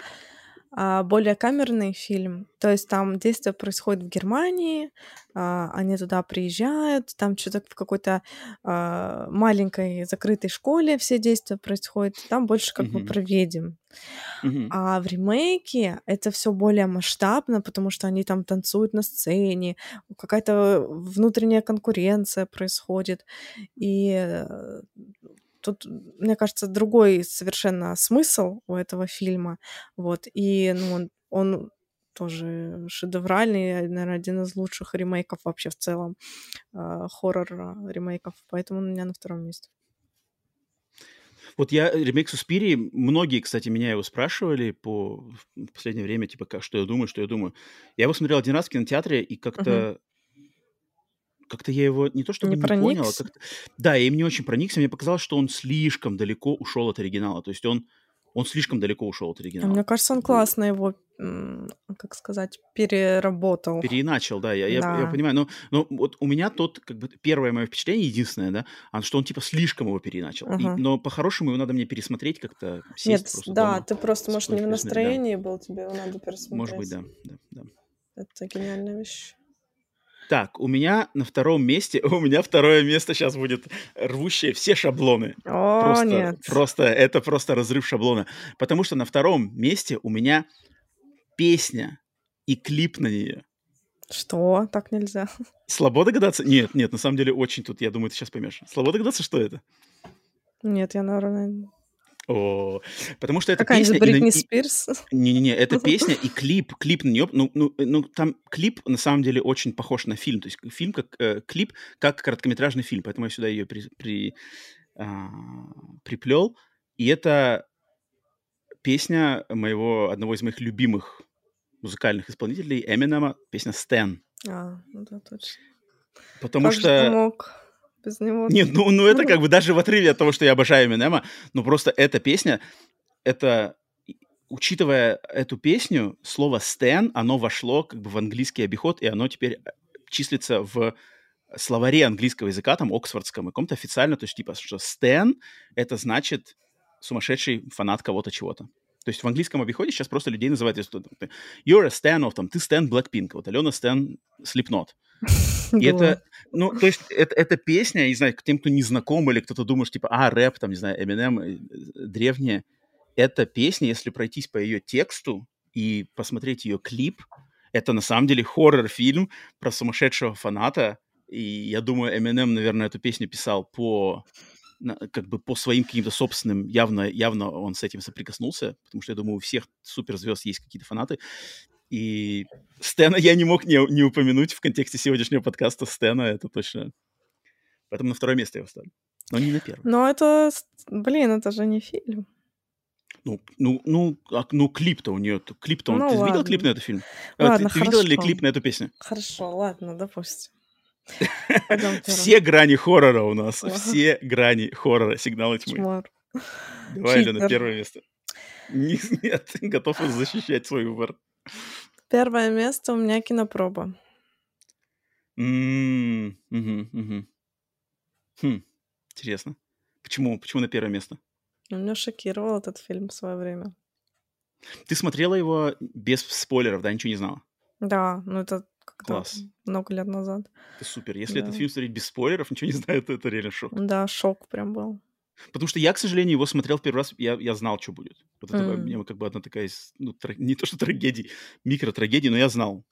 более камерный фильм. То есть там действие происходит в Германии, они туда приезжают, там что-то в какой-то маленькой закрытой школе все действия происходят, там больше как бы про ведьм. А в ремейке это все более масштабно, потому что они там танцуют на сцене, какая-то внутренняя конкуренция происходит, и тут, мне кажется, другой совершенно смысл у этого фильма, вот, и он тоже шедевральный, наверное, один из лучших ремейков вообще в целом, хоррор-ремейков, поэтому у меня на втором месте. Вот я ремейк «Суспирии», многие, кстати, меня его спрашивали в последнее время, типа, что я думаю. Я его смотрел один раз в кинотеатре, и как-то как-то я его не то чтобы не понял, а как-то... Да, и мне очень проникся, мне показалось, что он слишком далеко ушел от оригинала, то есть он слишком далеко ушел от оригинала. Мне кажется, он классно его, как сказать, переработал. Переиначил, да, я понимаю. Но вот у меня как бы, первое мое впечатление, единственное, да, что он, типа, слишком его переиначил. Но по-хорошему его надо мне пересмотреть как-то. Нет, да, ты просто, может, не в настроении был, тебе его надо пересмотреть. Может быть, да. Это гениальная вещь. Так, у меня на втором месте, у меня второе место сейчас будет рвущее все шаблоны. О, просто, нет. Это разрыв шаблона. Потому что на втором месте у меня песня и клип на нее. Что? Так нельзя. Слабо догадаться? Нет, на самом деле очень тут, я думаю, ты сейчас поймешь. Слабо догадаться, что это? Нет, я, наверное... О, потому что это песня... Какая-нибудь Бритни Спирс? Не-не-не, это песня и клип. Клип на нее... Ну, там клип, на самом деле, очень похож на фильм. То есть фильм как... клип как короткометражный фильм. Поэтому я сюда ее приплел. И это песня одного из моих любимых музыкальных исполнителей, Эминема, песня «Стэн». А, ну да, точно. Потому как что... мог... Без него. Нет, ну это как бы даже в отрыве от того, что я обожаю Эминема, но просто эта песня, учитывая эту песню, слово «Стэн», оно вошло как бы в английский обиход, и оно теперь числится в словаре английского языка, там, оксфордском, и каком-то официально, то есть типа, что «Стэн» — это значит сумасшедший фанат кого-то чего-то. То есть в английском обиходе сейчас просто людей называют, что you're a stan of, там, ты Стэн Blackpink, вот Алена Стэн Slipknot. И это, ну, то есть это песня, не знаю, тем, кто не знаком, или кто-то думает, типа, рэп, там, не знаю, Eminem, древняя. Эта песня, если пройтись по ее тексту и посмотреть ее клип, это на самом деле хоррор-фильм про сумасшедшего фаната. И я думаю, Eminem, наверное, эту песню писал как бы по своим каким-то собственным, явно он с этим соприкоснулся, потому что, я думаю, у всех суперзвезд есть какие-то фанаты. И Стэна я не мог не упомянуть в контексте сегодняшнего подкаста. Стэна, это точно. Поэтому на второе место я его ставлю. Но не на первое. Но это, блин, это же не фильм. Ну, клип-то у нее. Клип-то он... Ты видел клип на этот фильм? Ладно, ты видел ли клип на эту песню? Хорошо, ладно, допустим. Все грани хоррора у нас. Все грани хоррора. Сигналы тьмы. Давай, Лена, первое место. Нет, готов защищать свой выбор. Первое место у меня кинопроба. Интересно. Почему на первое место? Меня шокировал этот фильм в свое время. Ты смотрела его без спойлеров, да? Ничего не знала? Да, ну это... Класс. Много лет назад. Это супер. Если этот фильм смотреть без спойлеров, ничего не знаю, то это реально шок. Да, шок прям был. Потому что я, к сожалению, его смотрел в первый раз, я знал, что будет. Вот это у меня как бы одна такая, не то что трагедия, микротрагедия, но я знал.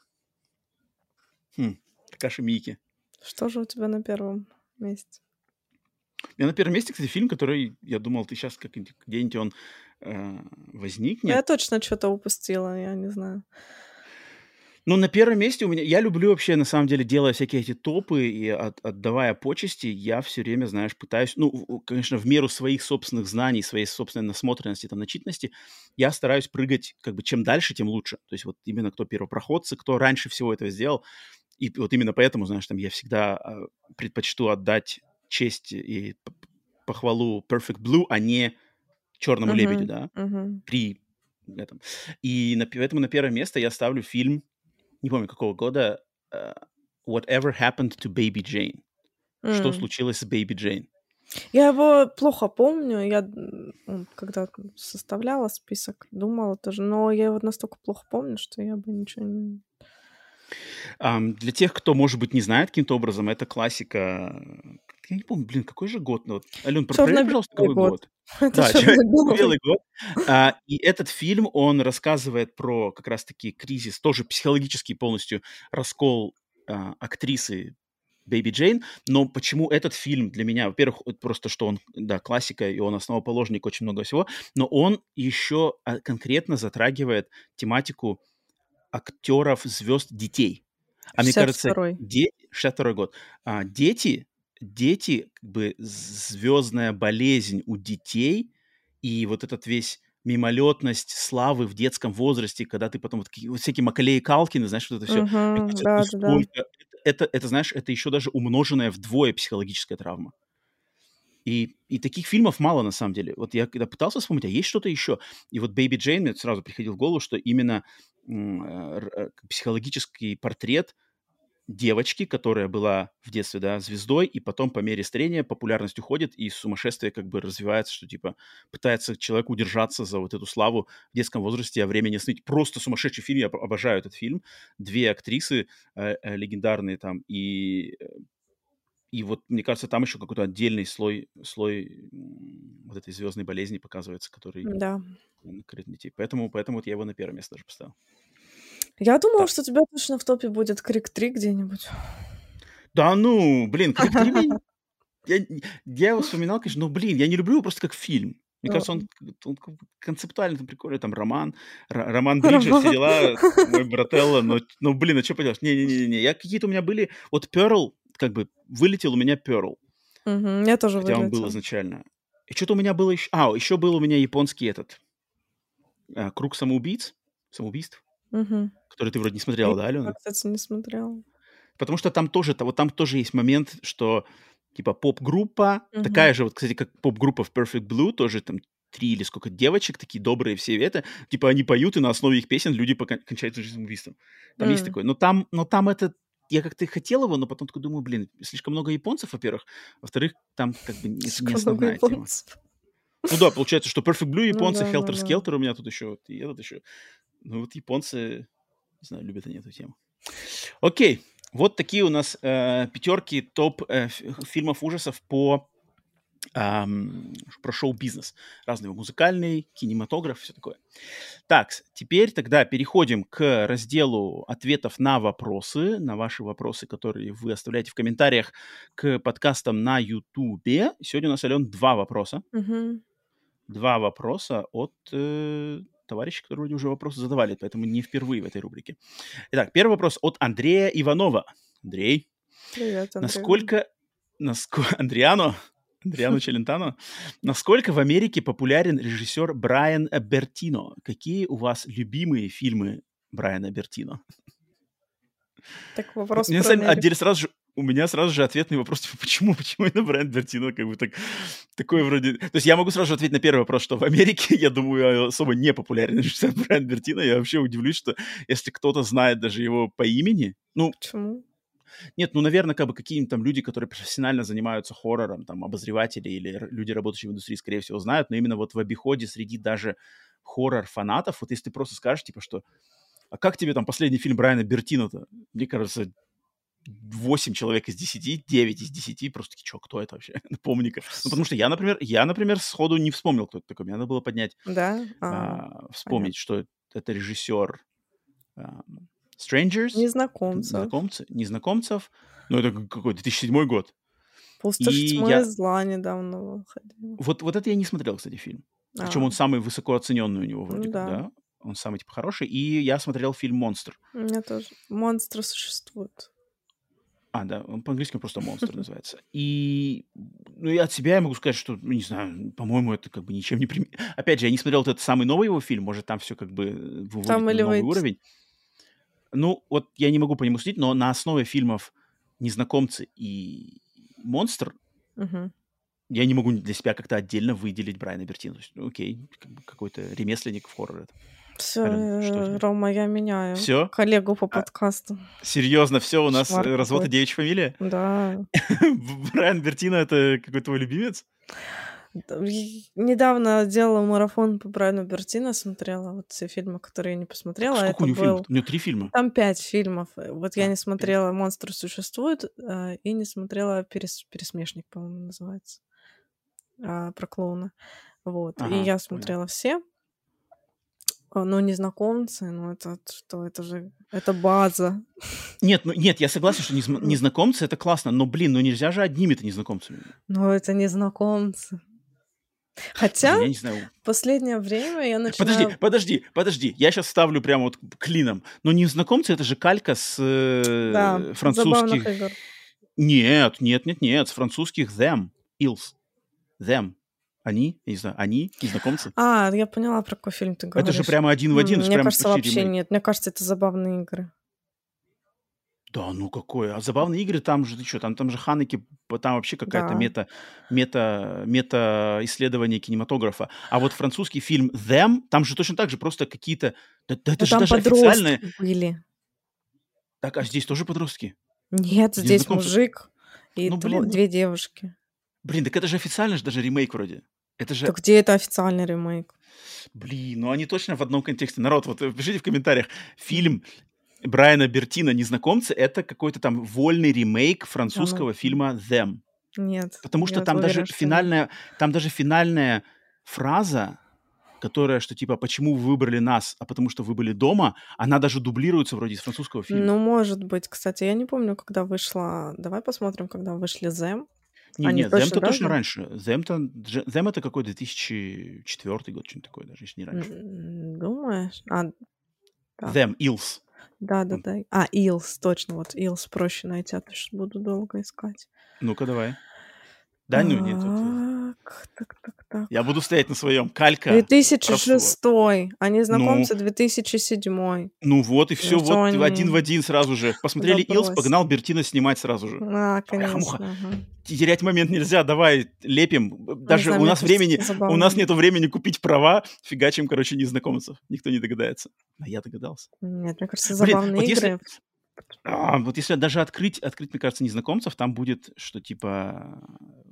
Такаши Мики. Что же у тебя на первом месте? У меня на первом месте, кстати, фильм, который, я думал, ты сейчас где-нибудь он возникнет. Я точно что-то упустила, я не знаю. Ну, на первом месте у меня... Я люблю вообще, на самом деле, делая всякие эти топы и отдавая почести, я все время, знаешь, пытаюсь... Ну, конечно, в меру своих собственных знаний, своей собственной насмотренности, там, начитанности, я стараюсь прыгать, как бы, чем дальше, тем лучше. То есть вот именно кто первопроходцы, кто раньше всего этого сделал. И вот именно поэтому, знаешь, там, я всегда предпочту отдать честь и похвалу Perfect Blue, а не «Черному лебедю», да? При этом. И поэтому на первое место я ставлю фильм, не помню какого года, Whatever Happened to Baby Jane. Что случилось с Baby Jane? Я его плохо помню. Я когда составляла список, думала тоже, но я его настолько плохо помню, что я бы ничего не... Для тех, кто, может быть, не знает каким-то образом, это классика... Я не помню, какой же год? Ну, вот, Алён, проверь, пожалуйста, какой год. Да, «Черно-белый год». И этот фильм, он рассказывает про как раз-таки кризис, тоже психологический полностью раскол актрисы Бэйби Джейн. Но почему этот фильм для меня, во-первых, просто что он, да, классика, и он основоположник очень много всего, но он еще конкретно затрагивает тематику актеров, звезд, детей. А мне кажется, 62-й год. Дети, как бы звездная болезнь у детей, и вот этот весь мимолетность славы в детском возрасте, когда ты потом вот всякие Маколей и Калкины, знаешь, вот это все. Это, знаешь, это еще даже умноженная вдвое психологическая травма. И таких фильмов мало, на самом деле. Вот я когда пытался вспомнить, а есть что-то еще? И вот «Бэйби Джейн» мне сразу приходил в голову, что именно психологический портрет девочки, которая была в детстве, да, звездой, и потом по мере старения популярность уходит, и сумасшествие как бы развивается, что типа пытается человек удержаться за вот эту славу в детском возрасте, а времени сныть. Просто сумасшедший фильм, я обожаю этот фильм. Две актрисы легендарные там, и вот, мне кажется, там еще какой-то отдельный слой вот этой звездной болезни показывается, который накрыт детей. Поэтому вот я его на первое место даже поставил. Я думала, что у тебя точно в топе будет Крик 3 где-нибудь. Да ну, блин, Крик 3... Я его вспоминал, конечно, но, блин, я не люблю его просто как фильм. Мне кажется, он концептуально прикольный, там, Роман Бриджер, все дела, мой брателло, но, блин, а что поделаешь? Не-не-не, какие-то у меня были... Вот Пёрл, как бы, вылетел у меня Пёрл. Я тоже вылетел. Хотя он был изначально. И что-то у меня было еще... еще был у меня японский этот... Круг самоубийств. Угу. Который ты вроде не смотрела, да, Алена? Я, кстати, не смотрела. Потому что там тоже есть момент, что типа поп-группа, такая же, вот, кстати, как поп-группа в Perfect Blue, тоже там 3 или сколько девочек, такие добрые все это, типа они поют, и на основе их песен люди кончают жизнь убийством. Там есть такое. Но там это... Я как-то хотел его, но потом такой думаю, блин, слишком много японцев, во-первых. Во-вторых, там как бы не основная тема. Ну да, получается, что Perfect Blue японцы, Хелтер-Скелтер у меня тут еще, и этот еще... Ну вот японцы, не знаю, любят они эту тему. Окей, вот такие у нас пятерки топ фильмов ужасов про шоу-бизнес. Разный музыкальный, кинематограф, все такое. Так, теперь тогда переходим к разделу ответов на вопросы, на ваши вопросы, которые вы оставляете в комментариях к подкастам на Ютубе. Сегодня у нас, Ален, 2 вопроса. Угу. 2 вопроса от... товарищи, которые уже вопросы задавали, поэтому не впервые в этой рубрике. Итак, первый вопрос от Андрея Иванова. Андрей. Привет, Андрей. Андриано Челентано. Насколько в Америке популярен режиссер Брайан Бертино? Какие у вас любимые фильмы Брайана Бертино? Так вопрос про Америку. У меня сразу же ответный вопрос, типа, почему это Брайан Бертино, как бы такой вроде... То есть я могу сразу же ответить на первый вопрос, что в Америке, я думаю, особо не популярен режиссер Брайан Бертино. Я вообще удивлюсь, что если кто-то знает даже его по имени... Почему? Нет, наверное, как бы какие-нибудь там люди, которые профессионально занимаются хоррором, там, обозреватели или люди, работающие в индустрии, скорее всего, знают, но именно вот в обиходе среди даже хоррор-фанатов, вот если ты просто скажешь, типа, что... А как тебе там последний фильм Брайана Бертино-то? Мне кажется... 8 человек из 10, 9 из 10, просто такие, кто это вообще? Напомни-ка. Потому что я, например, сходу не вспомнил, кто это такой. Мне надо было поднять, вспомнить, что это режиссер Strangers. Незнакомцев. Ну, это какой, 2007 год. «Пустошь тьмы зла» недавно выходил. Вот это я не смотрел, кстати, фильм. Причем он самый высоко оцененный у него вроде как, да? Он самый, типа, хороший. И я смотрел фильм «Монстр». У меня тоже. «Монстры существуют». Он по-английски просто «Монстр» называется. И, и от себя я могу сказать, что, не знаю, по-моему, это как бы ничем не примет. Опять же, я не смотрел этот самый новый его фильм, может, там все как бы выводит на новый уровень. Вот я не могу по нему судить, но на основе фильмов «Незнакомцы» и «Монстр» я не могу для себя как-то отдельно выделить Брайана Бертино. То есть, окей, как бы какой-то ремесленник в хоррор. Все, Рома, я меняю коллегу по подкасту. Серьезно, все, у нас развод и девичья фамилия? Да. Брайан Бертино — это какой твой любимец? Недавно делала марафон по Брайану Бертино, смотрела вот все фильмы, которые я не посмотрела. Сколько у него фильмов? У него 3 фильма. Там 5 фильмов. Я не смотрела «Монстры существуют» и не смотрела «Пересмешник», по-моему, называется. Про клоуна. И я смотрела все. «Незнакомцы», это что? Это же... Это база. Нет, я согласен, что «Незнакомцы» — это классно, но, блин, нельзя же одними-то незнакомцами. Это «Незнакомцы». Хотя, я не знаю. В последнее время я начинаю... Подожди, я сейчас ставлю прямо вот клином. Но «Незнакомцы» — это же калька с французских... забавных игр. Нет, с французских «them». Они? Я не знаю, они? Незнакомцы? Я поняла, про какой фильм ты говоришь. Это же прямо один в один. Мне кажется, вообще нет. Мне кажется, это забавные игры. Да, какое. А забавные игры, там же, ты что, там же Ханеке, там вообще какая-то мета-исследование кинематографа. А вот французский фильм «Them», там же точно так же, просто какие-то... Да, это же даже официальные... были. Так, а здесь тоже подростки? Нет, здесь знаком, мужик что... и две девушки. Блин, так это же официально же даже ремейк вроде. Это же... Так где это официальный ремейк? Блин, ну они точно в одном контексте. Народ, вот пишите в комментариях. Фильм Брайана Бертино «Незнакомцы» — это какой-то там вольный ремейк французского фильма «Them». Нет. Потому что там даже финальная, фраза, которая, что типа, почему вы выбрали нас, а потому что вы были дома, она даже дублируется вроде из французского фильма. Ну, может быть. Кстати, я не помню, когда вышла... Давай посмотрим, когда вышли «Them». Нет, «Them»-то точно раньше. «Them» — это какой 2004 год, что-нибудь такое даже, если не раньше. Думаешь? «Them», «Ills». Да. А, Илс, точно, вот Илс проще найти, а то что буду долго искать. Ну-ка, давай. Да, так, ну нет. Так. Я буду стоять на своем. Калька. 2006-й, а «Незнакомцы» 2007-й. Ну вот, и все, вот один в один сразу же. Посмотрели Илс, погнал Бертино снимать сразу же. А, конечно. Терять момент нельзя, давай лепим. Даже у нас времени, у нас нету времени купить права, фигачим, короче, «Незнакомцев». Никто не догадается. А я догадался. Нет, мне кажется, забавные игры. Вот если даже открыть, мне кажется, «Незнакомцев», там будет, что типа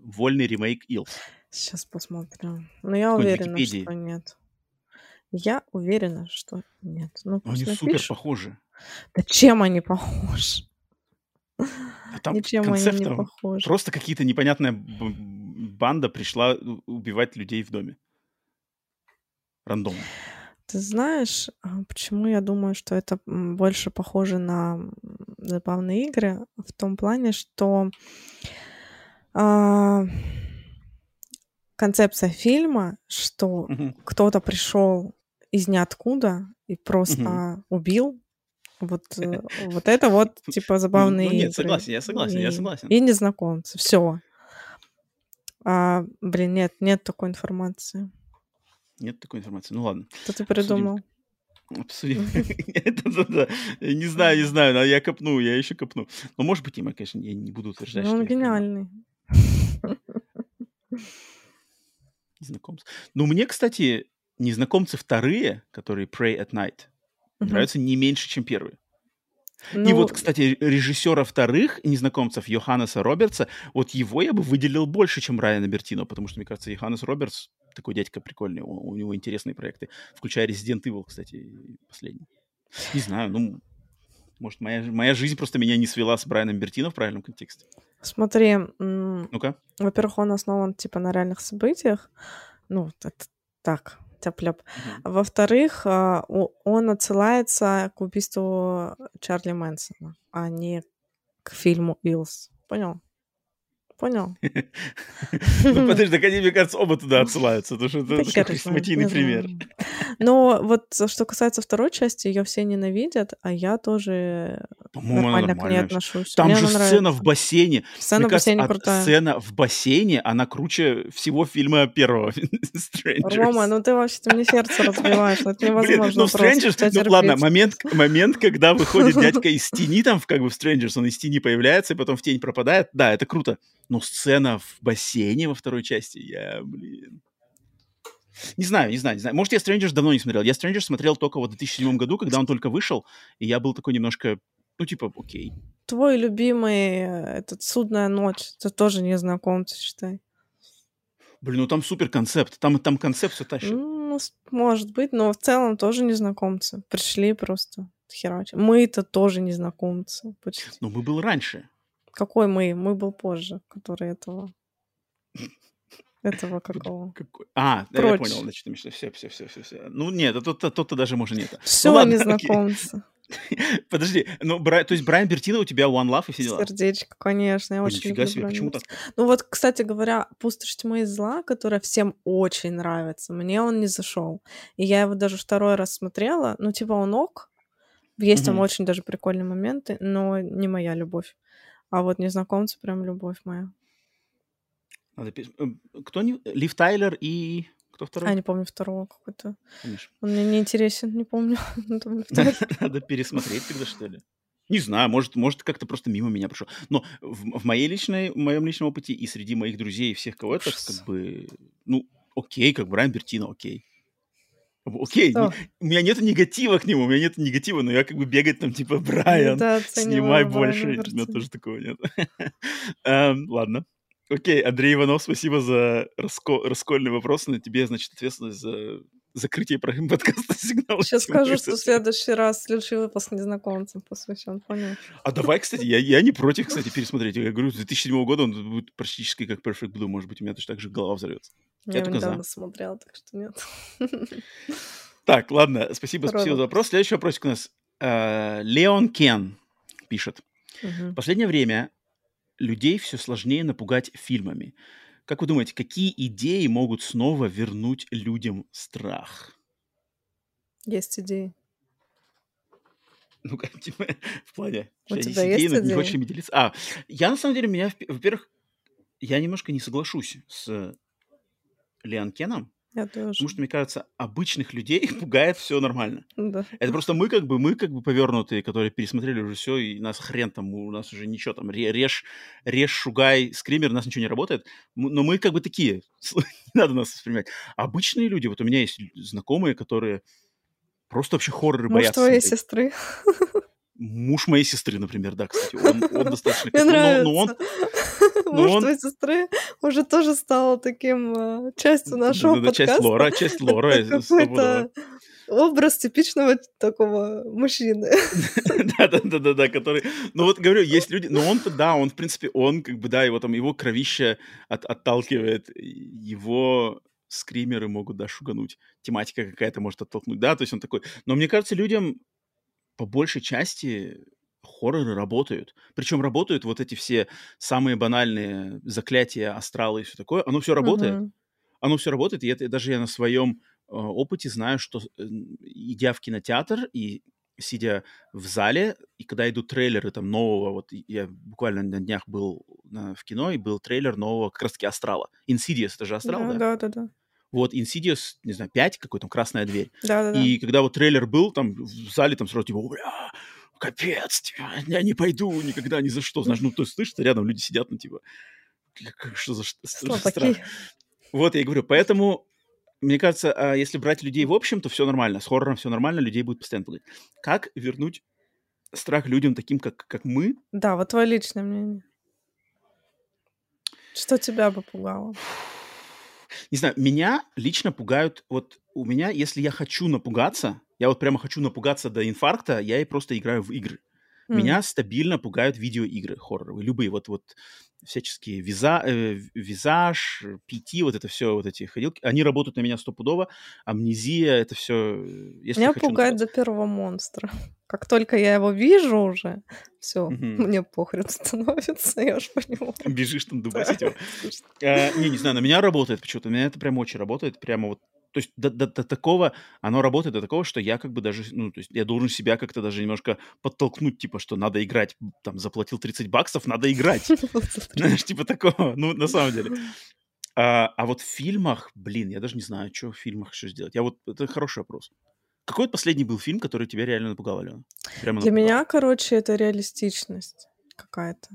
вольный ремейк Илс. Сейчас посмотрю. Но я уверена, что нет. Ну, они супер похожи. Да чем они похожи? А там концептом просто какие-то непонятная банда пришла убивать людей в доме. Рандомно. Ты знаешь, почему я думаю, что это больше похоже на забавные игры? В том плане, что концепция фильма, что кто-то пришел из ниоткуда и просто убил. Вот это вот, типа, забавные игры. Нет, согласен. И «Незнакомцы». Все. Блин, нет такой информации. Ну ладно. Что ты придумал? Обсудим. Не знаю, но я еще копну. Но, может быть, я не буду утверждать, что... Он гениальный. «Незнакомцы». Ну, мне, кстати, «Незнакомцы» вторые, которые «Pray at Night», нравятся не меньше, чем первые. Ну... И вот, кстати, режиссера вторых «Незнакомцев» Йоханнеса Робертса, вот его я бы выделил больше, чем Брайана Бертино, потому что, мне кажется, Йоханнес Робертс такой дядька прикольный, у него интересные проекты, включая «Resident Evil», кстати, последний. Не знаю, может, моя жизнь просто меня не свела с Брайаном Бертино в правильном контексте. Смотри, ну-ка. Во-первых, он основан, типа, на реальных событиях, так... Во-вторых, он отсылается к убийству Чарли Мэнсона, а не к фильму «Илс». Понял? Ну, подожди, так они, мне кажется, оба туда отсылаются, потому что это хрестоматийный пример. Но вот что касается второй части, ее все ненавидят, а я тоже нормально к ней отношусь. Там же сцена в бассейне. Сцена в бассейне крутая. Сцена в бассейне, она круче всего фильма первого «Strangers». Рома, ну ты вообще мне сердце разбиваешь, это невозможно просто. «Strangers», ладно, момент, когда выходит дядька из тени, там как бы в «Strangers» он из тени появляется и потом в тень пропадает, да, это круто. Но сцена в бассейне во второй части, Не знаю. Может, я «Strangers» давно не смотрел. Я «Strangers» смотрел только в 2007 году, когда он только вышел, и я был такой немножко, окей. Твой любимый «Судная ночь», это тоже «Незнакомцы», считай. Блин, там супер концепт, там концепт все тащит. Ну, может быть, но в целом тоже «Незнакомцы». Пришли просто херачить. Мы-то тоже «Незнакомцы» почти. Но мы был раньше. Какой мы? Мы был позже, который этого... Этого какого? А, да, я понял, значит, все. Ну, нет, тот-то даже, может, нет. Все, ну, ладно, «Незнакомцы». Окей. Подожди, то есть Брайан Бертино у тебя «One Love» и все дела? Сердечко, конечно, я очень люблю. Себе, почему так? Ну вот, кстати говоря, «Пустошь тьмы и зла», которая всем очень нравится, мне он не зашел. И я его даже второй раз смотрела, он ок, есть там очень даже прикольные моменты, но не моя любовь. А вот «Незнакомцы» прям любовь моя. Лив Тайлер и... Кто второй? Я не помню второго какой-то. Конечно. Он мне не интересен, не помню. Надо пересмотреть тогда, что ли? Не знаю, может как-то просто мимо меня прошло. Но в моем личном опыте и среди моих друзей и всех кого-то, окей, Брайан Бертино, окей. Окей, у меня нет негатива к нему, у меня нет негатива, но я как бы бегать там типа Брайан, да, снимай больше, у меня тоже такого нет. Ладно. Окей, Андрей Иванов, спасибо за раскольный вопрос, но тебе, значит, ответственность за закрытие подкаста «Сигнал». Сейчас скажу, что в следующий раз следующий выпуск незнакомцам посвящен, понял? А давай, кстати, я не против, кстати, пересмотреть. Я говорю, с 2007 года он будет практически как Perfect Blue, может быть, у меня точно так же голова взорвется. Я только недавно смотрела, так что нет. Так, ладно, спасибо за вопрос. Следующий вопросик у нас. Леон Кен пишет. В последнее время людей все сложнее напугать фильмами. Как вы думаете, какие идеи могут снова вернуть людям страх? Есть идеи. Ну, как в плане, что есть идеи, но не хочешь ими делиться. Я на самом деле, во-первых, я немножко не соглашусь с Леон Кеном. Я тоже. Потому что, мне кажется, обычных людей пугает все нормально. Да. Это просто мы как бы повернутые, которые пересмотрели уже все, и нас хрен там, у нас уже ничего там, режь, шугай, скример, у нас ничего не работает. Но мы как бы такие, не надо нас воспринимать. Обычные люди, вот у меня есть знакомые, которые просто вообще хорроры боятся. Муж твоей сестры. Муж моей сестры, например, да, кстати. Он достаточно... Мне нравится. Муж твоей сестры уже тоже стал таким частью нашего подкаста. Часть лора. Какой-то образ типичного такого мужчины. Да, который... Ну вот, говорю, есть люди... Но он-то, да, он, в принципе, его там, его кровища отталкивает, его... скримеры могут, да, шугануть. Тематика какая-то может оттолкнуть, да, то есть он такой... Но мне кажется, людям... по большей части хорроры работают. Причем работают вот эти все самые банальные заклятия, астралы и все такое. Оно все работает. Uh-huh. Оно все работает. И это, даже я на своем опыте знаю, что идя в кинотеатр и сидя в зале, и когда идут трейлеры там нового, вот я буквально на днях был в кино, и был трейлер нового как раз-таки астрала. Insidious, это же астрал, да? Да. Вот, Insidious, не знаю, 5, какой там, «Красная дверь». Да-да-да. И когда вот трейлер был, там, в зале там сразу типа, бля, капец, типа, я не пойду никогда ни за что. Знаешь, ну, ты слышишь, рядом люди сидят, ну, типа, что за страх. Вот, я и говорю, поэтому, мне кажется, если брать людей в общем, то все нормально, с хоррором все нормально, людей будет постоянно пугать. Как вернуть страх людям таким, как мы? Да, вот твое личное мнение. Что тебя бы пугало? Не знаю, меня лично пугают, вот у меня, если я хочу напугаться, я вот прямо хочу напугаться до инфаркта, я и просто играю в игры. Меня стабильно пугают видеоигры хорроровые, любые, вот всяческие «Визаж», «Пяти», вот это все, вот эти ходилки, они работают на меня стопудово, «Амнезия», это все... Меня пугает до первого монстра. Как только я его вижу уже, все, мне похрен становится, я уж понимаю. Бежишь там дубасить его. Не знаю, на меня работает почему-то, на меня это прям очень работает, прямо вот. То есть до такого, оно работает до такого, что я как бы даже, ну, то есть я должен себя как-то даже немножко подтолкнуть, типа, что надо играть, там, заплатил $30, надо играть. Знаешь, типа такого, ну, на самом деле. А вот в фильмах, блин, я даже не знаю, что в фильмах еще сделать. Это хороший вопрос. Какой последний был фильм, который тебя реально напугал, Алена? Для меня, короче, это реалистичность какая-то.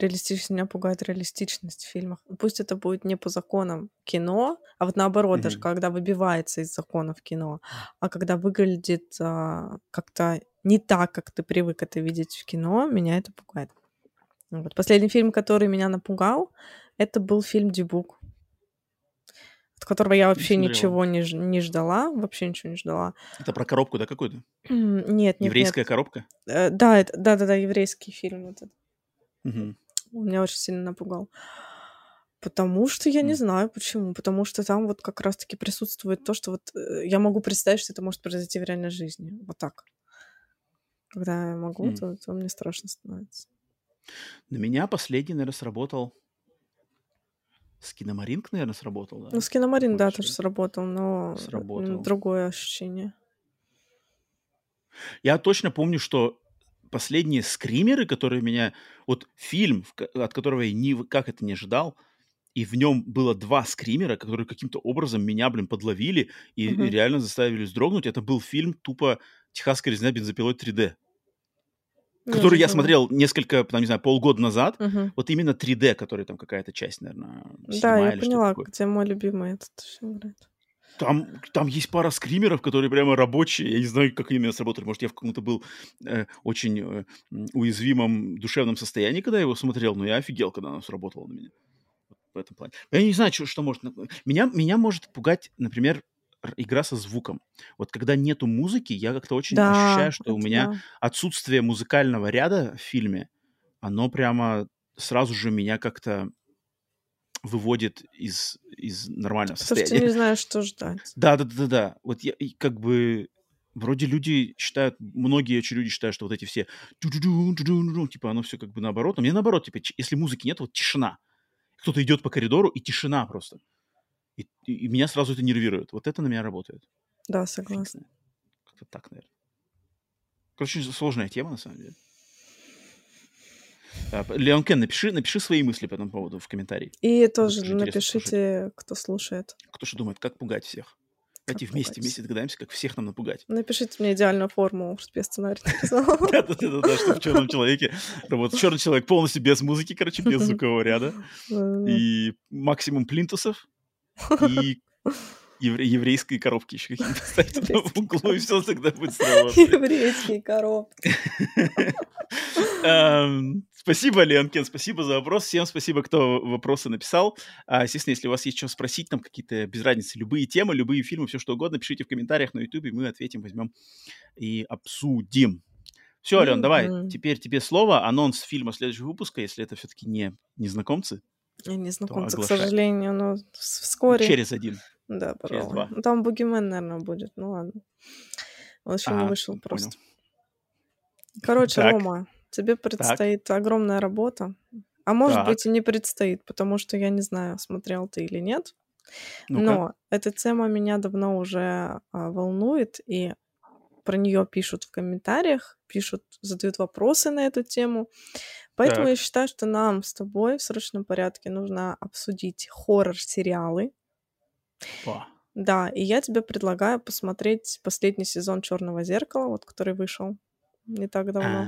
Меня пугает реалистичность в фильмах. Пусть это будет не по законам кино, а вот наоборот, даже когда выбивается из законов кино, а когда выглядит как-то не так, как ты привык это видеть в кино, меня это пугает. Вот. Последний фильм, который меня напугал, это был фильм «Дюбук», от которого я вообще ничего не ждала. Это про коробку, да, какую-то? Нет. Еврейская коробка? Да, еврейский фильм этот. Он меня очень сильно напугал. Потому что я не знаю, почему. Потому что там вот как раз-таки присутствует то, что вот я могу представить, что это может произойти в реальной жизни. Вот так. Когда я могу, то мне страшно становится. На меня последний, наверное, сработал... Скиномаринг, наверное, сработал, да? Ну, Скиномаринг, да, тоже сработал, но другое ощущение. Я точно помню, что последние скримеры, которые меня... Вот фильм, от которого я никак это не ожидал, и в нем было 2 скримера, которые каким-то образом меня, блин, подловили и реально заставили вздрогнуть. Это был фильм тупо «Техасская резня бензопилой 3D», который я смотрел несколько, там, не знаю, полгода назад. Вот именно 3D, который там какая-то часть, наверное, снимали. Да, я поняла, где мой любимый этот фильм играет. Там есть пара скримеров, которые прямо рабочие. Я не знаю, как именно сработали. Может, я в каком-то был очень уязвимом душевном состоянии, когда я его смотрел, но я офигел, когда оно сработало на меня. Вот в этом плане. Я не знаю, что может... Меня может пугать, например, игра со звуком. Вот когда нету музыки, я как-то очень ощущаю, что у меня отсутствие музыкального ряда в фильме, оно прямо сразу же меня как-то выводит из нормального состояния. Потому что не знаю, что ждать. Да. Вот я как бы... Вроде люди считают... Многие очень люди считают, что вот эти все... Типа оно все как бы наоборот. Но мне наоборот, типа, если музыки нет, вот тишина. Кто-то идет по коридору, и тишина просто. И меня сразу это нервирует. Вот это на меня работает. Да, согласна. Как-то так, наверное. Короче, сложная тема, на самом деле. Леон Кен, напиши свои мысли по этому поводу в комментарии. И тоже напишите, кто слушает. Кто же думает, как пугать всех. Давайте вместе догадаемся, как всех нам напугать. Напишите мне идеальную форму, чтобы я сценарий написала. Да, что в «Черном человеке» работает. «Черный человек» полностью без музыки, короче, без звукового ряда. И максимум плинтусов. И еврейские коробки еще какие-то ставить в углу, и все тогда будет сработать. Еврейские коробки. Спасибо, Ленкин, спасибо за вопрос. Всем спасибо, кто вопросы написал. Естественно, если у вас есть что спросить, там какие-то, без разницы, любые темы, любые фильмы, все что угодно, пишите в комментариях на Ютубе, мы ответим, возьмем и обсудим. Все, Ален, давай, теперь тебе слово, анонс фильма следующего выпуска, если это все-таки не незнакомцы. Я не знакомца, к сожалению, но вскоре... Через один. Да, пожалуй. Ну, там Бугимен, наверное, будет. Ну ладно. Он еще не вышел просто. Понял. Короче, так. Рома, тебе предстоит огромная работа. А может быть и не предстоит, потому что я не знаю, смотрел ты или нет. Ну-ка. Но эта тема меня давно уже волнует, и про нее пишут в комментариях, задают вопросы на эту тему. Поэтому я считаю, что нам с тобой в срочном порядке нужно обсудить хоррор-сериалы. О. Да, и я тебе предлагаю посмотреть последний сезон «Черного зеркала», вот который вышел не так давно.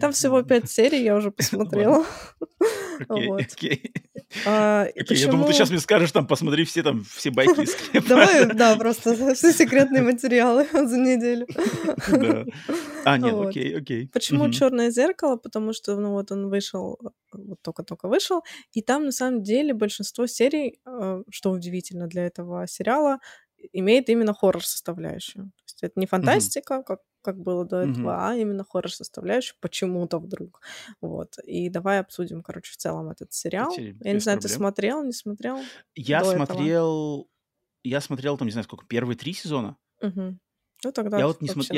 Там всего 5 серий, я уже посмотрела. Окей. Я думал, ты сейчас мне скажешь, там, посмотри все байки из клипа. Давай, да, просто все секретные материалы за неделю. Окей. Почему «Черное зеркало»? Потому что, ну, вот он вышел, вот только-только вышел, и там, на самом деле, большинство серий, что удивительно для этого сериала, имеет именно хоррор-составляющую. То есть это не фантастика, как было до этого, а именно хоррор-составляющую почему-то вдруг. Вот. И давай обсудим, короче, в целом этот сериал. Я не знаю, ты смотрел, не смотрел? Я смотрел там, не знаю, сколько, первые 3 сезона. Ну, тогда я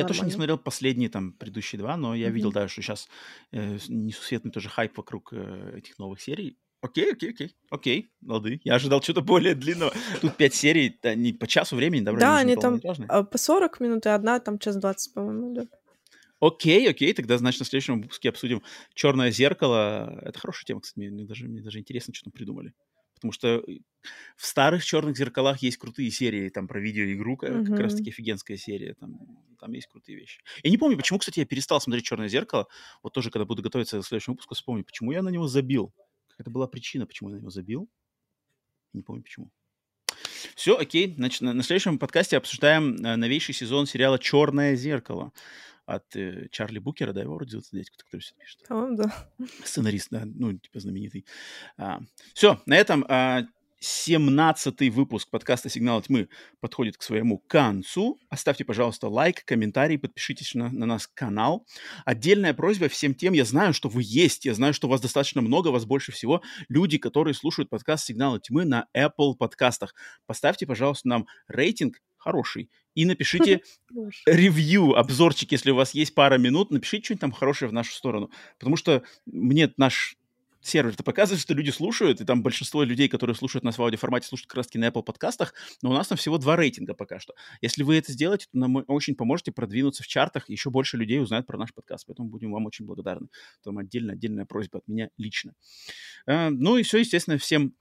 точно не смотрел последние, там, предыдущие 2, но я видел, да, что сейчас несусветный тоже хайп вокруг этих новых серий. Окей, лады. Я ожидал чего-то более длинного. Тут 5 серий, они по часу времени, да? Да, они там по 40 минут, и одна там час 20, по-моему, идет. Окей, тогда, значит, на следующем выпуске обсудим «Черное зеркало». Это хорошая тема, кстати, мне даже интересно, что там придумали. Потому что в старых «Черных зеркалах» есть крутые серии, там, про видеоигру, как раз-таки офигенская серия, там есть крутые вещи. Я не помню, почему, кстати, я перестал смотреть «Черное зеркало», вот тоже, когда буду готовиться к следующему выпуску, вспомню, почему я на него забил. Это была причина, почему я на него забил. Не помню, почему. Все, окей. Значит, на следующем подкасте обсуждаем новейший сезон сериала «Черное зеркало» от Чарли Букера, да, его вроде зовут, дядьку, который все пишет. Сценарист, да, ну, типа знаменитый. Все, на этом 17-й выпуск подкаста «Сигналы тьмы» подходит к своему концу. Оставьте, пожалуйста, лайк, комментарий, подпишитесь на наш канал. Отдельная просьба всем тем, я знаю, что вы есть, я знаю, что вас достаточно много, вас больше всего, люди, которые слушают подкаст «Сигналы тьмы» на Apple подкастах. Поставьте, пожалуйста, нам рейтинг хороший. И напишите ревью, обзорчик, если у вас есть пара минут, напишите что-нибудь там хорошее в нашу сторону. Потому что мне наш... сервер-то показывает, что люди слушают, и там большинство людей, которые слушают нас в аудиоформате, слушают как раз-таки на Apple подкастах, но у нас там всего 2 рейтинга пока что. Если вы это сделаете, то нам очень поможете продвинуться в чартах, еще больше людей узнают про наш подкаст, поэтому будем вам очень благодарны. Там отдельная просьба от меня лично. Ну и все, естественно, всем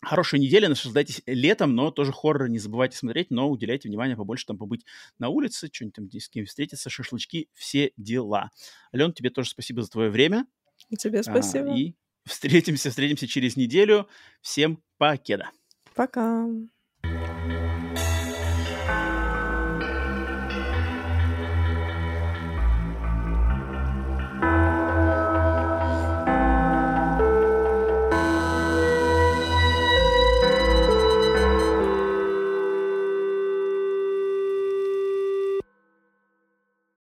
хорошей недели, наслаждайтесь летом, но тоже хорроры не забывайте смотреть, но уделяйте внимание побольше там побыть на улице, что-нибудь там с кем встретиться, шашлычки, все дела. Ален, тебе тоже спасибо за твое время. И тебе спасибо. Встретимся через неделю. Всем покеда. Пока.